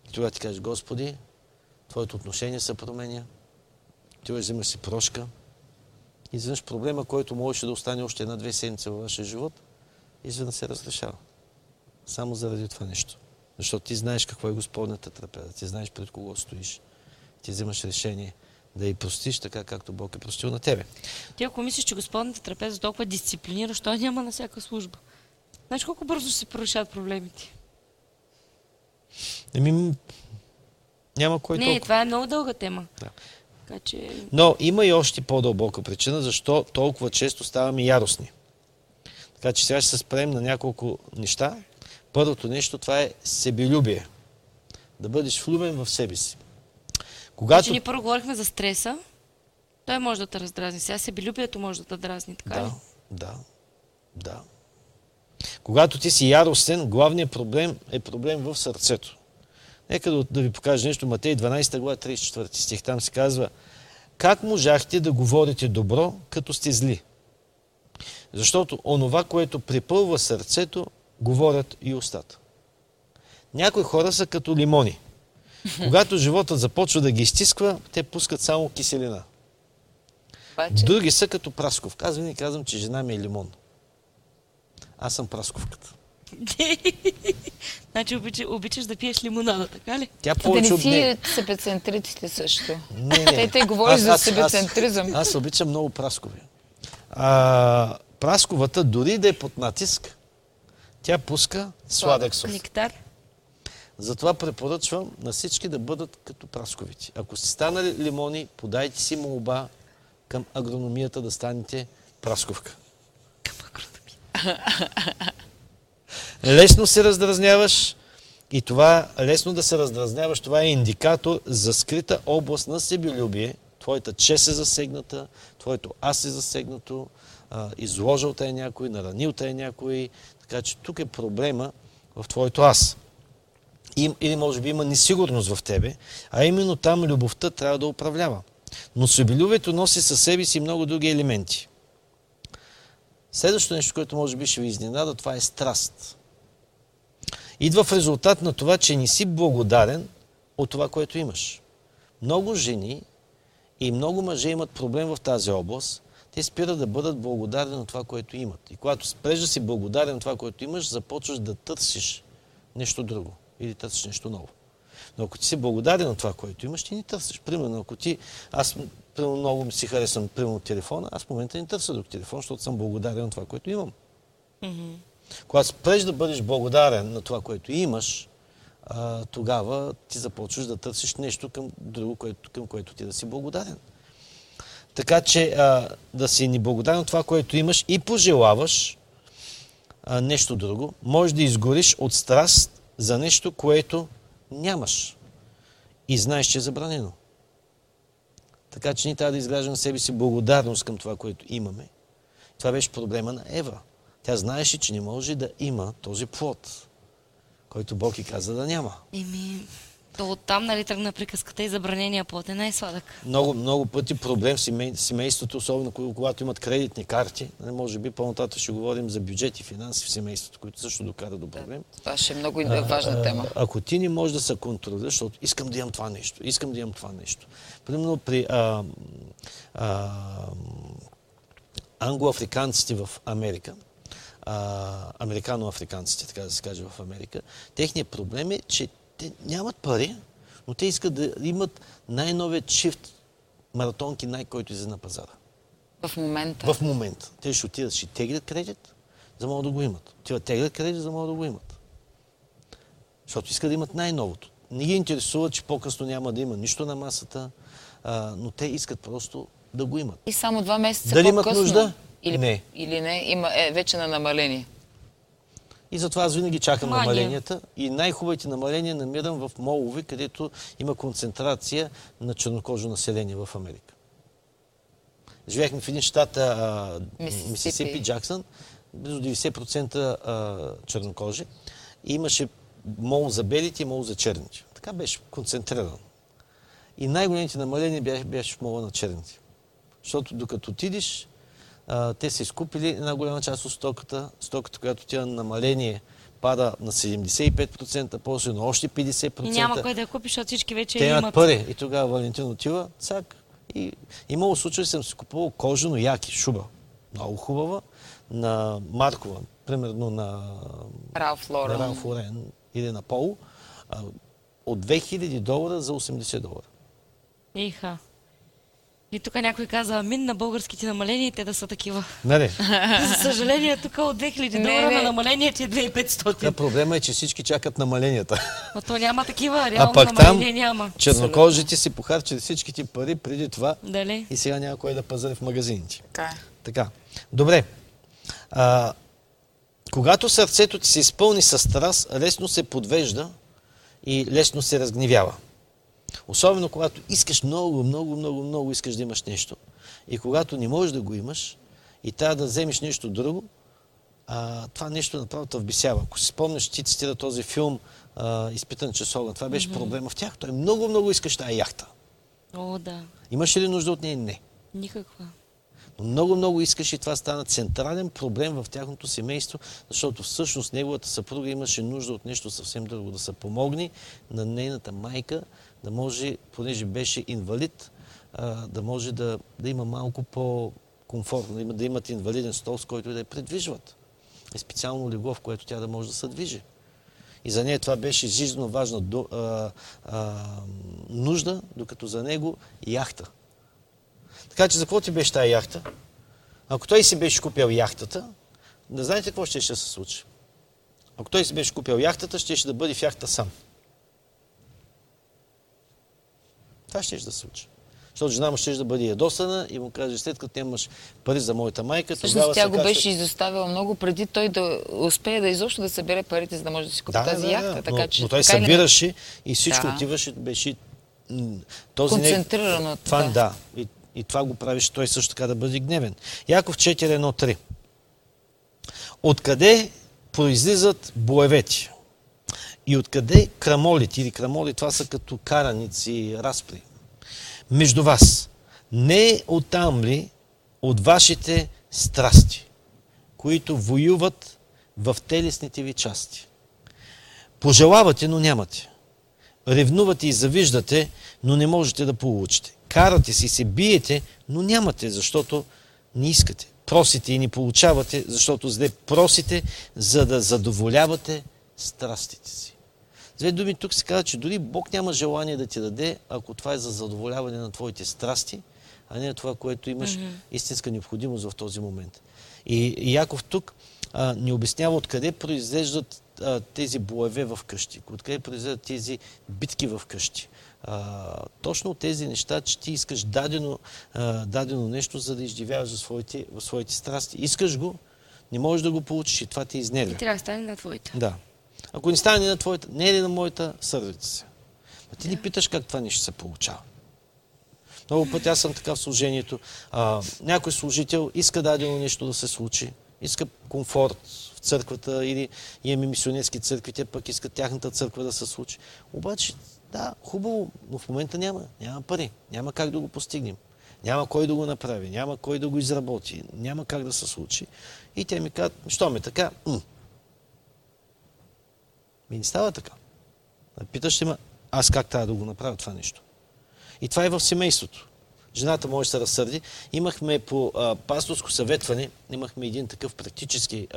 И тогава ти кажеш, Господи, Твоето отношение се променя. Ти вземаш си прошка. Изведнъж проблема, който можеше да остане още една-две седмици във вашия живот, изведнъж се разрешава. Само заради това нещо. Защото ти знаеш какво е Господната трапеза. Ти знаеш пред кого стоиш. Ти вземаш решение да й простиш така, както Бог е простил на тебе. Ти ако мислиш, че Господната трапеза толкова дисциплинира, що няма на всяка служба? Знаеш колко бързо ще се прорешат проблемите? Няма кой толкова. Не, това е много дълга тема. Да. Така, че... Но има и още по-дълбока причина, защо толкова често ставаме яростни. Така че сега ще се спрем на няколко неща. Първото нещо, това е себелюбие. Да бъдеш влюбен в себе си. Когато... Ние първо говорихме за стреса, той може да те раздразни. Сега себелюбието може да те дразни, така ли? Да. Когато ти си яростен, главният проблем е проблем в сърцето. Нека да ви покажа нещо. Матей 12 глава 34 стих. Там се казва, как можахте да говорите добро, като сте зли? Защото онова, което припълва сърцето, говорят и устата. Някои хора са като лимони. Когато животът започва да ги изтисква, те пускат само киселина. Други са като прасковка. Аз винаги казвам, че жена ми е лимон. Аз съм прасковката. Значи обичаш да пиеш лимонада, така ли? Тя повече от нея. Да не си себецентриците също. Те говориш за себецентризъм. Аз обичам много праскови. Прасковата, дори да е под натиск, тя пуска сладък сос. Нектар. Затова препоръчвам на всички да бъдат като прасковите. Ако сте станали лимони, подайте си молба към агрономията да станете прасковка. Към агрономията. Лесно се раздразняваш и това, лесно да се раздразняваш, това е индикатор за скрита област на себелюбие. Твоята чест е засегната, твоето аз е засегнато, изложил те е някой, наранил те е някой. Така че тук е проблема в твоето аз. Или може би има несигурност в тебе, а именно там любовта трябва да управлява. Но себелюбието носи със себе си много други елементи. Следващото нещо, което може би ще ви изненада, това е страст. Идва в резултат на това, че не си благодарен от това, което имаш. Много жени и много мъже имат проблем в тази област. Те спират да бъдат благодарни на това, което имат. И когато спреш да си благодарен на това, което имаш, започваш да търсиш нещо друго или търсиш нещо ново. Но ако ти си благодарен на това, което имаш, ти не търсиш. Примерно, ако ти... Аз много ми си харесвам, примерно, телефона, аз в момента не търся друг телефон, защото съм благодарен на това, което имам. Mm-hmm. Когато спреш да бъдеш благодарен на това, което имаш, тогава ти започваш да търсиш нещо към друго, към което ти да си благодарен. Така че да си неблагодарен от това, което имаш и пожелаваш нещо друго, можеш да изгориш от страст за нещо, което нямаш и знаеш, че е забранено. Така че ние трябва да изграждаме на себе си благодарност към това, което имаме. Това беше проблема на Ева. Тя знаеше, че не може да има този плод, който Бог и каза да няма. То оттам, нали, тръгна приказката и забранения плод е най-сладък. Много, много пъти проблем в семейството, особено когато имат кредитни карти. Може би по-нататък ще говорим за бюджет и финанси в семейството, които също докара до проблем. Да, това ще е много важна тема. Ако ти не можеш да се контролираш, защото искам да имам това нещо, искам да имам това нещо. Примерно при англоафриканците в Америка, американо-африканците, така да се каже, в Америка, техният проблем е, че те нямат пари, но те искат да имат най-новият шифт маратонки, който излезе на пазара. В момента? В момента. Те ще отидат, ще теглят кредит, за могат да го имат. Защото искат да имат най-новото. Не ги интересува, че по-късно няма да има нищо на масата, но те искат просто да го имат. И само 2 месеца дали по-късно? Дали имат нужда? Или не? Има, вече на намаление. И затова аз винаги чакам намаленията. И най-хубавите намаления намирам в молове, където има концентрация на чернокожо население в Америка. Живяхме в един щат, Мисисипи, Джаксън, близо 90% чернокожи. И имаше мол за белите и мол за черните. Така беше концентриран. И най-големите намаления беше в мола на черните. Защото докато отидеш, те са изкупили една голяма част от стоката, която тя намаление пада на 75%, после на още 50%. И няма кой да я купиш, защото всички вече имат. Те имат пари. И тогава Валентин отива, цак. И имало случай, съм си купувал кожено яки, шуба. Много хубава. На Маркова, примерно на Ралф Лорен или на Пол. От $2000 за $80. Иха. И тук някой каза, амин на българските намаления и те да са такива. Не. За съжаление, тук от $2000 на намаление ти е 2500. Да, проблема е, че всички чакат намаленията. Но то няма такива, реално намаление няма. А пак там чернокожите си похарчили всичките пари преди това. Дали? И сега няма кой да пазари в магазините. Така. Добре. Когато сърцето ти се изпълни със страст, лесно се подвежда и лесно се разгневява. Особено когато искаш много искаш да имаш нещо. И когато не можеш да го имаш и трябва да вземеш нещо друго, това нещо направо те вбесява. Ако си спомняш, ти цитира този филм Изпитан часовник. Това беше проблема в тях. Той много искаш тая яхта. О, да. Имаш ли нужда от нея? Не. Никаква. Но много искаш и това стана централен проблем в тяхното семейство, защото всъщност неговата съпруга имаше нужда от нещо съвсем друго. Да се помогне на нейната майка, да може, понеже беше инвалид, да може да има малко по-комфортно, да имат инвалиден стол, с който да я предвижват. И специално легло, в което тя да може да се движи. И за нея това беше жизненно важна нужда, докато за него яхта. Така че за какво ти беше тая яхта? Ако той си беше купил яхтата, да знаете какво ще се случи? Ако той си беше купил яхтата, ще да бъде в яхта сам. Това ще да се случи. Защото жена му ще да бъде ядосана и му каже, след като нямаш пари за моята майка, тогава се казва... Тя го беше изоставила много преди той да успее да изобщо да събере парите, за да може да си купи тази яхта. Да. Така, но той събираше и всичко отиваше, беше... Концентрирано. Да. И това го правиш той също така да бъде гневен. Яков 4.1.3. Откъде произлизат боевете? И откъде крамолите? Или крамоли, това са като караници, разпри. Между вас. Не оттам ли от вашите страсти? които воюват в телесните ви части. Пожелавате, но нямате. Ревнувате и завиждате, но не можете да получите. Карате си, се биете, но нямате, защото не искате. Просите и не получавате, защото зле просите, за да задоволявате страстите си. С две думи, тук се казва, че дори Бог няма желание да ти даде, ако това е за задоволяване на твоите страсти, а не на това, което имаш истинска необходимост в този момент. И Яков тук ни обяснява откъде произвеждат тези боеве в къщи, откъде произвеждат тези битки в къщи. Точно тези неща, че ти искаш дадено нещо, за да изживяваш своите страсти. Искаш го, не можеш да го получиш и това те изнервя. И трябва да стане на твоята. Да. Ако не стане на твоята, не е на моята, сърдите се. А ти не питаш как това нещо се получава. Много пъти аз съм така в служението. Някой служител иска дадено нещо да се случи. Иска комфорт в църквата или имаме мисионерски църкви, те пък искат тяхната църква да се случи. Обаче, да, хубаво, но в момента няма пари, няма как да го постигнем, няма кой да го направи, няма кой да го изработи, няма как да се случи. И те ми казват, що ме така? Ми не става така. Питаш ме, аз как трябва да го направя това нещо? И това е в семейството. Жената може да се разсърди. Имахме по пасторско съветване, имахме един такъв практически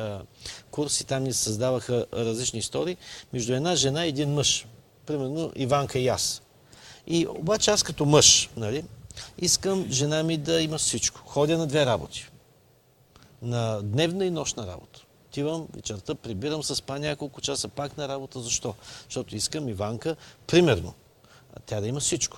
курс и там ни създаваха различни истории между една жена и един мъж. Примерно Иванка и аз. И обаче аз като мъж, искам жена ми да има всичко. Ходя на две работи. На дневна и нощна работа. Отивам вечерта, прибирам се, спа няколко часа пак на работа. Защо? Защото искам Иванка, примерно, тя да има всичко.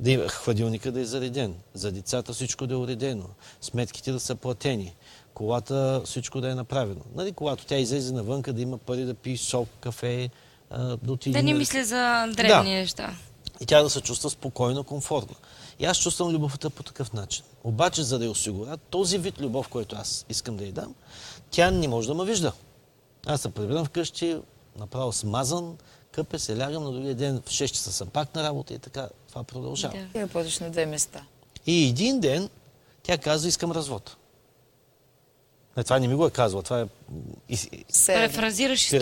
Да има хладилника да е зареден, за децата всичко да е уредено, сметките да са платени, колата всичко да е направено. Когато тя излезе навънка да има пари да пие сок, кафе, да не мисля за древни неща. И тя да се чувства спокойно, комфортно. И аз чувствам любовта по такъв начин. Обаче, за да я осигуря този вид любов, който аз искам да й дам, тя не може да ме вижда. Аз се прибирам вкъщи, направо смазан, къпе се, лягам на другия ден, в 6 часа съм пак на работа и така това продължава. Ти работиш на две места. И един ден тя казва, искам развод. Не, това не ми го е казвала. Това е... Префразираш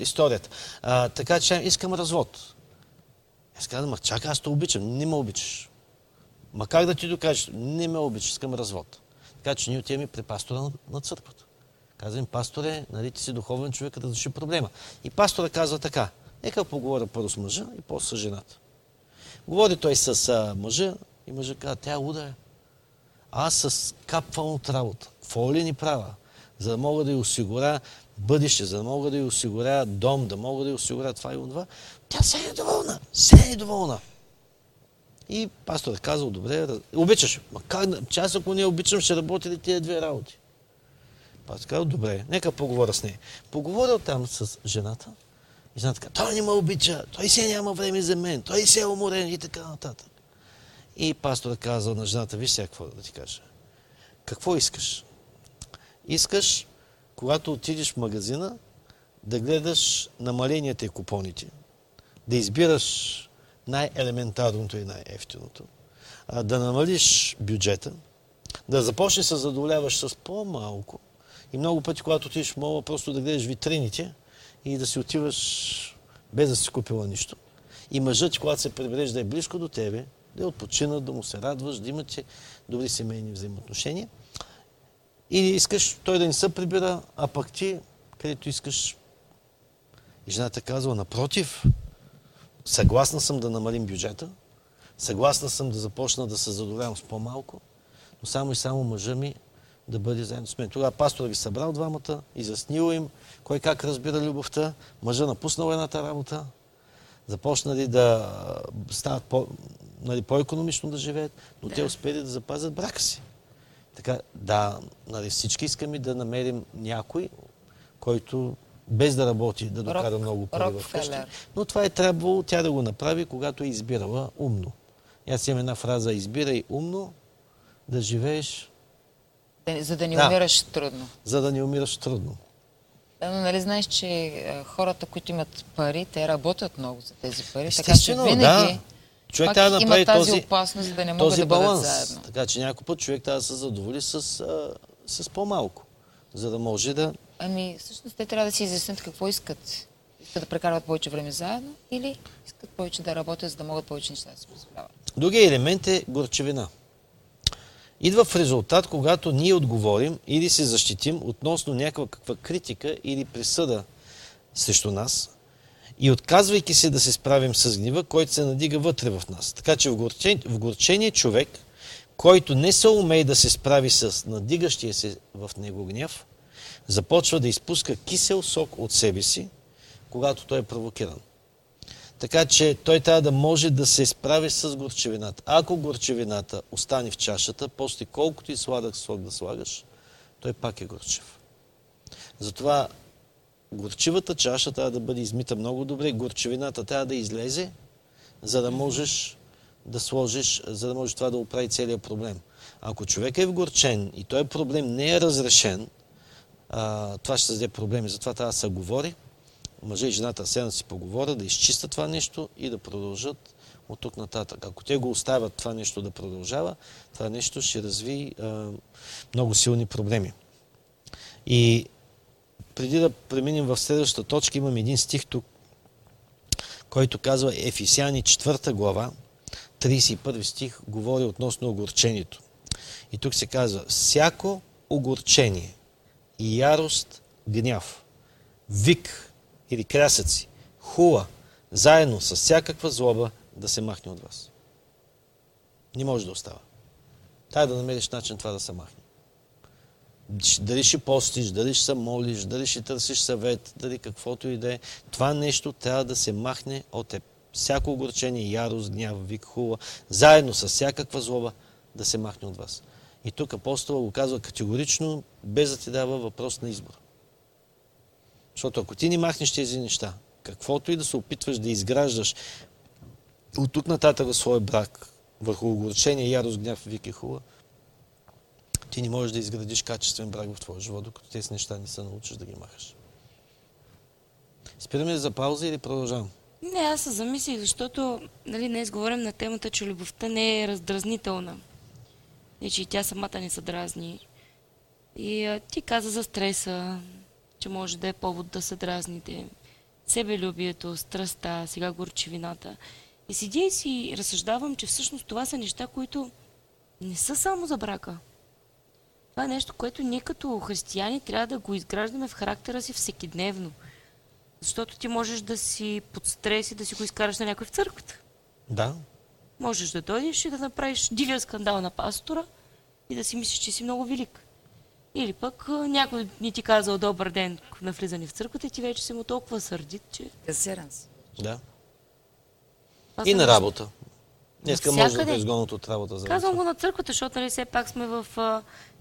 историята. Така че искам развод. Аз казвам, чакай, аз те обичам. Не ме обичаш. Ма как да ти докажеш? Не ме обичаш, искам развод. Така че ние отиваме при пастора на църквата. Казвам, пасторе, ти си духовен човек, разреши проблема. И пастора казва така, нека поговоря първо с мъжа и после с жената. Говори той с мъжа и мъжа казва, тя е луда. Аз се капвам от работа. Какво ли ни права? За да мога да я осигуря бъдеще, за да мога да я осигуря дом, да мога да я осигуря това и онова. Тя се е доволна. Се е доволна. И пасторът казал, добре, обичаш. Ма как? Че аз ако не обичам, ще работя ли тия две работи? Пасторът казал, добре, нека поговоря с нея. Поговорил там с жената. И жената казва, той не ме обича, той се няма време за мен, той се е уморен и така нататък. И пасторът казал на жената, виж сега какво да ти кажа. Какво искаш? Искаш, когато отидеш в магазина, да гледаш намаленията и купоните, да избираш най-елементарното и най-ефтиното, да намалиш бюджета, да започнеш да задоволяваш с по-малко и много пъти, когато отидеш в мола, просто да гледаш витрините и да си отиваш без да си купила нищо. И мъжът, когато се прибереш да е близко до тебе, да е отпочинат, да му се радваш, да имате добри семейни взаимоотношения. И искаш той да не се прибира, а пък ти, където искаш. И жената казва, напротив, съгласна съм да намалим бюджета, съгласна съм да започна да се задоволявам с по-малко, но само и само мъжа ми да бъде заедно с мен. Тогава пастора ги събрал двамата, изяснил им кой как разбира любовта, мъжа напуснал едната работа, започнали да стават по-економично да живеят, но те успели да запазят брака си. Така, всички искаме да намерим някой, който без да работи, да докара много пари вкъщи. Но това е трябвало тя да го направи, когато е избирала умно. И аз имам една фраза, избирай умно да живееш... За да не умираш трудно. За да не умираш трудно. Но знаеш, че хората, които имат пари, те работят много за тези пари. Естествено, така че винаги... Човек трябва да направи тази опасност, за да не могат да бъдат заедно. Така че някой път човек трябва да се задоволи с по-малко. за да може да... Ами, всъщност те трябва да си изяснят какво искат. Искат да прекарват повече време заедно или искат повече да работят, за да могат повече неща да се позволяват. Другия елемент е горчевина. Идва в резултат, когато ние отговорим или се защитим относно някаква критика или присъда срещу нас и отказвайки се да се справим с гнева, който се надига вътре в нас. Така че вгорченият човек, който не се умее да се справи с надигащия се в него гняв, започва да изпуска кисел сок от себе си, когато той е провокиран. Така че той трябва да може да се справи с горчевината. Ако горчевината остане в чашата, после колкото и сладък сок да слагаш, той пак е горчев. Затова горчивата чаша трябва да бъде измита много добре, горчевината трябва да излезе, за да можеш да сложиш, за да можеш това да оправи целият проблем. Ако човек е вгорчен и той проблем не е разрешен, това ще създаде проблеми. Затова трябва да се говори. Мъже и жената седнат си поговорят, да изчистят това нещо и да продължат от тук нататък. Ако те го оставят това нещо да продължава, това нещо ще разви много силни проблеми. И преди да преминем в следващата точка, имам един стих тук, който казва Ефесяни 4 глава, 31 стих, говори относно огорчението. И тук се казва, всяко огорчение и ярост, гняв, вик или крясъци, хула, заедно с всякаква злоба да се махне от вас. Не може да остава. Трябва да намериш начин това да се махне. Дали ще постиш, дали ще се молиш, дали ще търсиш съвет, дали каквото и да е. Това нещо трябва да се махне от теб. Всяко огорчение, ярост, гняв, вик, хула, заедно с всякаква злоба да се махне от вас. И тук апостолът го казва категорично, без да ти дава въпрос на избор. Защото ако ти не махнеш тези неща, каквото и да се опитваш да изграждаш от тук нататък своя брак, върху огорчение, ярост, гняв, вик и хула, ти не можеш да изградиш качествен брак в твоя живот, докато тези неща не се научиш да ги махаш. Спираме за пауза или продължавам? Не, аз се замислих, защото днес говорим на темата, че любовта не е раздразнителна. И че тя самата не се дразни. И ти каза за стреса, че може да е повод да се дразните. Себелюбието, страстта, сега горчивината. И седя и си разсъждавам, че всъщност това са неща, които не са само за брака. Това е нещо, което ние като християни трябва да го изграждаме в характера си всекидневно. Защото ти можеш да си под стрес и да си го изкараш на някой в църквата. Да. Можеш да дойдеш и да направиш дивия скандал на пастора и да си мислиш, че си много велик. Или пък някой не ти казал добър ден на влизане в църквата и ти вече си му толкова сърдит, че... Газиран си. Да. И на работа. Днеска може да изгонят от работа. За казвам го на църквата, защото нали все пак сме в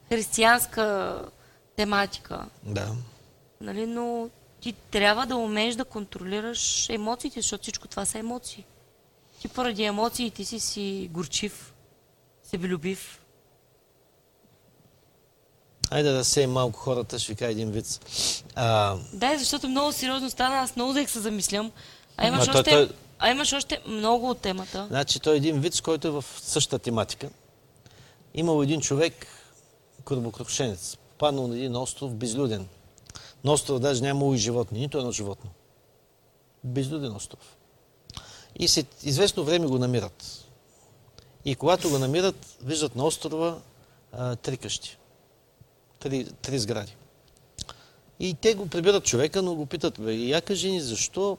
християнска тематика. Да. Нали, но ти трябва да умееш да контролираш емоциите, защото всичко това са емоции. Ти поради емоциите си горчив, себелюбив. Айде да сеем малко хората, ще ви кажа един виц. Да, защото много сериозно стана, аз много да се замислям. А имаш още много от темата. Значи той е един виц, който е в същата тематика. Имал един човек, корабокрушенец, попаднал на един остров, безлюден. На острова даже нямало и животни, нито едно животно. Безлюден остров. И след известно време го намират. И когато го намират, виждат на острова три къщи. Три сгради. И те го прибират човека, но го питат, бе, я кажи ни, защо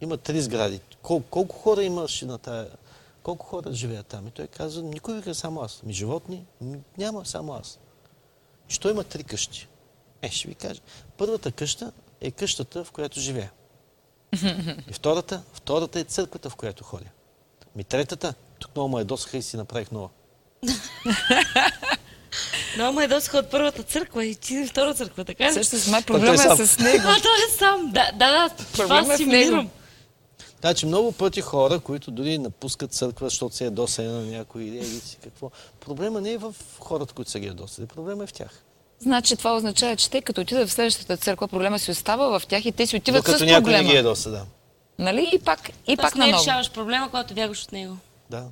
има три сгради? Колко хора имаш на тая? Колко хора живеят там? И той казва, никой вика, само аз. Ми животни? Няма, само аз. Що има три къщи? Ще ви кажа. Първата къща е къщата, в която живея. И втората е църквата, в която ходя. Третата, тук много ме ядосаха и си направих нова. Много ме ядосаха от първата църква и ти втора църква, така ли? Също сме проблема с него. А, той е сам. Да, това симулирам. Значи много пъти хора, които дори напускат църква, защото се ядосаха на някои идеи и какво. Проблема не е в хората, които са ги ядосали. Проблема е в тях. Значи това означава, че те като отидат в следващата църква, проблема си остава в тях и те си отиват с проблема. Докато някой не ги ядоса, да. Нали? И пак наново. Тоест не решаваш проблема, когато бягаш от него. Да.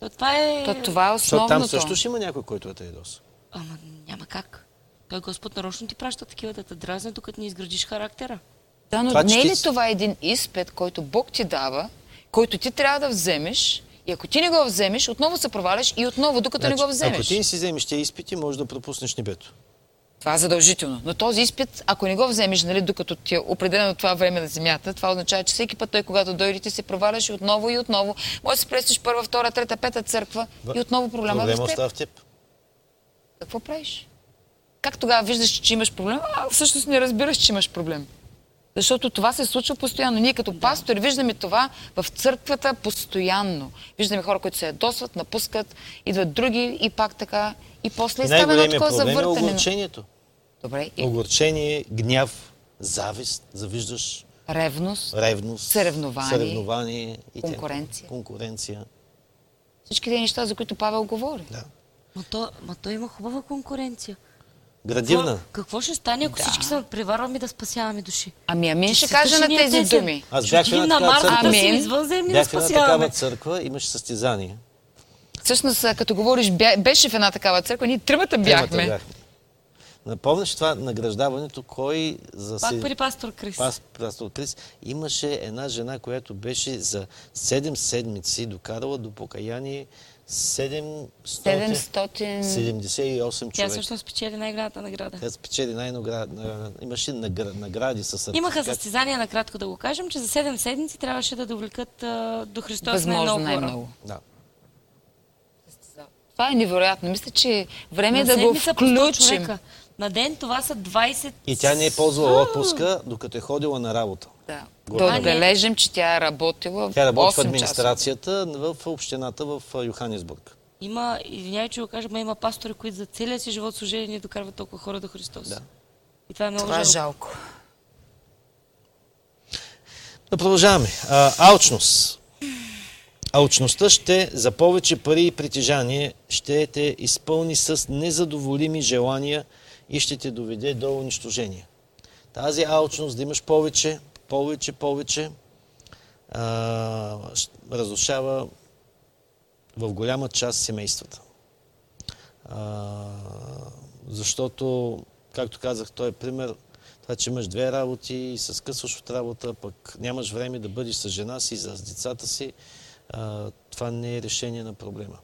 То това е основното. Защото там също ще има някой, който е ядоса. Ама няма как. Той Господ нарочно ти праща такива да те дразне, докато не изградиш характера. Да, но това, не е ли това един изпит, който Бог ти дава, който ти трябва да вземеш, и ако ти не го вземеш, отново се проваляш и отново, докато не го вземеш. Ако ти не си вземеш тези изпити, можеш да пропуснеш небето. Това е задължително. Но този изпит, ако не го вземеш, нали, докато ти е определено това време на земята, това означава, че всеки път той, когато дойде, ти се проваляш и отново и отново. Може да се пресиш първа, втора, трета, пета църква и отново проблема в теб. Какво правиш? Как тогава виждаш, че имаш проблем? А всъщност не разбираш, че имаш проблем. Защото това се случва постоянно. Ние като пастори виждаме това в църквата постоянно. Виждаме хора, които се ядосват, напускат, идват други и пак така. И после става едно такова завъртане. Най-големият проблем е огорчението. Добре. Огорчение, гняв, завист, завиждаш. Ревност, съревнование и конкуренция. Всички тези неща, за които Павел говори. Да. Ма то има хубава конкуренция. Градивна. Какво ще стане, ако всички се преварваме да спасяваме души? Ами ще кажа на тези думи. Аз бях на Марс, извънземни да спасяваме. Бях на такава църква, имаше състезание. Всъщност, като говориш, беше в една такава църква, ние тримата бяхме. Напомняш това награждаването, кой... Пак при пастор Крис. Пастор Крис. Имаше една жена, която беше за 7 седмици докарала до покаяние 778 човека. Тя също спечели най-голямата награда. Имаше награди със сърце. Имаха състезания, накратко да го кажем, че за 7 седмици трябваше да довлекат до Христос най-много. Да. Това е невероятно. Мисля, че време е да го включим. На ден това са 20... И тя не е ползвала отпуска, докато е ходила на работа. Да. Да отбележим, че тя е работила в 8 часа. Тя работи в администрацията в общината в Йоханесбург. Има, извинявай, че го кажа, има пастори, които за целия си живот служили не докарват толкова хора до Христос. Да. И това е много жалко. Да продължаваме. Алчност. Алчността ще за повече пари и притежание ще те изпълни с незадоволими желания и ще те доведе до унищожение. Тази алчност да имаш повече, разрушава в голяма част семействата. Защото, както казах, той е пример, това, че имаш две работи и се скъсваш от работа, пък нямаш време да бъдеш с жена си, с децата си, това не е решение на проблема.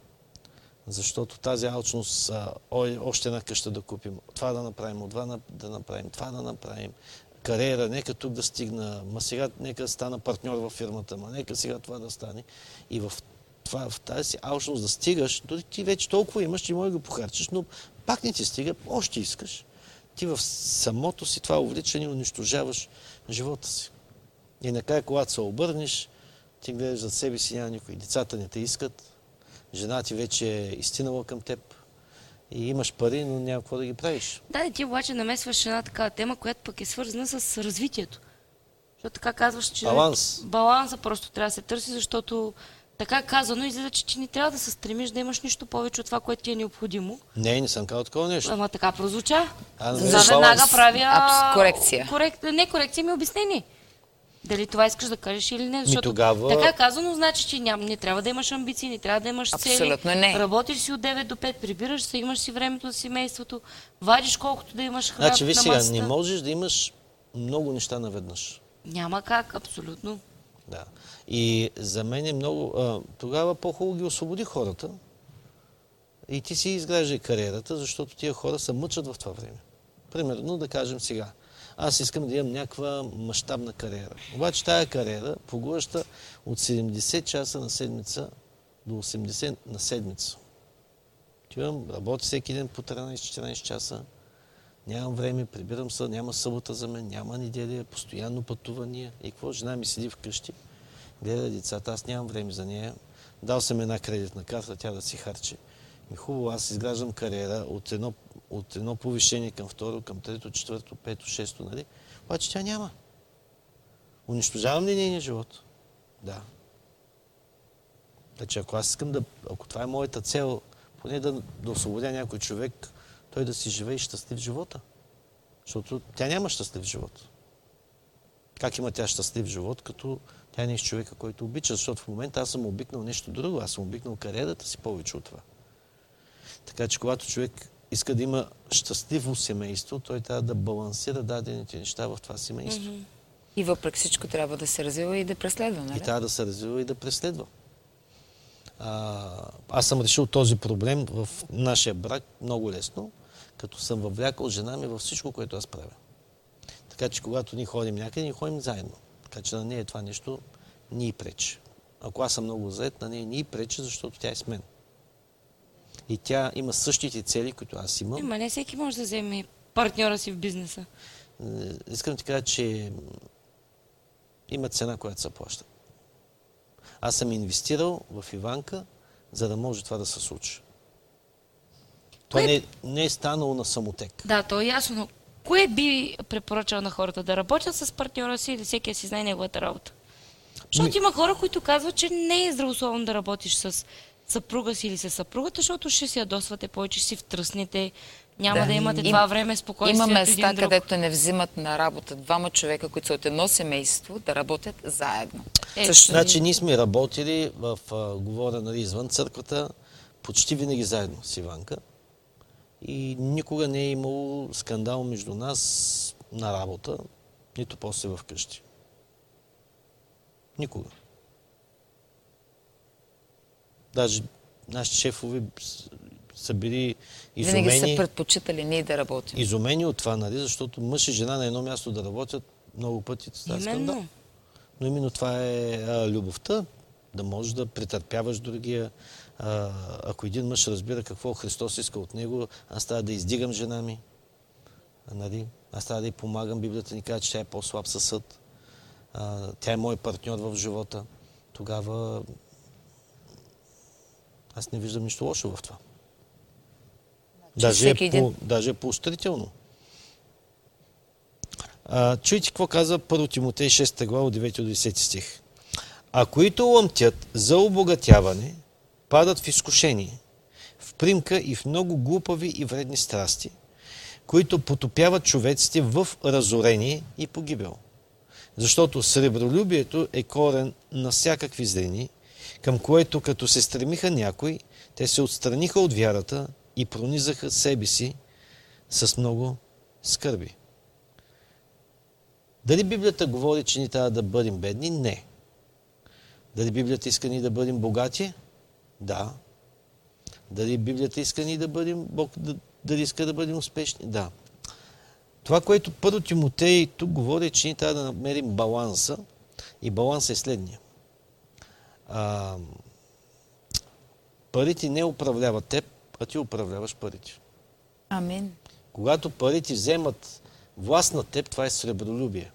Защото тази алчност, още една къща да купим, това да направим, това да направим, кариера, нека тук да стигна, ма сега нека стана партньор във фирмата, ма нека сега това да стане. И в тази си алчност да стигаш, дори ти вече толкова имаш, че може да го похарчиш, но пак не ти стига, още искаш. Ти в самото си това увличане унищожаваш живота си. И накрая, когато се обърнеш, ти гледаш зад себе си, няма никой. Децата не те искат, жена ти вече е изтинала към теб и имаш пари, но няма какво да ги правиш. Да, ти обаче намесваш една такава тема, която пък е свързана с развитието. Защото така казваш, че... Баланса просто трябва да се търси, защото така казано излиза, че ти не трябва да се стремиш да имаш нищо повече от това, което ти е необходимо. Не съм казал такова нещо. Ама така прозвуча. Заведнага правя... Корекция. Не корекция, ми обяснени. Дали това искаш да кажеш или не, защото тогава... така казано значи, че не трябва да имаш амбиции, не трябва да имаш цели. Абсолютно не. Работиш си от 9 до 5, прибираш се, имаш си времето за семейството, вадиш колкото да имаш храна на масата. Значи, виж сега, не можеш да имаш много неща наведнъж. Няма как, абсолютно. Да. И за мен е много... Тогава по-хубаво ги освободи хората и ти си изграждай кариерата, защото тия хора се мъчат в това време. Примерно, да кажем сега. Аз искам да имам някаква мащабна кариера. Обаче тая кариера поглъща от 70 часа на седмица до 80 на седмица. Тивам, работя всеки ден по 13-14 часа, нямам време, прибирам се, няма събота за мен, няма неделя, постоянно пътувания. И какво? Жена ми седи вкъщи, гледа децата, аз нямам време за нея. Дал съм една кредитна карта, тя да си харчи. И хубаво, аз изграждам кариера от едно повишение към второ, към трето, четвърто, пето, шесто, нали? Обаче тя няма. Унищожавам ли нейния живот? Да. Значи, ако аз искам ако това е моята цел, поне да освободя някой човек, той да си живее щастлив живота. Защото тя няма щастлив живот. Как има тя щастлив живот, като тя не е човека, който обича? Защото в момента аз съм обикнал нещо друго, аз съм обикнал кариерата си повече от това. Така че, когато човек иска да има щастливо семейство, той трябва да балансира дадените неща в това семейство. Mm-hmm. И въпреки всичко трябва да се развива и да преследва, нали? И трябва да се развива и да преследва. Аз съм решил този проблем в нашия брак много лесно, като съм въвлякал жена ми във всичко, което аз правя. Така че когато ние ходим някъде, ние ходим заедно. Така че на нея това нещо ни пречи. Ако аз съм много зает, на нея ни пречи, защото тя е с мен. И тя има същите цели, които аз имам. Ама не всеки може да вземе партньора си в бизнеса. Искам да ти кажа, че има цена, която се плаща. Аз съм инвестирал в Иванка, за да може това да се случи. Това не е станало на самотек. Да, то е ясно, но кое би препоръчал на хората? Да работят с партньора си или всеки си знае неговата работа? Защото има хора, които казват, че не е здравословно да работиш с съпруга си или с съпругата, защото ще се ядосвате повече, ще си втръснете, няма да имате това време спокойствие. Има места, където не взимат на работа двама човека, които са от едно семейство, да работят заедно. Значи ние сме работили в говоря, нали, извън църквата, почти винаги заедно с Иванка. И никога не е имало скандал между нас на работа, нито после в къщи. Никога. Даже нашите шефови са били изумени. Винаги са предпочитали ние да работим. Изумени от това, нали? Защото мъж и жена на едно място да работят много пъти. Това е скандал. Но именно това е любовта. Да можеш да претърпяваш другия. Ако един мъж разбира какво Христос иска от него, аз трябва да издигам жена ми. Нали? Аз трябва да й помагам. Библията ни казва, че тя е по-слаб със съд. Тя е мой партньор в живота. Тогава аз не виждам нищо лошо в това. Даже е поощрително. Чуйте какво казва 1 Тимотей 6 глава от 9 до 10 стих. А които лъмтят за обогатяване, падат в изкушение, в примка и в много глупави и вредни страсти, които потопяват човеците в разорение и погибел. Защото сребролюбието е корен на всякакви злини, към което като се стремиха някои, те се отстраниха от вярата и пронизаха себе си с много скърби. Дали Библията говори, че ни трябва да бъдем бедни? Не. Дали Библията иска ни да бъдем богати? Да. Дали Библията иска ни да бъдем Бог, дали иска да бъдем успешни? Да. Това, което 1 Тимотей тук говори, че ни трябва да намерим баланса, и баланса е следния. Парите не управляват теб, а ти управляваш парите. Амин. Когато парите вземат власт на теб, това е сребролюбие.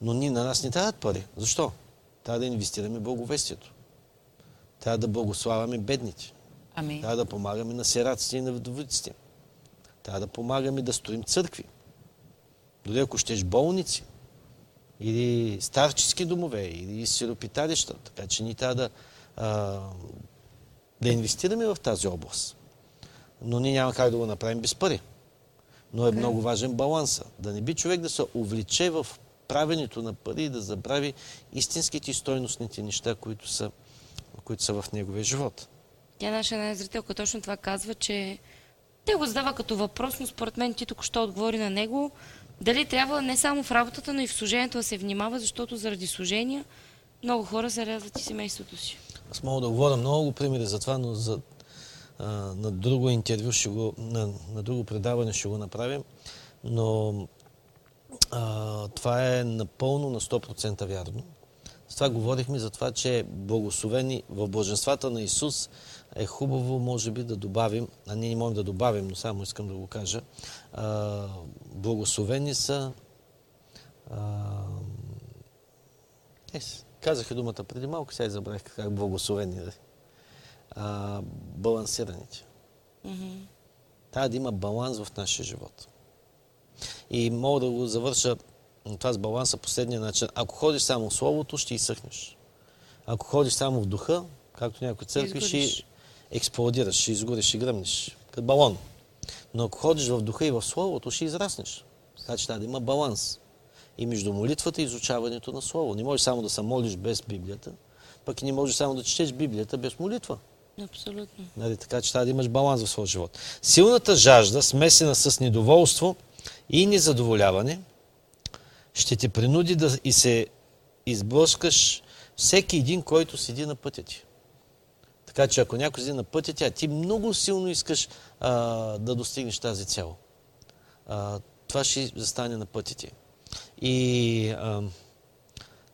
Но на нас не трябват пари. Защо? Трябва да инвестираме благовестието. Трябва да благославяме бедните. Амин. Трябва да помагаме на сираците и на вдовиците. Трябва да помагаме да строим църкви. Дори ако щеш болници, или старчески домове, или сиропиталища. Така че ние трябва да инвестираме в тази област. Но ние няма как да го направим без пари. Но е много важен баланса. Да не би човек да се увлече в правенето на пари и да забрави истинските и стойностните неща, които са в неговия живот. Тя, наша най-зрителка, точно това казва, че те го задава като въпрос, но според мен ти току-що отговори на него. Дали трябва не само в работата, но и в служението да се внимава, защото заради служения много хора зарязват и семейството си. Аз мога да говоря много примери за това, но на друго интервю, на друго предаване ще го направим. Но това е напълно на 100% вярно. С това говорихме за това, че благословени в блаженствата на Исус е хубаво, може би, да добавим, а ние не можем да добавим, но само искам да го кажа, благословени са... казах и думата преди малко, сега и забравих как благословени. Балансираните. Mm-hmm. Трябва да има баланс в нашия живот. И мога да го завърша това с баланса последния начин. Ако ходиш само в Словото, ще изсъхнеш. Ако ходиш само в духа, както някои църкви, ще експлодираш, ще изгориш, ще гръмнеш. Като балон. Но ако ходиш в духа и в Словото, ще израснеш. Значи трябва да има баланс. И между молитвата и изучаването на Слово. Не можеш само да се молиш без Библията, пък и не можеш само да четеш Библията без молитва. Абсолютно. Нали, така че трябва да имаш баланс в своя живот. Силната жажда, смесена с недоволство и незадоволяване, ще те принуди да и се изблъскаш всеки един, който седи на пътя ти. Така че ако някой седи на пътя ти, а ти много силно искаш да достигнеш тази цел, това ще застане на пътя ти. И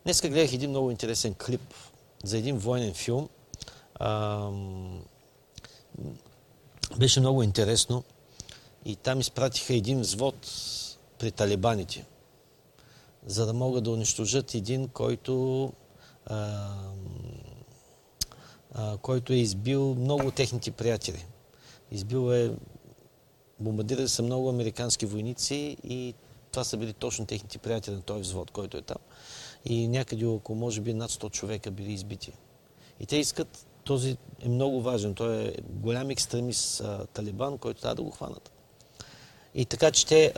днеска гледах един много интересен клип за един военен филм. Беше много интересно и там изпратиха един взвод при талибаните, за да могат да унищожат един, който е избил много техните приятели. Бомбардирали са много американски войници и това са били точно техните приятели на този взвод, който е там. И някъде около, може би, над 100 човека били избити. И те искат, този е много важен, той е голям екстремист талибан, който трябва да го хванат. И така, че те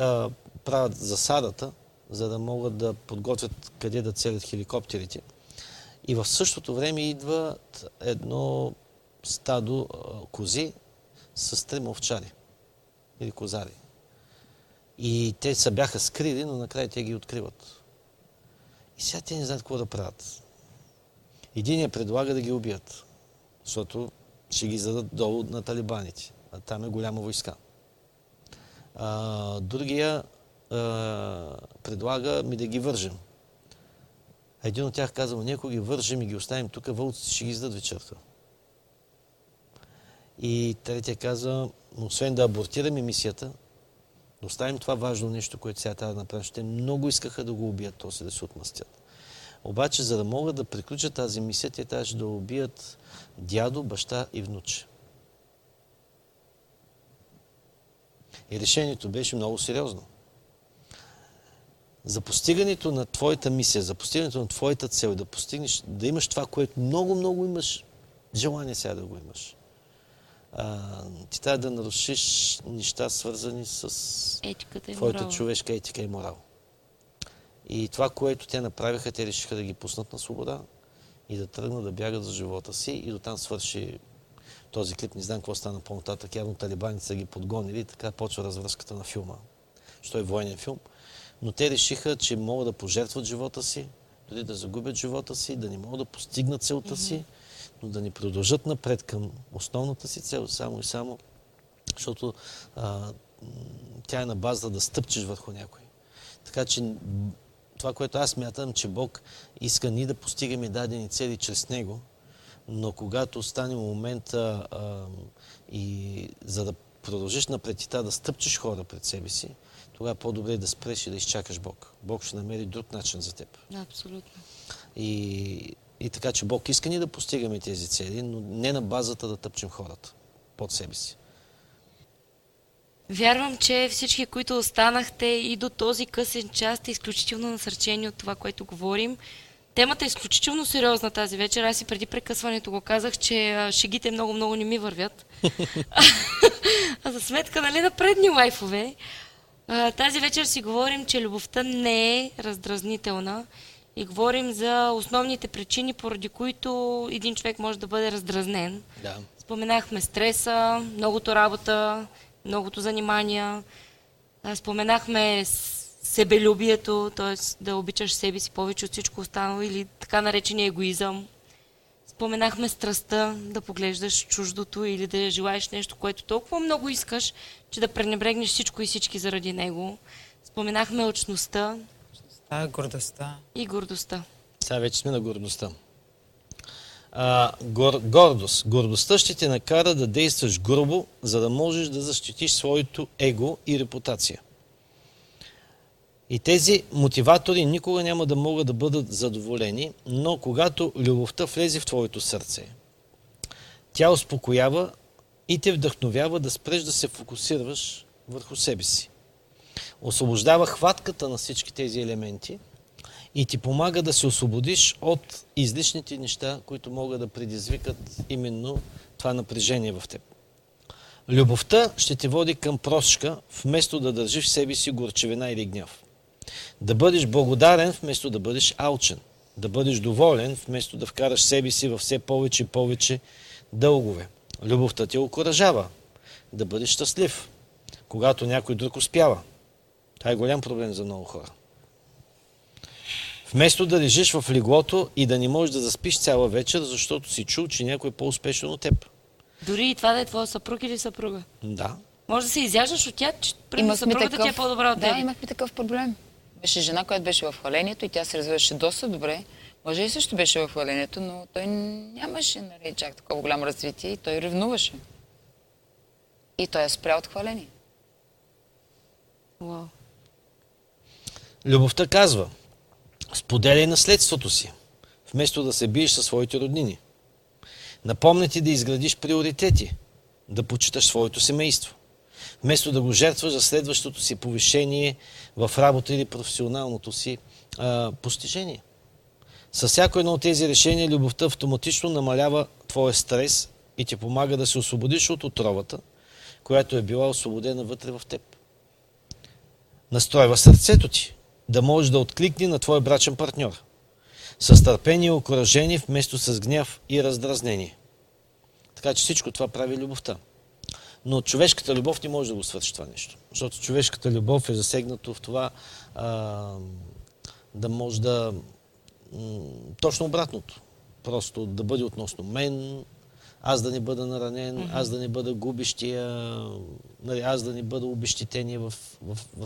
правят засадата, за да могат да подготвят къде да целят хеликоптерите. И в същото време идват едно стадо кози с 3 овчари или козари. И те се бяха скрили, но накрая те ги откриват. И сега те не знаят какво да правят. Единият предлага да ги убият, защото ще ги зададат долу на талибаните, а там е голяма войска. Другия предлага ми да ги вържем. Един от тях казал, някой ги вържем и ги оставим тук, вълците ще ги издадат вечерта. И третия казва, освен да абортираме мисията, да оставим това важно нещо, което сега трябва да направим. Те много искаха да го убият, то си да се отмъстят. Обаче, за да могат да приключат тази мисия, те трябваше да убият дядо, баща и внуче. И решението беше много сериозно. За постигането на твоята мисия, за постигането на твоята цел, да постигнеш, да имаш това, което много имаш желание сега да го имаш. Ти трябва да нарушиш неща, свързани с твоята човешка етика и морал. И това, което те направиха, те решиха да ги пуснат на свобода и да тръгнат да бягат за живота си. И до там свърши този клип. Не знам какво стана по-нататък. Явно талибаните са ги подгонили и така почва развръзката на филма. Що е военен филм. Но те решиха, че могат да пожертват живота си, дори да загубят живота си, да не могат да постигнат целта си, но да не продължат напред към основната си цел, само и само, защото тя е на база да стъпчеш върху някой. Така че това, което аз мятам, че Бог иска ние да постигаме дадени цели чрез Него, но когато стане момента и за да продължиш напред и да стъпчеш хора пред себе си, тогава по-добре е да спреш и да изчакаш Бог. Бог ще намери друг начин за теб. Абсолютно. И така, че Бог иска ни да постигаме тези цели, но не на базата да тъпчем хората под себе си. Вярвам, че всички, които останахте и до този късен час, сте изключително насърчени от това, което говорим. Темата е изключително сериозна тази вечер. Аз и преди прекъсването го казах, че шегите много не ми вървят. А за сметка, нали, на предни лайфове. Тази вечер си говорим, че любовта не е раздразнителна и говорим за основните причини, поради които един човек може да бъде раздразнен. Да. Споменахме стреса, многото работа, многото занимания. Споменахме себелюбието, т.е. да обичаш себе си повече от всичко останало или така наречения егоизъм. Споменахме страстта, да поглеждаш чуждото или да желаеш нещо, което толкова много искаш, че да пренебрегнеш всичко и всички заради него. Споменахме алчността. Гордостта. И гордостта. Сега вече сме на гордостта. Гордост. Гордостта ще те накара да действаш грубо, за да можеш да защитиш своето его и репутация. И тези мотиватори никога няма да могат да бъдат задоволени, но когато любовта влезе в твоето сърце, тя успокоява и те вдъхновява да спреш да се фокусираш върху себе си. Освобождава хватката на всички тези елементи и ти помага да се освободиш от излишните неща, които могат да предизвикат именно това напрежение в теб. Любовта ще те води към прошка, вместо да държиш в себе си горчевина или гняв. Да бъдеш благодарен, вместо да бъдеш алчен. Да бъдеш доволен, вместо да вкараш себе си във все повече и повече дългове. Любовта те окуражава да бъдеш щастлив, когато някой друг успява. Това е голям проблем за много хора. Вместо да лежиш в леглото и да не можеш да заспиш цяла вечер, защото си чул, че някой е по-успешен от теб. Дори и това да е твоя съпруг или съпруга. Да. Може да се изяждаш от тя, че съпругата ти е по-добра от теб. Да, имахме такъв проблем. Беше жена, която беше в хвалението и тя се развиваше доста добре. Може и също беше в хвалението, но той нямаше чак такова голямо развитие и той ревнуваше. И той е спря от хваление. Wow. Любовта казва: споделяй наследството си, вместо да се биеш със своите роднини. Напомня ти да изградиш приоритети, да почиташ своето семейство, вместо да го жертваш за следващото си повишение в работа или професионалното си постижение. Със всяко едно от тези решения любовта автоматично намалява твоя стрес и ти помага да се освободиш от отровата, която е била освободена вътре в теб. Настройва сърцето ти да можеш да откликни на твой брачен партньор. С търпение и окуражение, вместо с гняв и раздразнение. Така че всичко това прави любовта. Но човешката любов не може да го свърши това нещо. Защото човешката любов е засегната в това да може да... точно обратното. Просто да бъде относно мен, аз да не бъда наранен, аз да не бъда губещия, аз да не бъда обезщетение в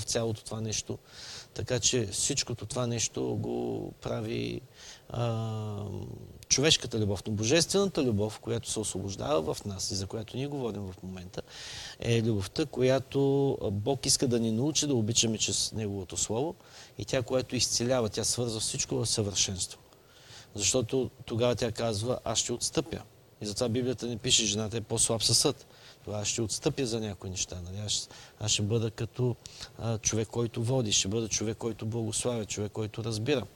цялото това нещо. Така че всичкото това нещо го прави човешката любов. Но божествената любов, която се освобождава в нас и за която ние говорим в момента, е любовта, която Бог иска да ни научи да обичаме чрез Неговото Слово и тя, която изцелява, тя свързва всичко в съвършенство. Защото тогава тя казва: аз ще отстъпя. И затова Библията не пише: жената е по-слаб със съд. Аз ще отстъпя за някои неща. Нали? Аз ще бъда като човек, който води, ще бъда човек, който благославя, човек, който разбира.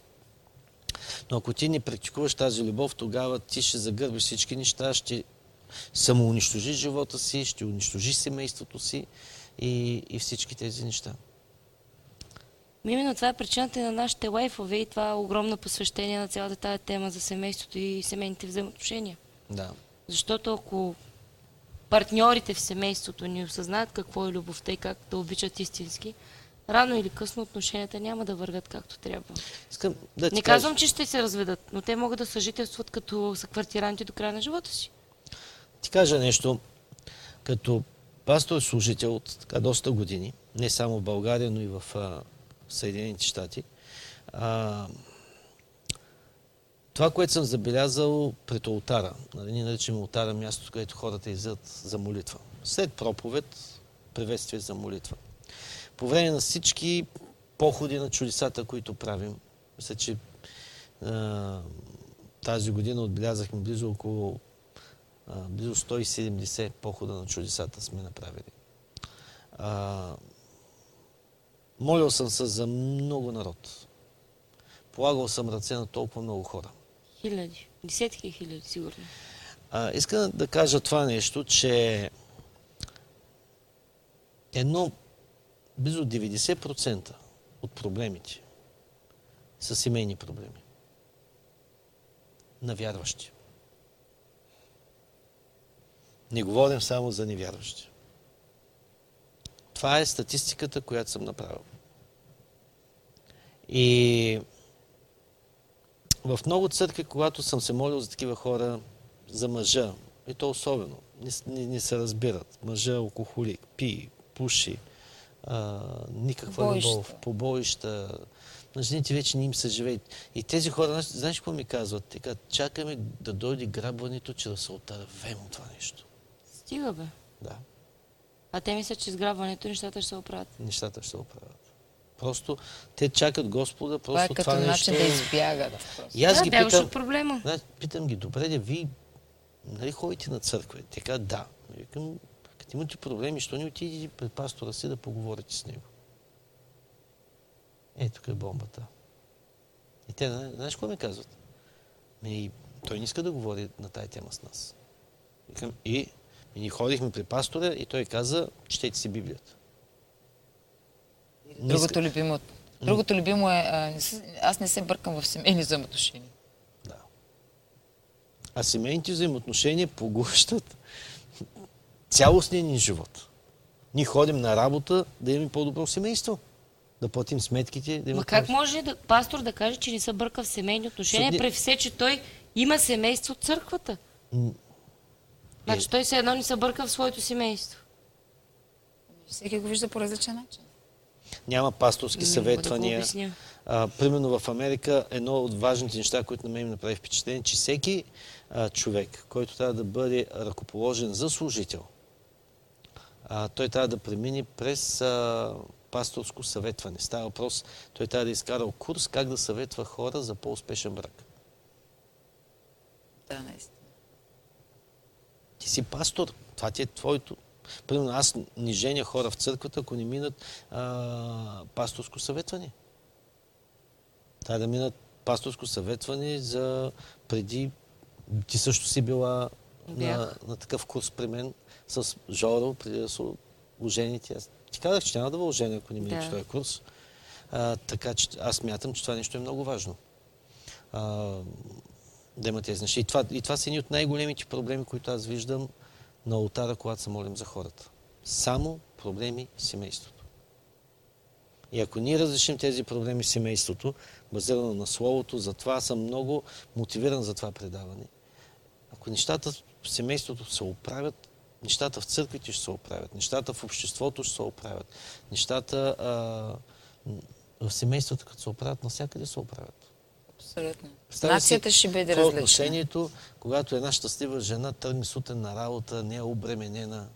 Но ако ти не практикуваш тази любов, тогава ти ще загърбиш всички неща, ще самоунищожиш живота си, ще унищожиш семейството си и всички тези неща. Именно това е причината на нашите лайфове и това е огромно посвещение на цялата тая тема за семейството и семейните взаимоотношения. Да. Защото ако партньорите в семейството ни осъзнаят какво е любовта и как да обичат истински, рано или късно отношенията няма да вървят както трябва. Не казвам, че ще се разведат, но те могат да съжителстват като съквартиранти до края на живота си. Ти кажа нещо. Като пастор служител от така доста години, не само в България, но и в Съединените щати, това, което съм забелязал пред олтара, ние наричаме олтара място, където хората излизат за молитва. След проповед, приветствие за молитва. По време на всички походи на чудесата, които правим, мисля, че тази година отбелязахме близо 170 похода на чудесата сме направили. Молил съм се за много народ. Полагал съм ръце на толкова много хора. Хиляди. Десетки хиляди, сигурно. Искам да кажа това нещо, че близо 90% от проблемите са семейни проблеми. На вярващи. Не говорим само за невярващи. Това е статистиката, която съм направил. И в много църкви, когато съм се молил за такива хора, за мъжа, и то особено, не се разбират. Мъжа е алкохолик, пие, пуши, никаква любов, побоища. На жените вече не им се живее. И тези хора, знаеш какво ми казват? Така, чакаме да дойде грабването, че да се отървем от това нещо. Стига, бе. Да. А те мислят, че с грабването нещата ще се оправят. Нещата ще се оправят. Просто те чакат Господа, просто това е като начин да избягат. И аз ги питам, проблема. Питам ги: добре, вие нали ходите на църква? Те казват: да. Викам: като имате проблеми, що не отидете пред пастора си да поговорите с него? Тук е бомбата. И те, знаеш какво ми казват? Той не иска да говори на тая тема с нас. Викам: и ние ходихме при пастора и той каза: четете си Библията. Другото любимо е: аз не се бъркам в семейни взаимоотношения. Да. А семейните взаимоотношения поглъщат цялостния ни живот. Ние ходим на работа да имаме по-добро семейство. Да платим сметките. Да. Ма как може да, пастор да каже, че не се бърка в семейни отношения, при все, че той има семейство от църквата? Значи той все едно не се бърка в своето семейство. Всеки го вижда по различен начин. Няма пасторски съветвания. Да, примерно в Америка едно от важните неща, които на мен ми направи впечатление, че всеки човек, който трябва да бъде ръкоположен за служител, той трябва да премине през пасторско съветване. Става въпрос, той трябва да изкарал курс как да съветва хора за по-успешен брак. Да, наистина. Ти си пастор, това ти е твоето. Примерно аз не женя хора в църквата, ако не минат пасторско съветване. Трябва да минат пасторско съветване за преди... Ти също си била на такъв курс при мен с Жоро, преди да се ожените. Аз ти казах, че няма да въоженя, ако не минат този курс. Така че аз мятам, че това нещо е много важно. Да има тези неща. И това са едни от най-големите проблеми, които аз виждам на алтара, когато се молим за хората. Само проблеми в семейството. И ако ние разрешим тези проблеми в семейството, базирано на Словото, затова съм много мотивиран за това предаване. Ако нещата в семейството се оправят, нещата в църквите ще се оправят, нещата в обществото ще се оправят, нещата в семейството, като се оправят, навсякъде се оправят. Абсолютно. Нацията ще бъде различна. Отношението, когато една щастлива жена тръгне сутрин на работа, не е обременена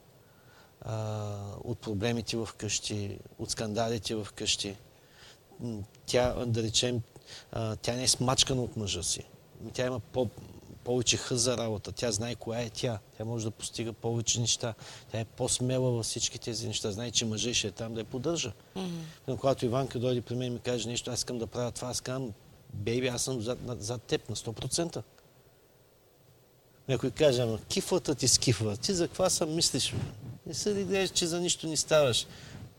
от проблемите в къщи, от скандалите в къщи. Тя, да речем, тя не е смачкана от мъжа си. Тя има повече хъз за работа. Тя знае коя е тя. Тя може да постига повече неща. Тя е по-смела във всички тези неща. Знае, че мъжът ще е там да я поддържа. Mm-hmm. Когато Иванка дойде при мен и ми каже нещо, аз искам да правя това, аз казвам, бейби, аз съм зад теб на 100%. Някой каже, ама кифлата ти скифва. Ти за каква съм мислиш? Не се ли гледаш, че за нищо не ставаш?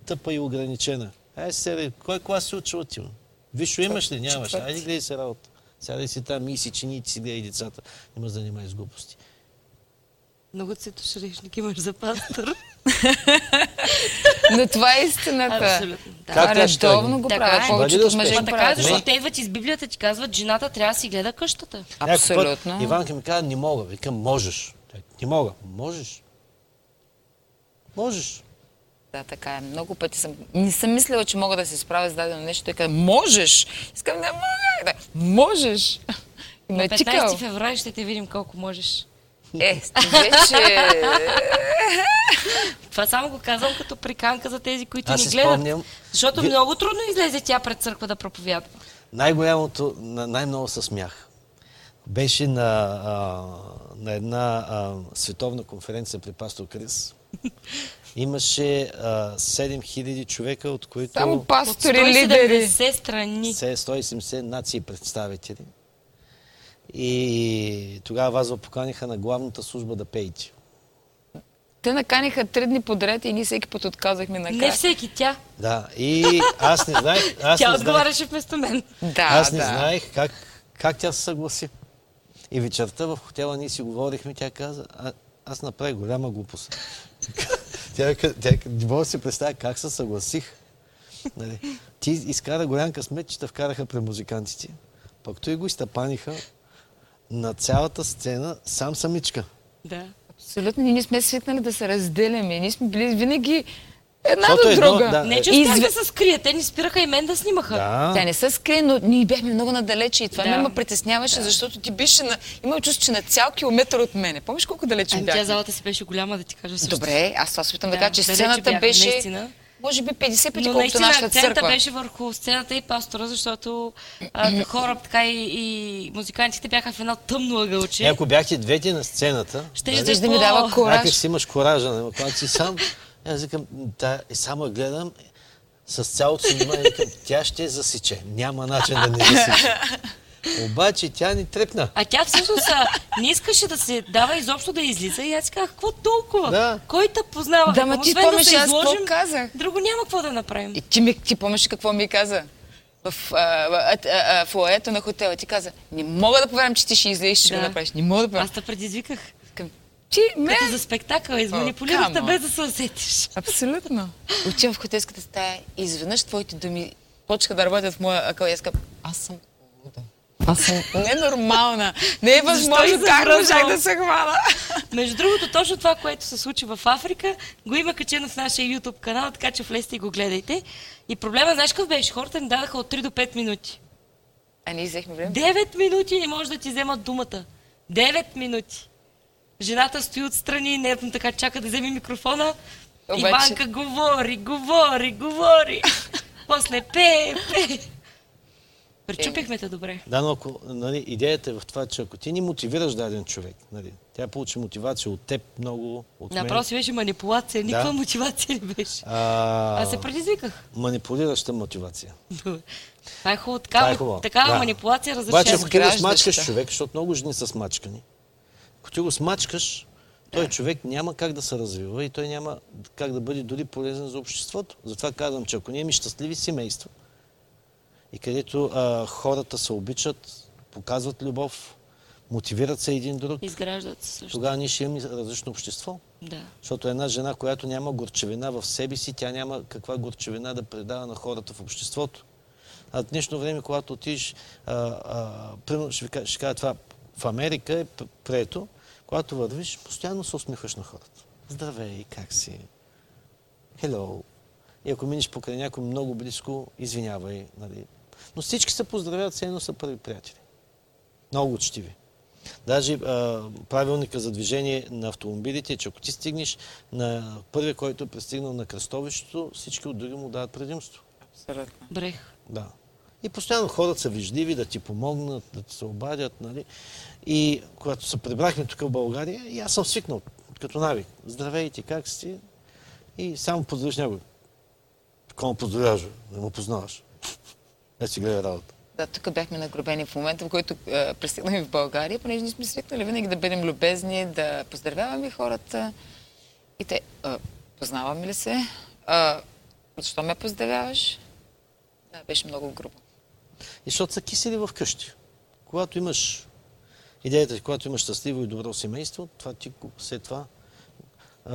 Тъпа и ограничена. Ай, сега, кой клас си учила ти? Вижте, имаш ли? Нямаш. Айде, гледай се работа. Сядай си там и си чини, ти си гледай децата. Не ме занимай с глупости. Много цето шрешник имаш за пастор. Но това е истината. Редовно го правят. Повечето от мъже го правят. Защото те идват из Библията, ти казват, жената трябва да си гледа къщата. Абсолютно. Иванка ми казва, не мога. Викам, можеш. Не мога. Можеш. Можеш. Да, така е. Много пъти не съм мислила, че мога да се справя с дадено нещо. Той казва, можеш. Искам, не мога. Можеш. На 15 февруари ще те видим колко можеш. Вече... Това само го казвам като приканка за тези, които ни гледат. Спомням, защото много трудно излезе тя пред църква да проповядва. Най-голямото, най-много се смях. Беше на една световна конференция при пастор Крис. Имаше 7000 човека, от които... Само пастори, лидери. 170 страни. 170 нации представители. И тогава вас поканиха на главната служба да пеете. Те наканиха 3 дни подред и ние всеки път отказахме на края. Не всеки, тя. Да, и аз не знаех... Тя отговаряше вместо мен. Аз не знаех как тя се съгласи. И вечерта в хотела ние си говорихме, тя каза, аз направих голяма глупост. Тя не мога да си представя как се съгласих. Нали? Ти изкара голям късмет, че те вкараха при музикантите. Пък той го изтъпаниха на цялата сцена самичка. Да. Абсолютно. Ние сме свикнали да се разделяме. Ние сме били винаги една до друга. Да. Не, че успях да се скрия. Те ни спираха и мен да снимаха. Да. Тя не се скри, но ние бяхме много надалече и това ме притесняваше, защото ти беше имал чувство, че на цял километър от мене. Помниш колко далече бях? Тя залата си беше голяма, да ти кажа също. Добре, аз това се опитам да кажа, че сцената беше... Наистина. Може би 50 пъти, колкото нашата църква. Акцента беше върху сцената и пастора, защото хора, така и музикантите бяха в едно тъмно ъгълче. Ако бяхте двете на сцената, ще да ми дава кораж. Някак си имаш коража, но когато си сам, аз викам, само гледам с цялото си внимание, викам, тя ще засиче. Няма начин да не засиче. Обаче тя ни трепна. А тя всъщност не искаше да се дава изобщо да излиза и аз си казах, какво толкова? Да. Кой те познава? Да, ма ти помниш, аз какво казах? Друго няма какво да направим. И ти помниш какво ми каза? В фоайето на хотела ти каза, не мога да повярвам, че ти ще излезеш, ще го направиш. Не мога да повярвам. Аз те предизвиках. Ти ме... Като за спектакъл, изманипулирахте без да се усетиш. Абсолютно. Отивам в хотелската стая и изведнъж твоите думи почнаха да работят в моя акъл. Аз съм луда. Аз съм ненормална. Не е възможно как можах да се хвана. Между другото, точно това, което се случи в Африка, го има качено в нашия Ютуб канал, така че влезте и го гледайте. И проблема, знаеш какъв беше? Хората ни дадаха от 3 до 5 минути. А ние взехме време? 9 минути не може да ти вземат думата. 9 минути. Жената стои отстрани, нервно така чака да вземе микрофона. Обаче... Иванка говори. После пее. Пречупихме те добре. Да, но ако, идеята е в това, че ако ти ни мотивираш даден човек, тя получи мотивация от теб много, от мен. Напроси беше манипулация, никаква мотивация не беше. Аз се предизвиках. Манипулираща мотивация. Това е хубаво. Такава манипулация разрешава. Обаче, ако ти го смачкаш човек, защото много жени са смачкани, ако ти го смачкаш, той човек няма как да се развива и той няма как да бъде дори полезен за обществото. Затова казвам, че ако ние имаме щастливи семейства, и където хората се обичат, показват любов, мотивират се един друг. Изграждат се също. Тогава ние ще имаме различно общество. Да. Защото една жена, която няма горчевина в себе си, тя няма каква горчевина да предава на хората в обществото. А днешно време, когато отидеш, примерно ще кажа това, в Америка е прието, когато вървиш, постоянно се усмихваш на хората. Здравей, как си? Hello. И ако минеш покрай някой много близко, извинявай. Но всички се поздравяват, все едно са първи приятели. Много учтиви. Даже правилника за движение на автомобилите е, че ако ти стигнеш на първия, който е пристигнал на кръстовището, всички от други му дават предимство. Абсолютно. Брех. Да. И постоянно хората са виждливи да ти помогнат, да ти се обадят. И когато се прибрахме тук в България, и аз съм свикнал като навик. Здравейте, как си? И само поздравиш някой. Какво му поздравяваш, да му познаваш. Не си гледа работа. Да, тук бяхме нагрубени в момента, в който пристигнахме в България, понеже ние сме свикнали винаги да бъдем любезни, да поздравяваме хората. И те, познаваме ли се? Защо ме поздравяваш? Да, беше много грубо. И защото са кисели в къщи. Когато имаш идеята, когато имаш щастливо и добро семейство, това ти след това...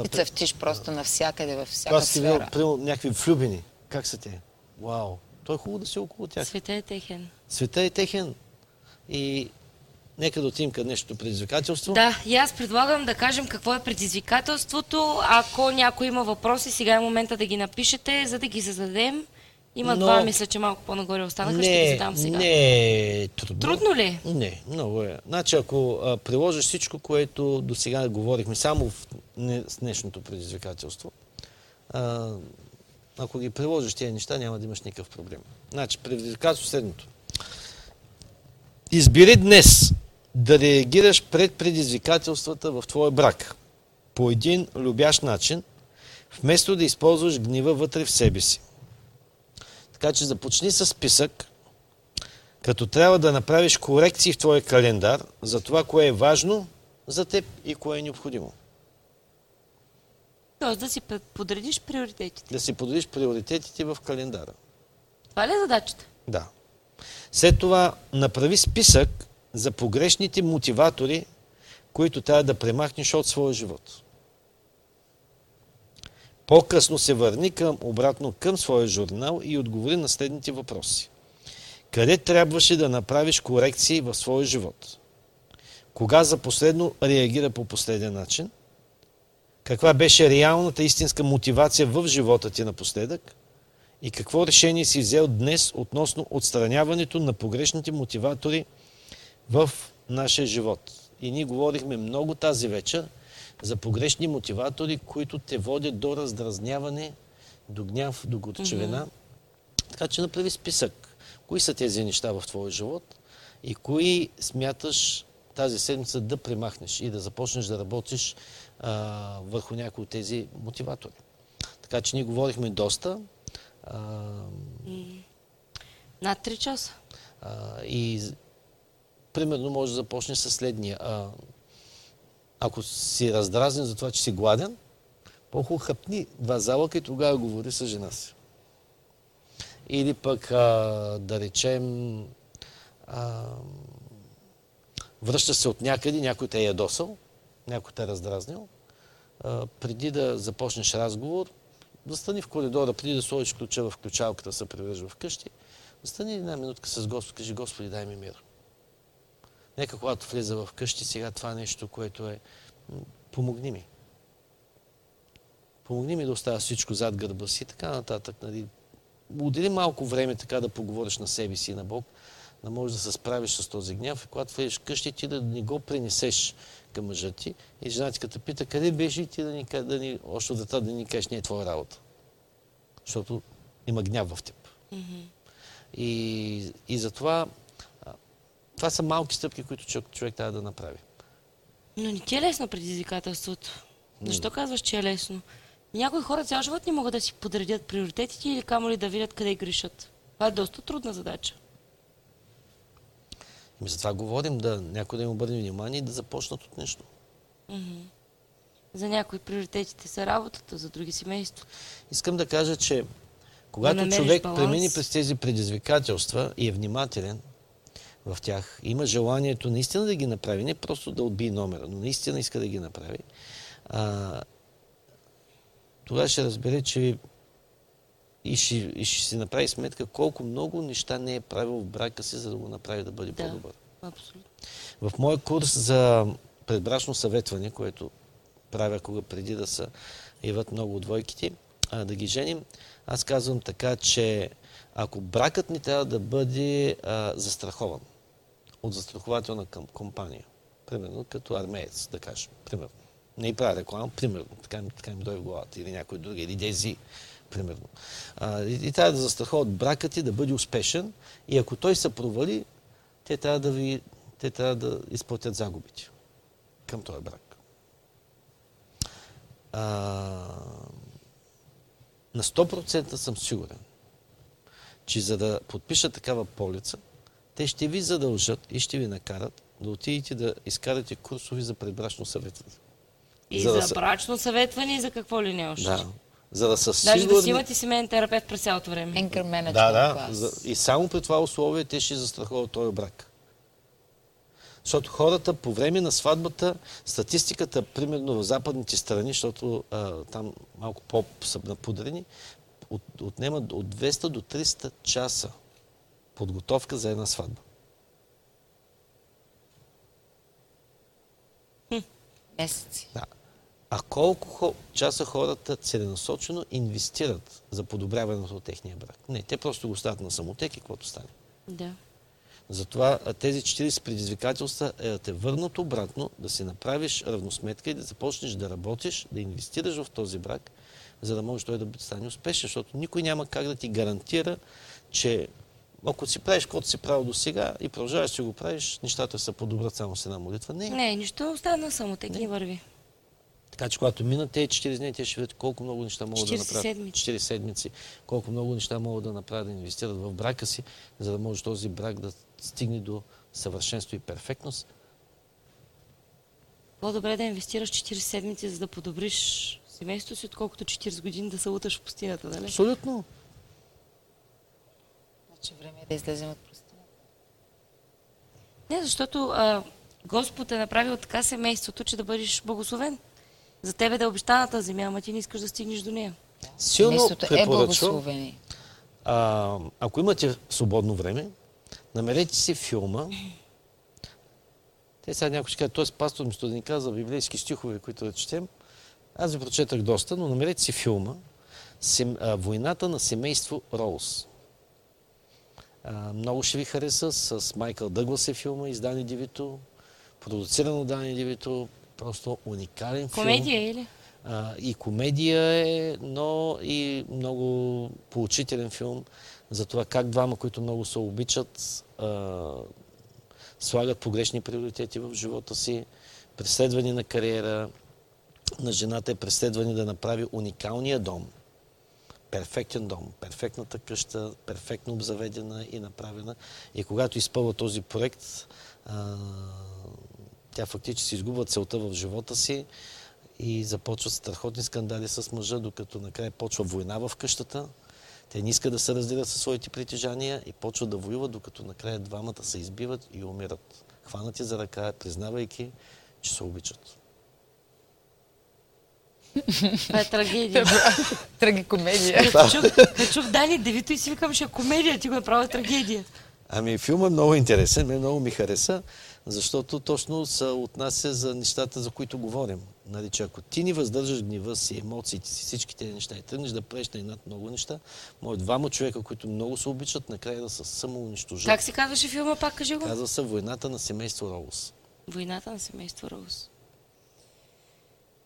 Ти цъфтиш просто навсякъде, във всяка сфера. Когато си приел някакви влюбени, как са те? Вау! Той е хубаво да си около тях. Света е техен. Света е техен. И нека да отидем към днешното предизвикателство. Да, и аз предлагам да кажем какво е предизвикателството. Ако някой има въпроси, сега е момента да ги напишете, за да ги зададем. Има два, мисля, че малко по-нагоре останаха, ще ги задам сега. Не, трудно. Трудно ли? Не, много е. Значи, ако приложиш всичко, което до сега говорихме, само в днешното предизвикателство, ако ги приложиш тези неща, няма да имаш никакъв проблем. Значи, предизвикателство следното. Избери днес да реагираш пред предизвикателствата в твоя брак по един любящ начин, вместо да използваш гнева вътре в себе си. Така че започни с списък, като трябва да направиш корекции в твоя календар за това, кое е важно за теб и кое е необходимо. Тоест да си подредиш приоритетите. Да си подредиш приоритетите в календара. Това ли е задачата? Да. След това направи списък за погрешните мотиватори, които трябва да премахнеш от своя живот. По-късно се върни обратно към своя журнал и отговори на следните въпроси. Къде трябваше да направиш корекции в своя живот? Кога за последно реагира по последен начин? Каква беше реалната истинска мотивация в живота ти напоследък? И какво решение си взел днес относно отстраняването на погрешните мотиватори в нашия живот? И ние говорихме много тази вечер за погрешни мотиватори, които те водят до раздразняване, до гняв, до горчевина. Mm-hmm. Така че направи списък. Кои са тези неща в твоя живот и кои смяташ тази седмица да премахнеш и да започнеш да работиш върху някои от тези мотиватори. Така че ние говорихме доста. Над 3 часа. И примерно може да започнеш със следния. Ако си раздразнен за това, че си гладен, по-хубаво хъпни два залъка и тогава говори с жена си. Или пък, да речем, връща се от някъде, някой те е ядосал някой те е раздразнил, преди да започнеш разговор, застани в коридора, преди да сложиш ключа в ключалката, да се превръжва вкъщи, застани една минутка с Господ, кажи: Господи, дай ми мир. Нека когато влиза в къщи, сега това нещо, което е... Помогни ми. Помогни ми да оставя всичко зад гърба си и така нататък. Удели малко време така да поговориш на себе си и на Бог, да можеш да се справиш с този гняв. И когато влезеш къщи, ти да не го пренесеш към мъжа ти. И жената като пита: къде беше, и ти още от дата да ни кажеш: не е твоя работа. Защото има гняв в теб. Mm-hmm. И затова това са малки стъпки, които човек трябва да направи. Но не ти е лесно предизвикателството. Защо казваш, че е лесно? Някои хора цял живот не могат да си подредят приоритетите или камо ли да видят къде грешат. Това е доста трудна задача. И затова говорим да някой да им обърне внимание и да започнат от нещо. Mm-hmm. За някои приоритетите са работата, за други семейство. Искам да кажа, че когато човек премини през тези предизвикателства и е внимателен в тях, има желанието наистина да ги направи, не просто да отбие номера, но наистина иска да ги направи, тогава ще разбере, че и ще си направи сметка колко много неща не е правил в брака си, за да го направи да бъде по-добър. Абсолютно. В моя курс за предбрачно съветване, което правя кога преди да се яват много от двойките, да ги женим, аз казвам така, че ако бракът ни трябва да бъде застрахован от застрахователна компания, примерно като армеец, да кажем, примерно, не и правя реклама, примерно, така ми дойде в главата, или някой друг, или Дези, примерно. И трябва да застраховат бракът ти да бъде успешен, и ако той се провали, те трябва да изплатят загубите към този брак. На 100% съм сигурен, че за да подпишат такава полица, те ще ви задължат и ще ви накарат да отидете да изкарате курсови за предбрачно съветване. И за брачно съветване, и за какво ли не още? Да. За да са сигурни... Даже да си имате семейен терапевт през цялото време. Anchor Management Class. И само при това условие те ще застраховат този брак. Защото хората по време на сватбата, статистиката, примерно в западните страни, защото там малко по-са напудрени, отнемат от 200 до 300 часа подготовка за една сватба. Месеци. Да. А колко часа хората целенасочено инвестират за подобряването от техния брак? Не, те просто го стават на самотек и каквото стане. Да. Затова тези 40 предизвикателства е да те върнат обратно, да си направиш равносметка и да започнеш да работиш, да инвестираш в този брак, за да можеш той да стане успешен, защото никой няма как да ти гарантира, че ако си правиш, каквото си правил до сега и продължаваш си го правиш, нещата се подобрят само с една молитва. Не, нищо остана само, те не върви. Така че когато минат тези 40 дни, те ще видят колко много неща могат да направят. 40 седмици. Колко много неща могат да направят, да инвестират в брака си, за да може този брак да стигне до съвършенство и перфектност. По-добре да инвестираш 40 седмици, за да подобриш семейството си, отколкото 40 години да се луташ в пустинята, дали? Абсолютно. Значи време е да излезем от пустината. Не, защото Господ е направил така семейството, че да бъдеш благословен. За тебе да е обещаната земя, ама ти не искаш да стигнеш до нея. Силно препоръчвам, ако имате свободно време, намерете си филма. Те сега някой ще кажа, т.е. пастор ми студен каза библейски стихове, които да четем. Аз ви прочетах доста, но намерете си филма Войната на семейство Роуз. Много ще ви хареса, с Майкъл Дъглас е филма, из Дани Девито, продуциран от Дани Девито. Просто уникален филм. Комедия или? И комедия е, но и много поучителен филм за това как двама, които много се обичат, слагат погрешни приоритети в живота си, преследвани на кариера, на жената е преследвани да направи уникалния дом. Перфектен дом, перфектната къща, перфектно обзаведена и направена. И когато изпълва този проект, тя фактически изгубва целта в живота си и започват страхотни скандали с мъжа, докато накрая почва война в къщата. Те не искат да се разделят със своите притежания и почват да воюват, докато накрая двамата се избиват и умират. Хванати за ръка, признавайки, че се обичат. Това е трагедия. Трагикомедия. Чух Дани Девито и си викам, че е комедия, ти го направи трагедия. Ами филмът е много интересен, много ми хареса, защото точно се отнася за нещата, за които говорим. Нали, че ако ти не въздържаш гнева си, емоциите си, всички тези неща и тръгнеш да правиш на едната много неща, може двама човека, които много се обичат, накрая да са самоунищожени. Как се казваше филма, пак кажи го? Казва се Войната на семейство Роуз. Войната на семейство Роуз.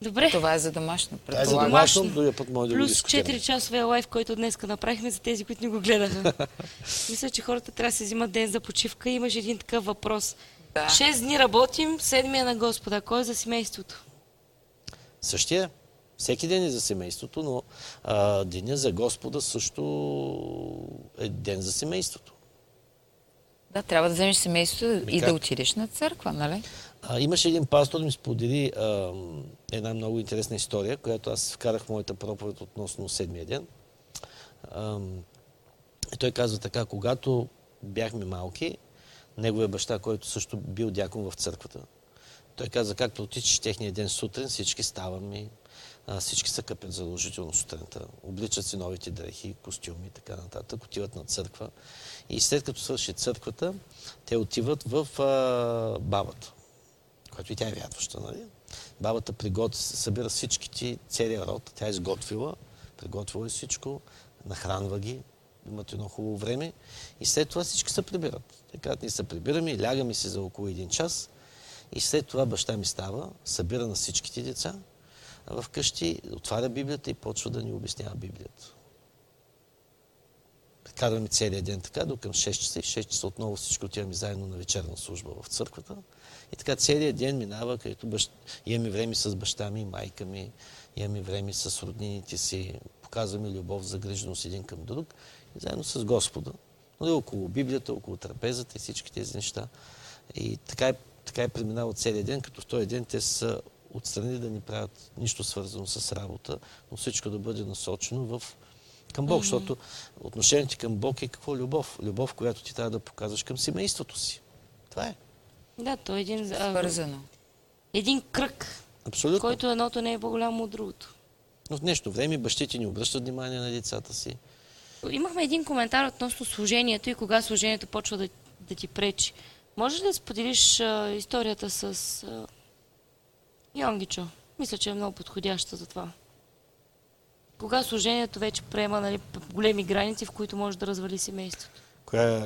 Добре. Това е за домашно. Това е за домашно, другия път може да го дискутираме. Плюс 4 часове лайв, който днеска направихме за тези, които не го гледаха. Мисля, че хората трябва да се взимат ден за почивка. Имаш един такъв въпрос. Да. 6 дни работим, седмия на Господа. Кой е за семейството? Същия. Всеки ден е за семейството, но деня за Господа също е ден за семейството. Да, трябва да вземеш семейството и да отидеш на църква, нали? Имаше един пастор, ми сподели една много интересна история, която аз вкарах в моята проповед относно седмия ден. Той казва така: когато бяхме малки, неговия баща, който също бил дякон в църквата, той каза, както отичаш техния ден сутрин, всички ставаме, всички се къпят задължително сутринта, обличат си новите дрехи, костюми и така нататък, отиват на църква и след като свърши църквата, те отиват в бабата, която и тя е вярваща, нали? Бабата събира всичките, целия род, тя е изготвила, приготвила е всичко, нахранва ги, имат едно хубаво време и след това всички се прибират. Така ние се прибираме, лягаме си за около един час и след това баща ми става, събира на всичките деца в къщи, отваря Библията и почва да ни обяснява Библията. Прекарваме целия ден така, до към 6 часа и в 6 часа отново всички отиваме заедно на вечерна служба в църквата. И така целият ден минава, където имаме време с баща ми и майка ми, имаме време с роднините си, показваме любов, загриженост един към друг и заедно с Господа. Но и около Библията, около трапезата и всички тези неща. И така е преминало целият ден, като в този ден те са отстрани да ни правят нищо свързано с работа, но всичко да бъде насочено към Бог, защото отношението към Бог е какво? Любов. Любов, която ти трябва да показваш към семейството си. Това е. Да, то е един свързано. Един кръг. Абсолютно. Който едното не е по-голямо от другото. Но в днешно време бащите ни обръщат внимание на децата си. Имахме един коментар относно служението и кога служението почва да ти пречи. Можеш ли да споделиш историята с Йонгичо? Мисля, че е много подходяща за това. Кога служението вече приема, нали, големи граници, в които може да развали семейството?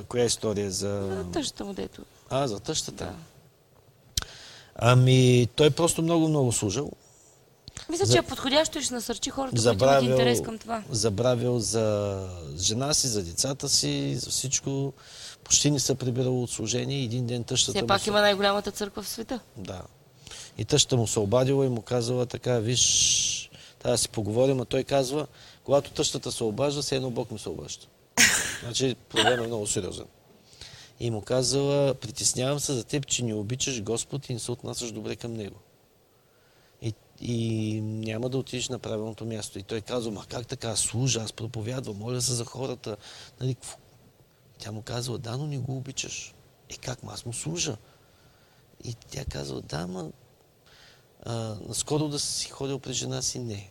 Коя история за тъщата му, дето? За тъщата? Да. Ами, той просто много-много служил. Мисля, че е подходящо и ще насърчи хората, които имат интерес към това. Забравил за жена си, за децата си, за всичко. Почти не се прибирало от служение и един ден тъщата му... Все пак има най-голямата църква в света. Да. И тъщата му се обадила и му казала така: виж, трябва да си поговорим, а той казва, когато тъщата се обажда, все едно Бог ми се обажда. Значи проблемът е много сериозен. И му казала: притеснявам се за теб, че не обичаш Господ и не се отнасяш добре към Него. И няма да отидеш на правилното място. И той казва: ма как така, служа, аз проповядвам, моля се за хората. Нали, тя му казва: да, но не го обичаш. Как, аз му служа? И тя казва: да, ма наскоро да си ходил при жена си, не.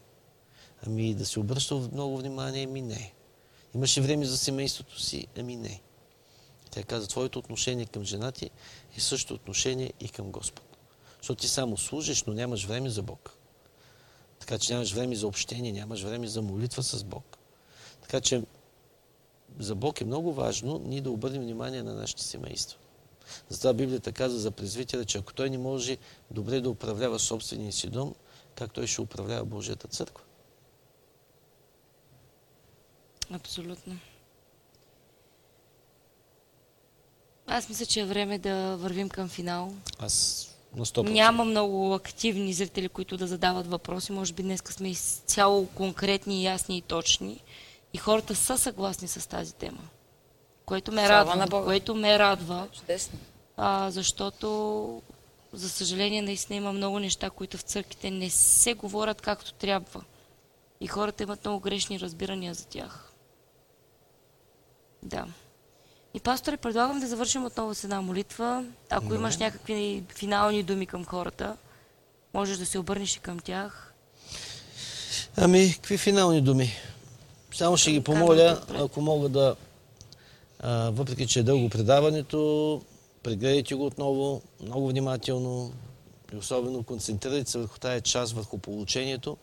Ами да си обръщал много внимание, ами не. Имаше време за семейството си, ами не. Тя казва: твоето отношение към жена ти е също отношение и към Господ. Защото ти само служиш, но нямаш време за Бог. Така че нямаш време за общение, нямаш време за молитва с Бог. Така че за Бог е много важно ние да обърнем внимание на нашите семейства. Затова Библията казва за презвитера, че ако той не може добре да управлява собствения си дом, как той ще управлява Божията църква? Абсолютно. Аз мисля, че е време да вървим към финал. Няма много активни зрители, които да задават въпроси. Може би днеска сме изцяло конкретни, ясни и точни. И хората са съгласни с тази тема. Което ме радва. Чудесно. Защото, за съжаление, наистина има много неща, които в църквите не се говорят както трябва. И хората имат много грешни разбирания за тях. Да. И, пасторе, предлагам да завършим отново с една молитва. Ако имаш някакви финални думи към хората, можеш да се обърнеш и към тях. Ами, какви финални думи? Само ще ги помоля, ако мога да... въпреки, че е дълго предаването, прегледайте го отново, много внимателно и особено концентрирайте се върху тая част, върху получението.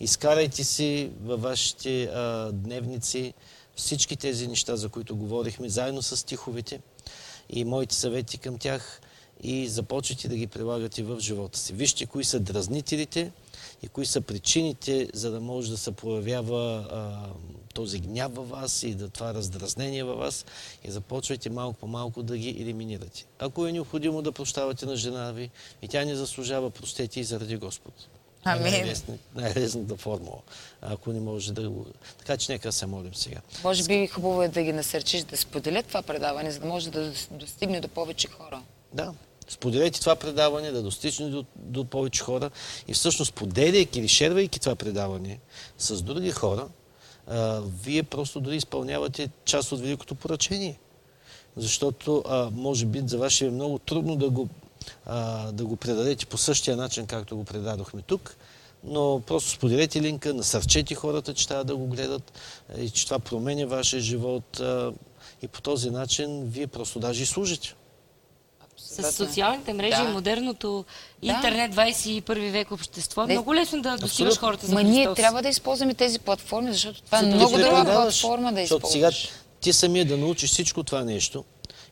Изкарайте си във вашите дневници всички тези неща, за които говорихме, заедно с стиховете и моите съвети към тях и започвайте да ги прилагате в живота си. Вижте кои са дразнителите и кои са причините, за да може да се проявява този гняв във вас и да това раздразнение във вас и започвайте малко по малко да ги елиминирате. Ако е необходимо да прощавате на жена ви и тя не заслужава, простете и заради Господ. Амин. Най-лесната формула. Ако не може да го... Така че нека се молим сега. Може би хубаво е да ги насърчиш да споделят това предаване, за да може да достигне до повече хора. Да. Споделяйте това предаване, да достигне до повече хора и всъщност споделяйки или шервайки това предаване с други хора, вие просто дори изпълнявате част от великото поръчение. Защото може би за вас е много трудно да го предадете по същия начин, както го предадохме тук, но просто споделете линка, насърчете хората, че трябва да го гледат и че това променя вашия живот и по този начин вие просто даже и служите. С социалните мрежи и модерното интернет 21 век общество. Много лесно да достигаш хората за Христос. Ние трябва да използваме тези платформи, защото това е много дълга платформа да използваш. Сега ти самия да научиш всичко това нещо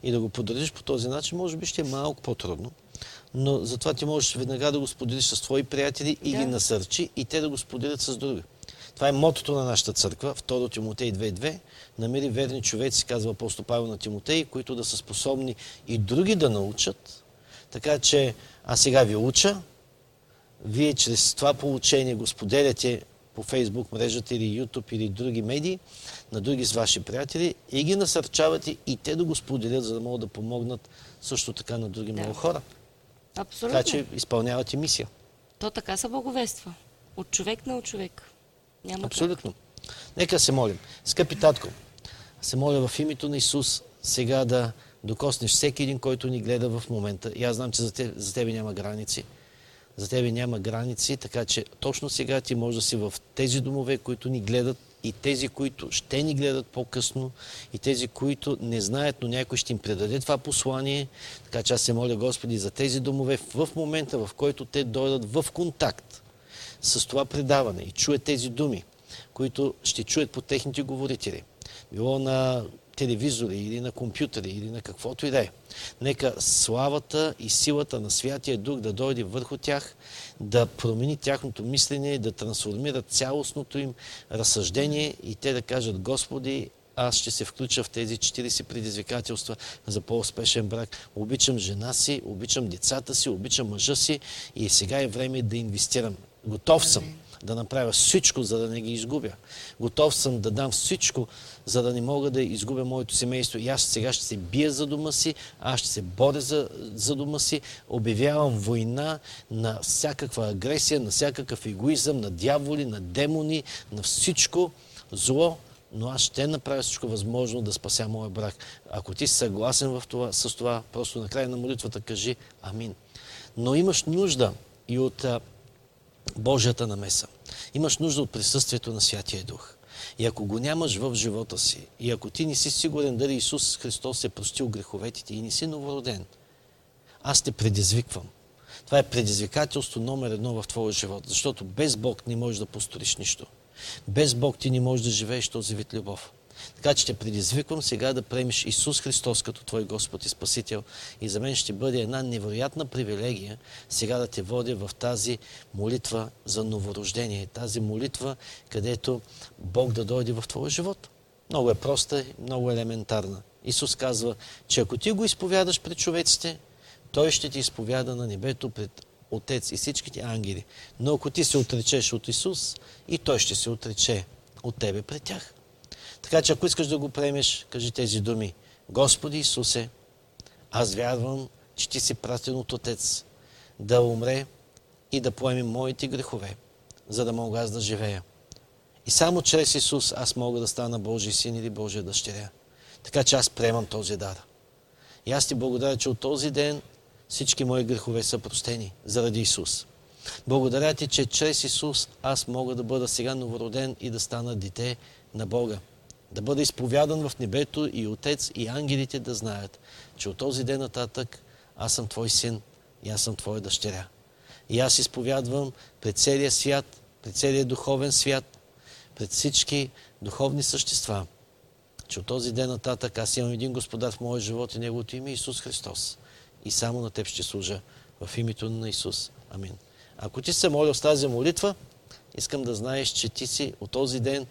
и да го подредиш по този начин, може би ще е малко по-трудно. Но затова ти можеш веднага да го споделиш с твои приятели и ги насърчи и те да го споделят с други. Това е мотото на нашата църква, 2 Тимотей 2.2. Намери верни човеци, казва апостол Павел на Тимотей, които да са способни и други да научат. Така че, аз сега ви уча, вие чрез това получение го споделяте по Фейсбук мрежата или Ютуб или други медии, на други с ваши приятели и ги насърчавате и те да го споделят, за да могат да помогнат също така на други много хора. Абсолютно. Така че изпълнявате мисия. То така се благовества. От човек на от човек. Няма абсолютно. Как. Нека се молим. Скъпи татко, се моля в името на Исус сега да докоснеш всеки един, който ни гледа в момента. И аз знам, че за тебе няма граници. За тебе няма граници, така че точно сега ти може да си в тези домове, които ни гледат и тези, които ще ни гледат по-късно и тези, които не знаят, но някой ще им предаде това послание. Така че аз се моля, Господи, за тези домове в момента, в който те дойдат в контакт с това предаване и чуят тези думи, които ще чуят по техните говорители, било на телевизори или на компютъри или на каквото и да е. Нека славата и силата на Святия Дух да дойде върху тях, да промени тяхното мислене, да трансформира цялостното им разсъждение и те да кажат: Господи, аз ще се включа в тези 40 предизвикателства за по-успешен брак. Обичам жена си, обичам децата си, обичам мъжа си и сега е време да инвестирам. Готов съм да направя всичко, за да не ги изгубя. Готов съм да дам всичко, за да не мога да изгубя моето семейство. И аз сега ще се бия за дома си, аз ще се боря за дома си. Обявявам война на всякаква агресия, на всякакъв егоизъм, на дяволи, на демони, на всичко зло, но аз ще направя всичко възможно да спася моя брак. Ако ти си съгласен с това, просто на края на молитвата кажи амин. Но имаш нужда и от Божията намеса. Имаш нужда от присъствието на Святия Дух. И ако го нямаш в живота си, и ако ти не си сигурен дали Исус Христос е простил греховете ти и не си новороден, аз те предизвиквам. Това е предизвикателство номер 1 в твоя живот, защото без Бог не можеш да построиш нищо. Без Бог ти не можеш да живееш този вид любов. Така че те предизвиквам сега да приемеш Исус Христос като твой Господ и Спасител. И за мен ще бъде една невероятна привилегия сега да те водя в тази молитва за новорождение. Тази молитва, където Бог да дойде в твоя живот. Много е проста и много елементарна. Исус казва, че ако ти го изповядаш пред човеците, Той ще ти изповяда на небето пред Отец и всичките ангели. Но ако ти се отречеш от Исус, и Той ще се отрече от тебе пред тях. Така че ако искаш да го приемеш, кажи тези думи. Господи Исусе, аз вярвам, че Ти си пратен от Отец да умре и да поеме моите грехове, за да мога аз да живея. И само чрез Исус аз мога да стана Божий син или Божия дъщеря. Така че аз приемам този дар. И аз Ти благодаря, че от този ден всички мои грехове са простени заради Исус. Благодаря ти, че чрез Исус аз мога да бъда сега новороден и да стана дете на Бога. Да бъда изповядан в небето и Отец и ангелите да знаят, че от този ден нататък аз съм твой син и аз съм твоя дъщеря. И аз изповядвам пред целия свят, пред целия духовен свят, пред всички духовни същества, че от този ден нататък аз имам един Господар в моя живот и неговото име е Исус Христос. И само на теб ще служа в името на Исус. Амин. Ако ти се молил с тази молитва, искам да знаеш, че ти си от този ден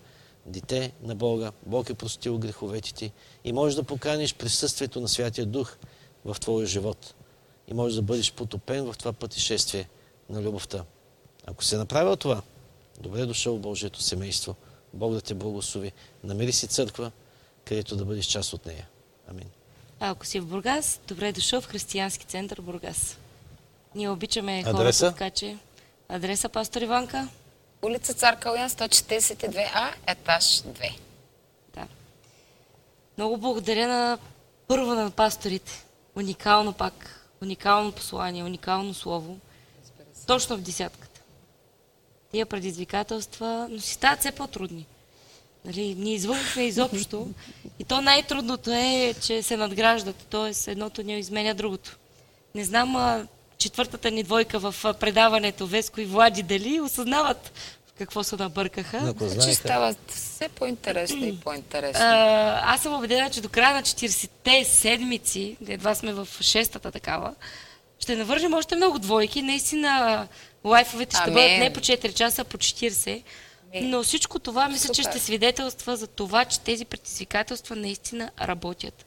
дете на Бога. Бог е простил греховете ти. И можеш да поканиш присъствието на Святия Дух в твоя живот. И можеш да бъдеш потопен в това пътешествие на любовта. Ако си направил това, добре дошъл в Божието семейство. Бог да те благослови. Намери си църква, където да бъдеш част от нея. Амин. А ако си в Бургас, добре дошъл в Християнски център Бургас. Ние обичаме адреса? Хората, така че... Адреса, пастор Иванка? Улица Цар Калоян, 142А, етаж 2. Да. Много благодаря на пасторите. Уникално пак. Уникално послание, уникално слово. Точно в десятката. Тия предизвикателства, но си стават все по-трудни. Нали, ние извънхме изобщо. И то най-трудното е, че се надграждат. Тоест, едното не изменя другото. Не знам, четвъртата ни двойка в предаването Веско и Влади дали осъзнават в какво се набъркаха. Че стават все по-интересно и по-интересно. Аз съм убедена, че до края на 40-те седмици, едва сме в 6-та такава, ще навържим още много двойки. Наистина лайфовете ще бъдат не по 4 часа, а по 40. Но всичко това, мисля, че ще свидетелства за това, че тези предизвикателства наистина работят.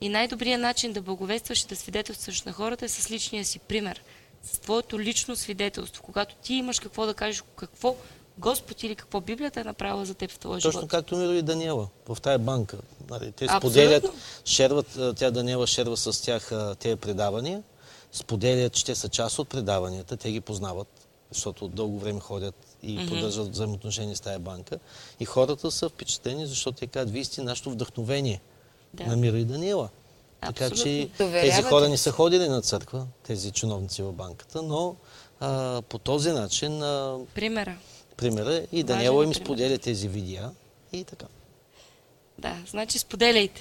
И най-добрият начин да благовестваш и да свидетелстваш на хората е с личния си пример. С твоето лично свидетелство. Когато ти имаш какво да кажеш, какво Господ или какво Библията е направила за теб в твоя живот. Точно както Миро и Даниела в тая банка. Те споделят, Даниела шерва с тях тези предавания. Споделят, че те са част от предаванията. Те ги познават, защото от дълго време ходят и поддържат взаимоотношения с тая банка. И хората са впечатлени, защото те казват, вие сте нашето вдъхновение. Да. На Миро и Даниела. Абсолютно. Така че тези хора не са ходили на църква, тези чиновници в банката, но по този начин... Примера. И Даниела им споделя тези видеа и така. Да, значи споделяйте.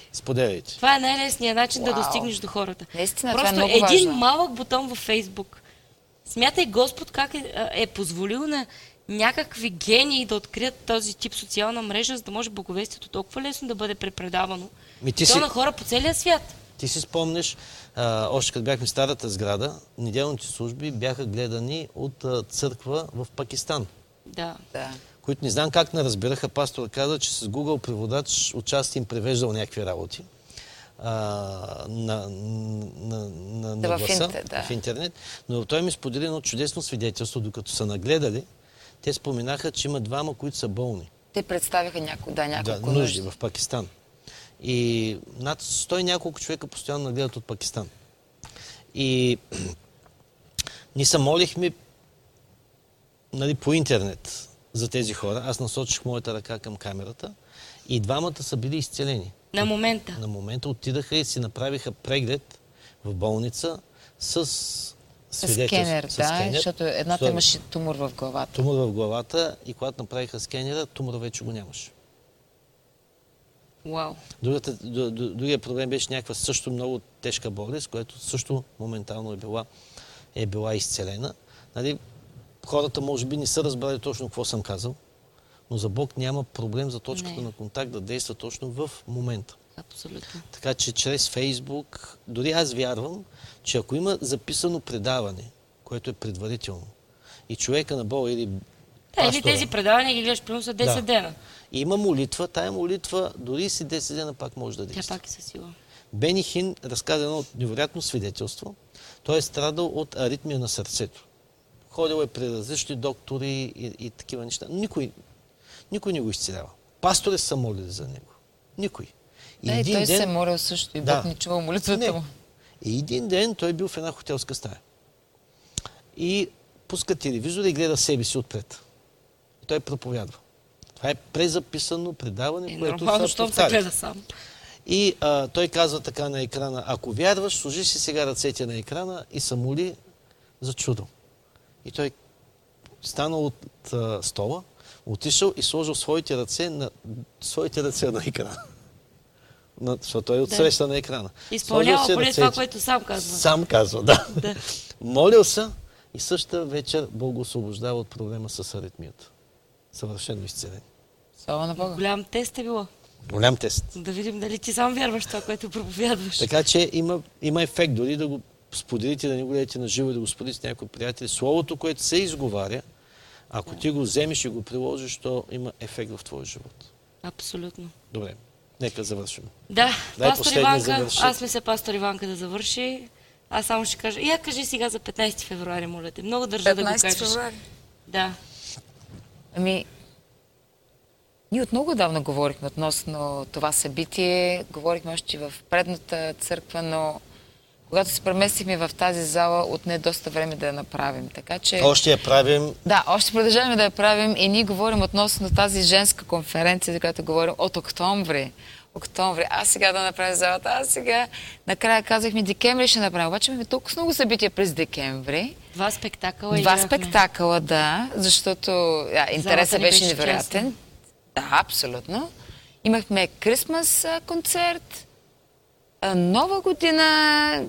Това е най-лесният начин да достигнеш до хората. Наистина, просто е един малък бутон във Фейсбук. Смятай Господ как е позволил на някакви гении да открият този тип социална мрежа, за да може благовестието толкова лесно да бъде препредавано. На хора по целия свят. Ти си спомнеш, още като бяхме в старата сграда, неделните служби бяха гледани от църква в Пакистан. Да. Които не знам как не разбираха. Пастор каза, че с Google преводач отчасти им превеждал някакви работи на гласа, в интернет. Но той ми сподели едно чудесно свидетелство, докато са нагледали. Те споменаха, че има двама, които са болни. Те представиха няколко нужди в Пакистан. И над 100 няколко човека постоянно нагледат от Пакистан. И ни се молихме по интернет за тези хора. Аз насочих моята ръка към камерата и двамата са били изцелени. На момента отидаха и си направиха преглед в болница с... Скенер, защото едната имаше тумор в главата. И когато направиха скенера, тумора вече го нямаше. Вау. Другия проблем беше някаква също много тежка болест, която също моментално е била изцелена. Хората може би не са разбрали точно какво съм казал, но за Бог няма проблем за точката на контакт да действа точно в момента. Абсолютно. Така че чрез Фейсбук, дори аз вярвам, че ако има записано предаване, което е предварително, и човека на Бога или пастора... Или тези предавания ги гледаш примерно за 10 дена. И има молитва, тая молитва дори си 10 дена пак може да действа. Тя пак е със сила. Бени Хин разказа едно невероятно свидетелство. Той е страдал от аритмия на сърцето. Ходил е при различни доктори и такива неща. Никой не го изцелява. Пастори са молили за него. Никой. И той се молил също и Бог не чувал молитвата му. И един ден той бил в една хотелска стая. И пуска телевизор и гледа себе си отпред. И той проповядва. Това е презаписано предаване, което нормално, щом се гледа сам. И той казва така на екрана, ако вярваш, сложи си сега ръцете на екрана и се моли за чудо. И той станал от стола, отишъл и сложил своите ръце на екрана. Защото той е отсреща на екрана. Изпълнява поне това, което сам казва. Сам казва, да. Молил се и същата вечер Бог го освобождава от проблема с аритмията. Съвършено изцелен. Слава на Бога. Голям тест е било. Голям тест. Да видим дали ти сам вярваш това, което проповядваш. Така че има ефект. Дори да го споделите, да не го гледате на живо и да го споделите с някои приятели. Словото, което се изговаря, ако ти го вземеш и го приложиш, то има ефект в твоя живот. Абсолютно. Добре. Нека завършим. Да, пастор Иванка, аз мисля пастор Иванка да завърши. Аз само ще кажа. Я кажи сега за 15 февруари, моля те. Много държа да го кажеш. 15 февруари? Да. Ние от много давна говорихме относно това събитие. Говорихме още в предната църква, но когато се преместихме в тази зала, отне доста време да я направим. Така че... Още я правим. Да, още продължаваме да я правим и ние говорим относно тази женска конференция, за която говорим от октомври. Аз сега да направя залата, Накрая казахме, декември ще направим. Обаче имаме толкова много събития през декември. Два спектакъла, да, защото интересът беше невероятен. Честна. Да, абсолютно. Имахме Крисмас концерт, Нова година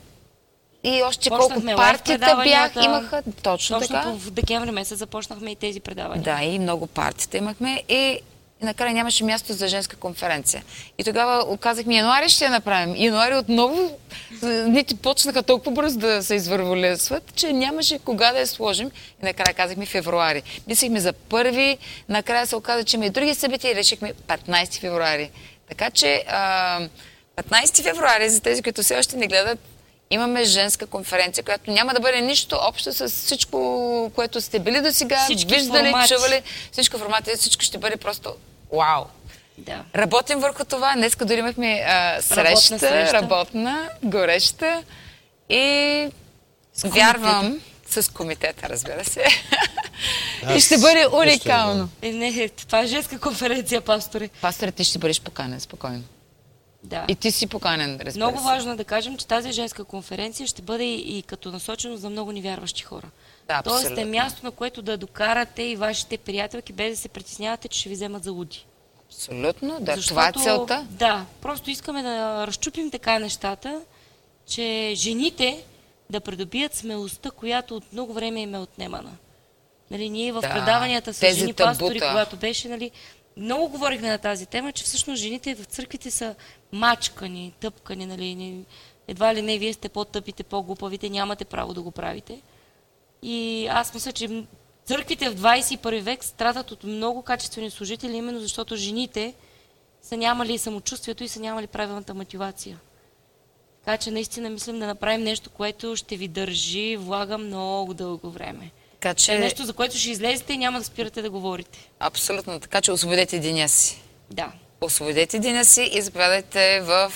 и още колко партията бях имаха. Точно така. Точно в декември месец започнахме и тези предавания. Да, и много партията имахме и накрая нямаше място за женска конференция. И тогава казахме, януари ще я направим. Януари отново нити почнаха толкова бързо да се извърволесват, че нямаше кога да я сложим. И накрая казахме февруари. Мислихме за първи, накрая се оказа, че има и други събития и решихме 15 февруари. Така че 15 февруари, за тези, които все още не гледат, имаме женска конференция, която няма да бъде нищо общо с всичко, което сте били до сега, виждали, чували. Всичко формати, всичко ще бъде просто вау! Да. Работим върху това. Днеска дори имахме работна среща, гореща и вярвам с комитета, разбира се. И ще бъде уникално. Не, това е женска конференция, пастори. Пастори, ти ще бъдеш поканен, спокойно. Да. И ти си поканен, разбира се. Много важно да кажем, че тази женска конференция ще бъде и като насочено за много невярващи хора. Да, тоест е място, на което да докарате и вашите приятелки, без да се притеснявате, че ще ви вземат за луди. Абсолютно, да. Защото, това е целта. Да, просто искаме да разчупим така нещата, че жените да придобият смелостта, която от много време им е отнемана. Нали, ние в предаванията с жени пастори, когато беше, нали, много говорихме на тази тема, че всъщност жените в църквите са мачкани, тъпкани, нали, едва ли не, вие сте по-тъпите, по-глупавите, нямате право да го правите. И аз мисля, че църквите в 21 век страдат от много качествени служители, именно защото жените са нямали самочувствието и са нямали правилната мотивация. Така че наистина мислим да направим нещо, което ще ви държи влага много дълго време. Така, че... Е нещо, за което ще излезете и няма да спирате да говорите. Абсолютно, така че освободете деня си. Да. Освободете деня си и заповядайте в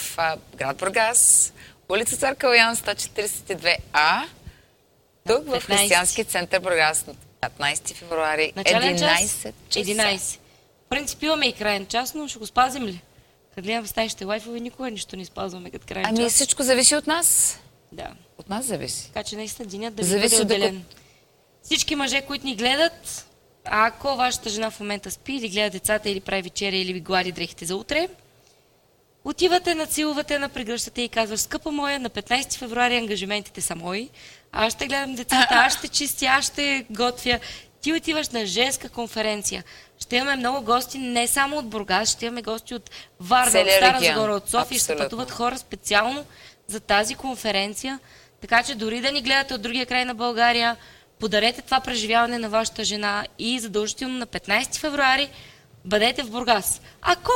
град Бургас, улица Царкал Ян 142А, тук в Християнски център Бургас, 15 февруари, 11 часа. В принцип имаме и крайен час, но ще го спазим ли? Като гледам в станищите лайфове, никога нищо не спазваме като крайен час. Ами всичко зависи от нас. Да. От нас зависи. Така че наистина денят да бъде отделен. Всички мъже, които ни гледат, ако вашата жена в момента спи или гледа децата, или прави вечеря, или ви глади дрехите за утре, отивате, нацилувате, напрегръщате и казваш, скъпа моя, на 15 февруари ангажиментите са мои, аз ще гледам децата, аз ще чистя, аз ще готвя. Ти отиваш на женска конференция. Ще имаме много гости, не само от Бургас, ще имаме гости от Варна, от Стара Загора, от София. Ще пътуват хора специално за тази конференция. Така че дори да ни гледате от другия край на България, подарете това преживяване на вашата жена и задължително на 15 февруари бъдете в Бургас. Ако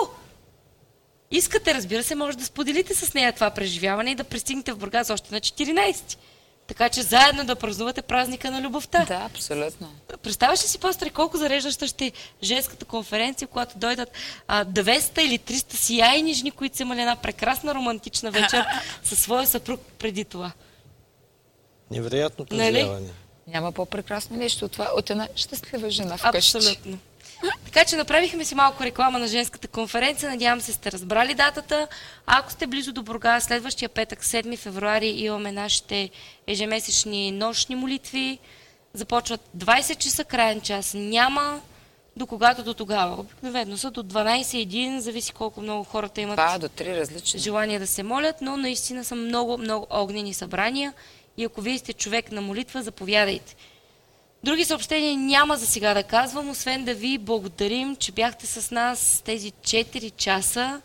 искате, разбира се, може да споделите с нея това преживяване и да пристигнете в Бургас още на 14. Така че заедно да празнувате празника на любовта. Да, абсолютно. Представяш ли си, пастор, колко зареждаща ще е женската конференция, когато дойдат 200 или 300 сияйни жени, които са имали една прекрасна романтична вечер със своя съпруг преди това? Невероятно преживяване. Няма по-прекрасно нещо от това, от една щастлива жена вкъщи. Абсолютно. Така че направихме си малко реклама на женската конференция. Надявам се сте разбрали датата. Ако сте близо до Бургас, следващия петък, 7 февруари, имаме нашите ежемесечни нощни молитви започват 20 часа, крайен час няма, до когато до тогава. Обикновено са до 12-1, зависи колко много хората имат желание да се молят, но наистина са много, много огнени събрания и ако вие сте човек на молитва, заповядайте. Други съобщения няма за сега да казвам, освен да ви благодарим, че бяхте с нас тези 4 часа.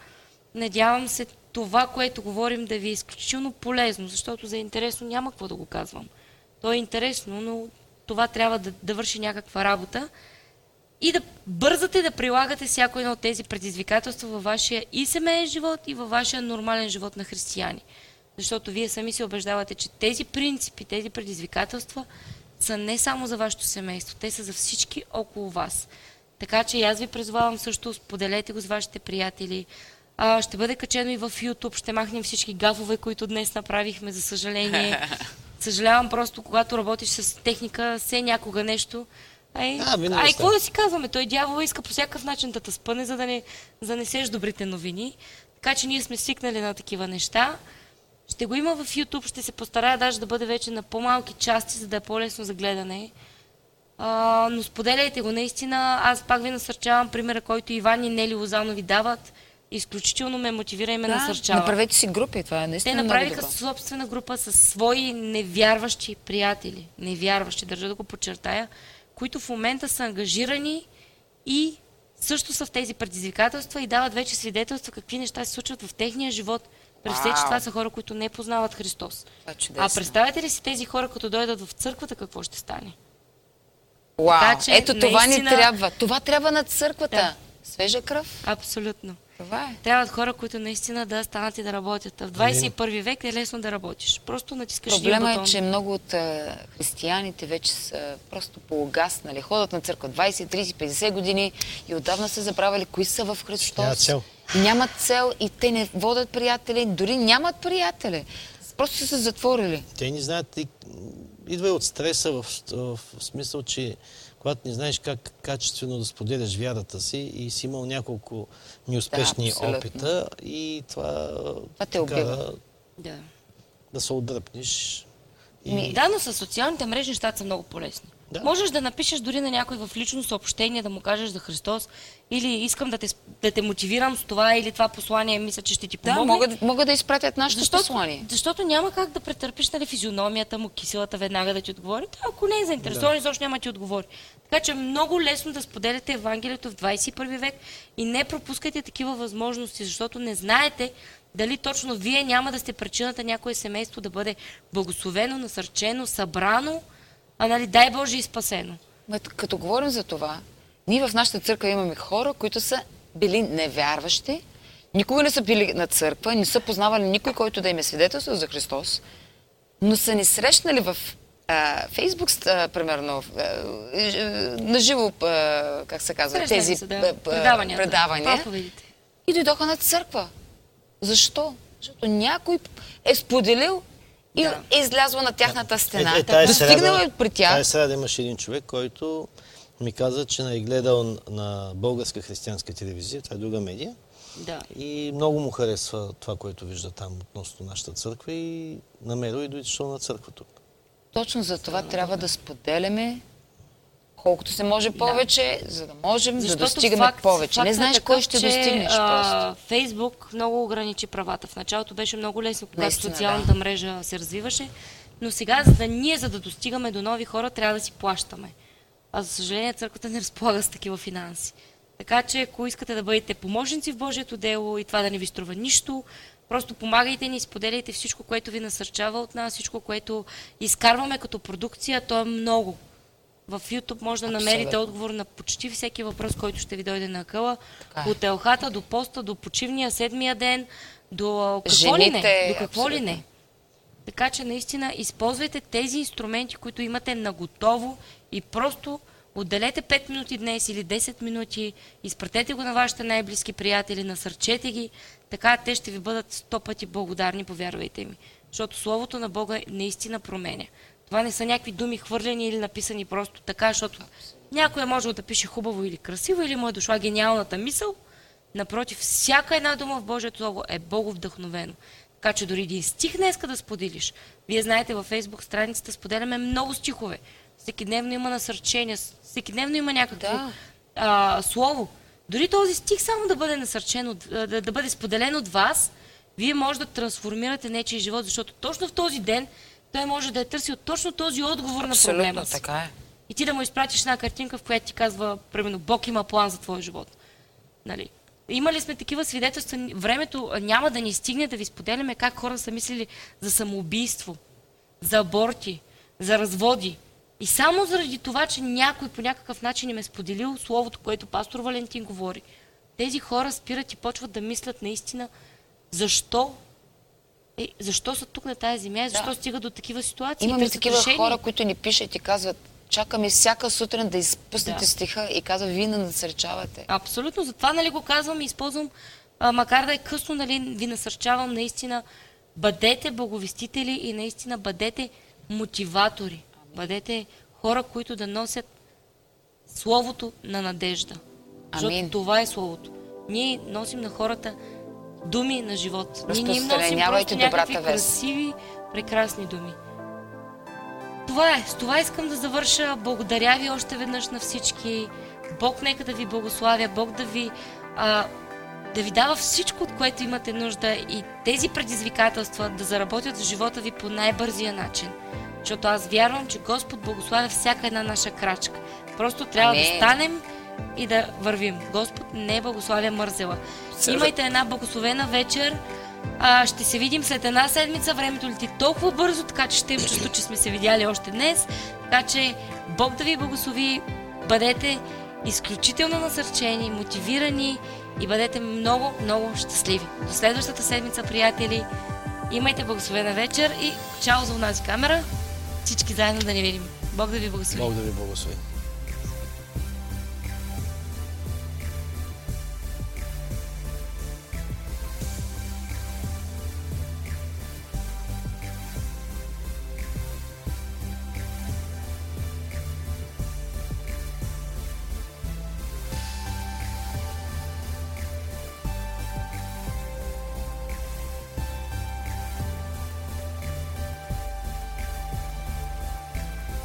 Надявам се това, което говорим, да ви е изключително полезно, защото за интересно няма какво да го казвам. То е интересно, но това трябва да върши някаква работа. И да бързате да прилагате всяко едно от тези предизвикателства във вашия и семейен живот, и във вашия нормален живот на християни. Защото вие сами се убеждавате, че тези принципи, тези предизвикателства са не само за вашето семейство, те са за всички около вас. Така че аз ви призовавам също, споделете го с вашите приятели. Ще бъде качено и в Ютуб, ще махнем всички гафове, които днес направихме, за съжаление. Съжалявам просто, когато работиш с техника, все някога нещо. Ай, какво да си казваме? Той дявол иска по всякакъв начин да те спъне, за да не занесеш добрите новини. Така че ние сме свикнали на такива неща. Ще го има в YouTube, ще се постарая даже да бъде вече на по-малки части, за да е по-лесно за гледане. Но споделяйте го наистина. Аз пак ви насърчавам примера, който Иван и Нели Лозанов ви дават. Изключително ме мотивира и ме насърчава. Направете си групи, това е наистина много добро. Те направиха собствена група със свои невярващи приятели. Невярващи, държа да го подчертая, които в момента са ангажирани и също са в тези предизвикателства и дават вече свидетелства какви неща се случват в техния живот. При все, че това са хора, които не познават Христос. А представете ли си тези хора, като дойдат в църквата, какво ще стане? Така, че, ето това наистина... ни трябва. Това трябва на църквата. Да. Свежа кръв. Абсолютно. Това е. Трябват хора, които наистина да станат и да работят. В 21 век е лесно да работиш. Просто натискаш един бутон. Проблема е, че много от християните вече са просто поугаснали. Ходят на църква 20, 30, 50 години и отдавна са забравили кои са в Христос. Нямат цел и те не водят приятели, дори нямат приятели. Просто са се затворили. Те не знаят. Идва и от стреса в смисъл, че когато не знаеш как качествено да споделяш вярата си и си имал няколко неуспешни опита и това те убива. Да се отдръпнеш. И... Да, но със социалните мрежи нещата са много полезни. Да. Можеш да напишеш дори на някой в лично съобщение, да му кажеш за Христос, или искам да те мотивирам с това, или това послание, мисля, че ще ти помогне. Да, могат да изпратят нашите послания. Защото няма как да претърпиш физиономията му, киселата веднага да ти отговори. Ако не е заинтересован, изобщо няма да ти отговори. Така че много лесно да споделяте Евангелието в 21 век и не пропускайте такива възможности, защото не знаете дали точно вие няма да сте причината някое семейство да бъде благословено, насърчено, събрано, дай Боже и спасено. Като говорим за това, ние в нашата църква имаме хора, които са били невярващи, никога не са били на църква, не са познавали никой, който да им е свидетелство за Христос, но са ни срещнали в Фейсбук, примерно, на живо, как се казва, предавания. И дойдоха на църква. Защо? Защото някой е споделил и е излязла на тяхната стена. Достигнала при тях. Тая среда имаше един човек, който ми каза, че не е гледал на Българска християнска телевизия, това е друга медия. Да. И много му харесва това, което вижда там относно нашата църква и намерил и дойде на църква тук. Точно за това трябва да споделяме колкото се може повече, за да можем да достигаме повече. Не знаеш кой ще достигнеш просто. Фейсбук много ограничи правата. В началото беше много лесно, когато социалната мрежа се развиваше, но сега, за да достигаме до нови хора, трябва да си плащаме. А за съжаление, църквата не разполага с такива финанси. Така че, ако искате да бъдете помощници в Божието дело и това да не ви струва нищо, просто помагайте ни, споделяйте всичко, което ви насърчава от нас, всичко, което изкарваме като продукция, то е много. В YouTube може да намерите отговор на почти всеки въпрос, който ще ви дойде на къла. От елхата до поста, до почивния седмия ден, до какво ли не. До какво ли не. Така че наистина използвайте тези инструменти, които имате наготово и просто отделете 5 минути днес или 10 минути, изпратете го на вашите най-близки приятели, насърчете ги, така те ще ви бъдат 100 пъти благодарни, повярвайте ми. Защото Словото на Бога наистина променя. Това не са някакви думи хвърлени или написани просто така, защото някой е можел да пише хубаво или красиво, или му е дошла гениалната мисъл. Напротив, всяка една дума в Божието Слово е боговдъхновено. Така че дори един стих днеска да споделиш. Вие знаете, във Фейсбук страницата споделяме много стихове. всекидневно има насърчение, всекидневно има някакво слово. Дори този стих само да бъде насърчен, да бъде споделен от вас, вие може да трансформирате нечий живот, защото точно в този ден той може да е търсил точно този отговор абсолютно на проблема си. Така е. И ти да му изпратиш една картинка, в която ти казва, примерно, Бог има план за твоя живот. Нали? Имали сме такива свидетелства, времето няма да ни стигне да ви споделяме как хора са мислили за самоубийство, за аборти, за разводи. И само заради това, че някой по някакъв начин им е споделил словото, което пастор Валентин говори, тези хора спират и почват да мислят наистина защо, защо са тук на тази земя и защо стигат до такива ситуации. Имаме такива хора, които ни пишат и казват, чакаме всяка сутрин да изпуснете стиха и казвам, вие не насърчавате. Абсолютно, затова нали го казвам и използвам, макар да е късно, нали, ви насърчавам наистина, бъдете благовестители и наистина бъдете мотиватори. Бъдете хора, които да носят словото на надежда. Защото това е словото. Ние носим на хората думи на живот. Ние не им носим просто някакви красиви, прекрасни думи. Това е. С това искам да завърша. Благодаря ви още веднъж на всички. Бог нека да ви благославя. Бог да ви, да ви дава всичко, от което имате нужда и тези предизвикателства да заработят в живота ви по най-бързия начин. Защото аз вярвам, че Господ благославя всяка една наша крачка. Просто трябва да станем и да вървим. Господ не благославя мързела. Имайте една благословена вечер. Ще се видим след една седмица. Времето лети толкова бързо, така че ще им чувство, че сме се видяли още днес. Така че Бог да ви благослови. Бъдете изключително насърчени, мотивирани и бъдете много, много щастливи. До следващата седмица, приятели. Имайте благословена вечер и чао за унази камера. Всички заедно да ни видим. Бог да ви благослови. Бог да ви благослови.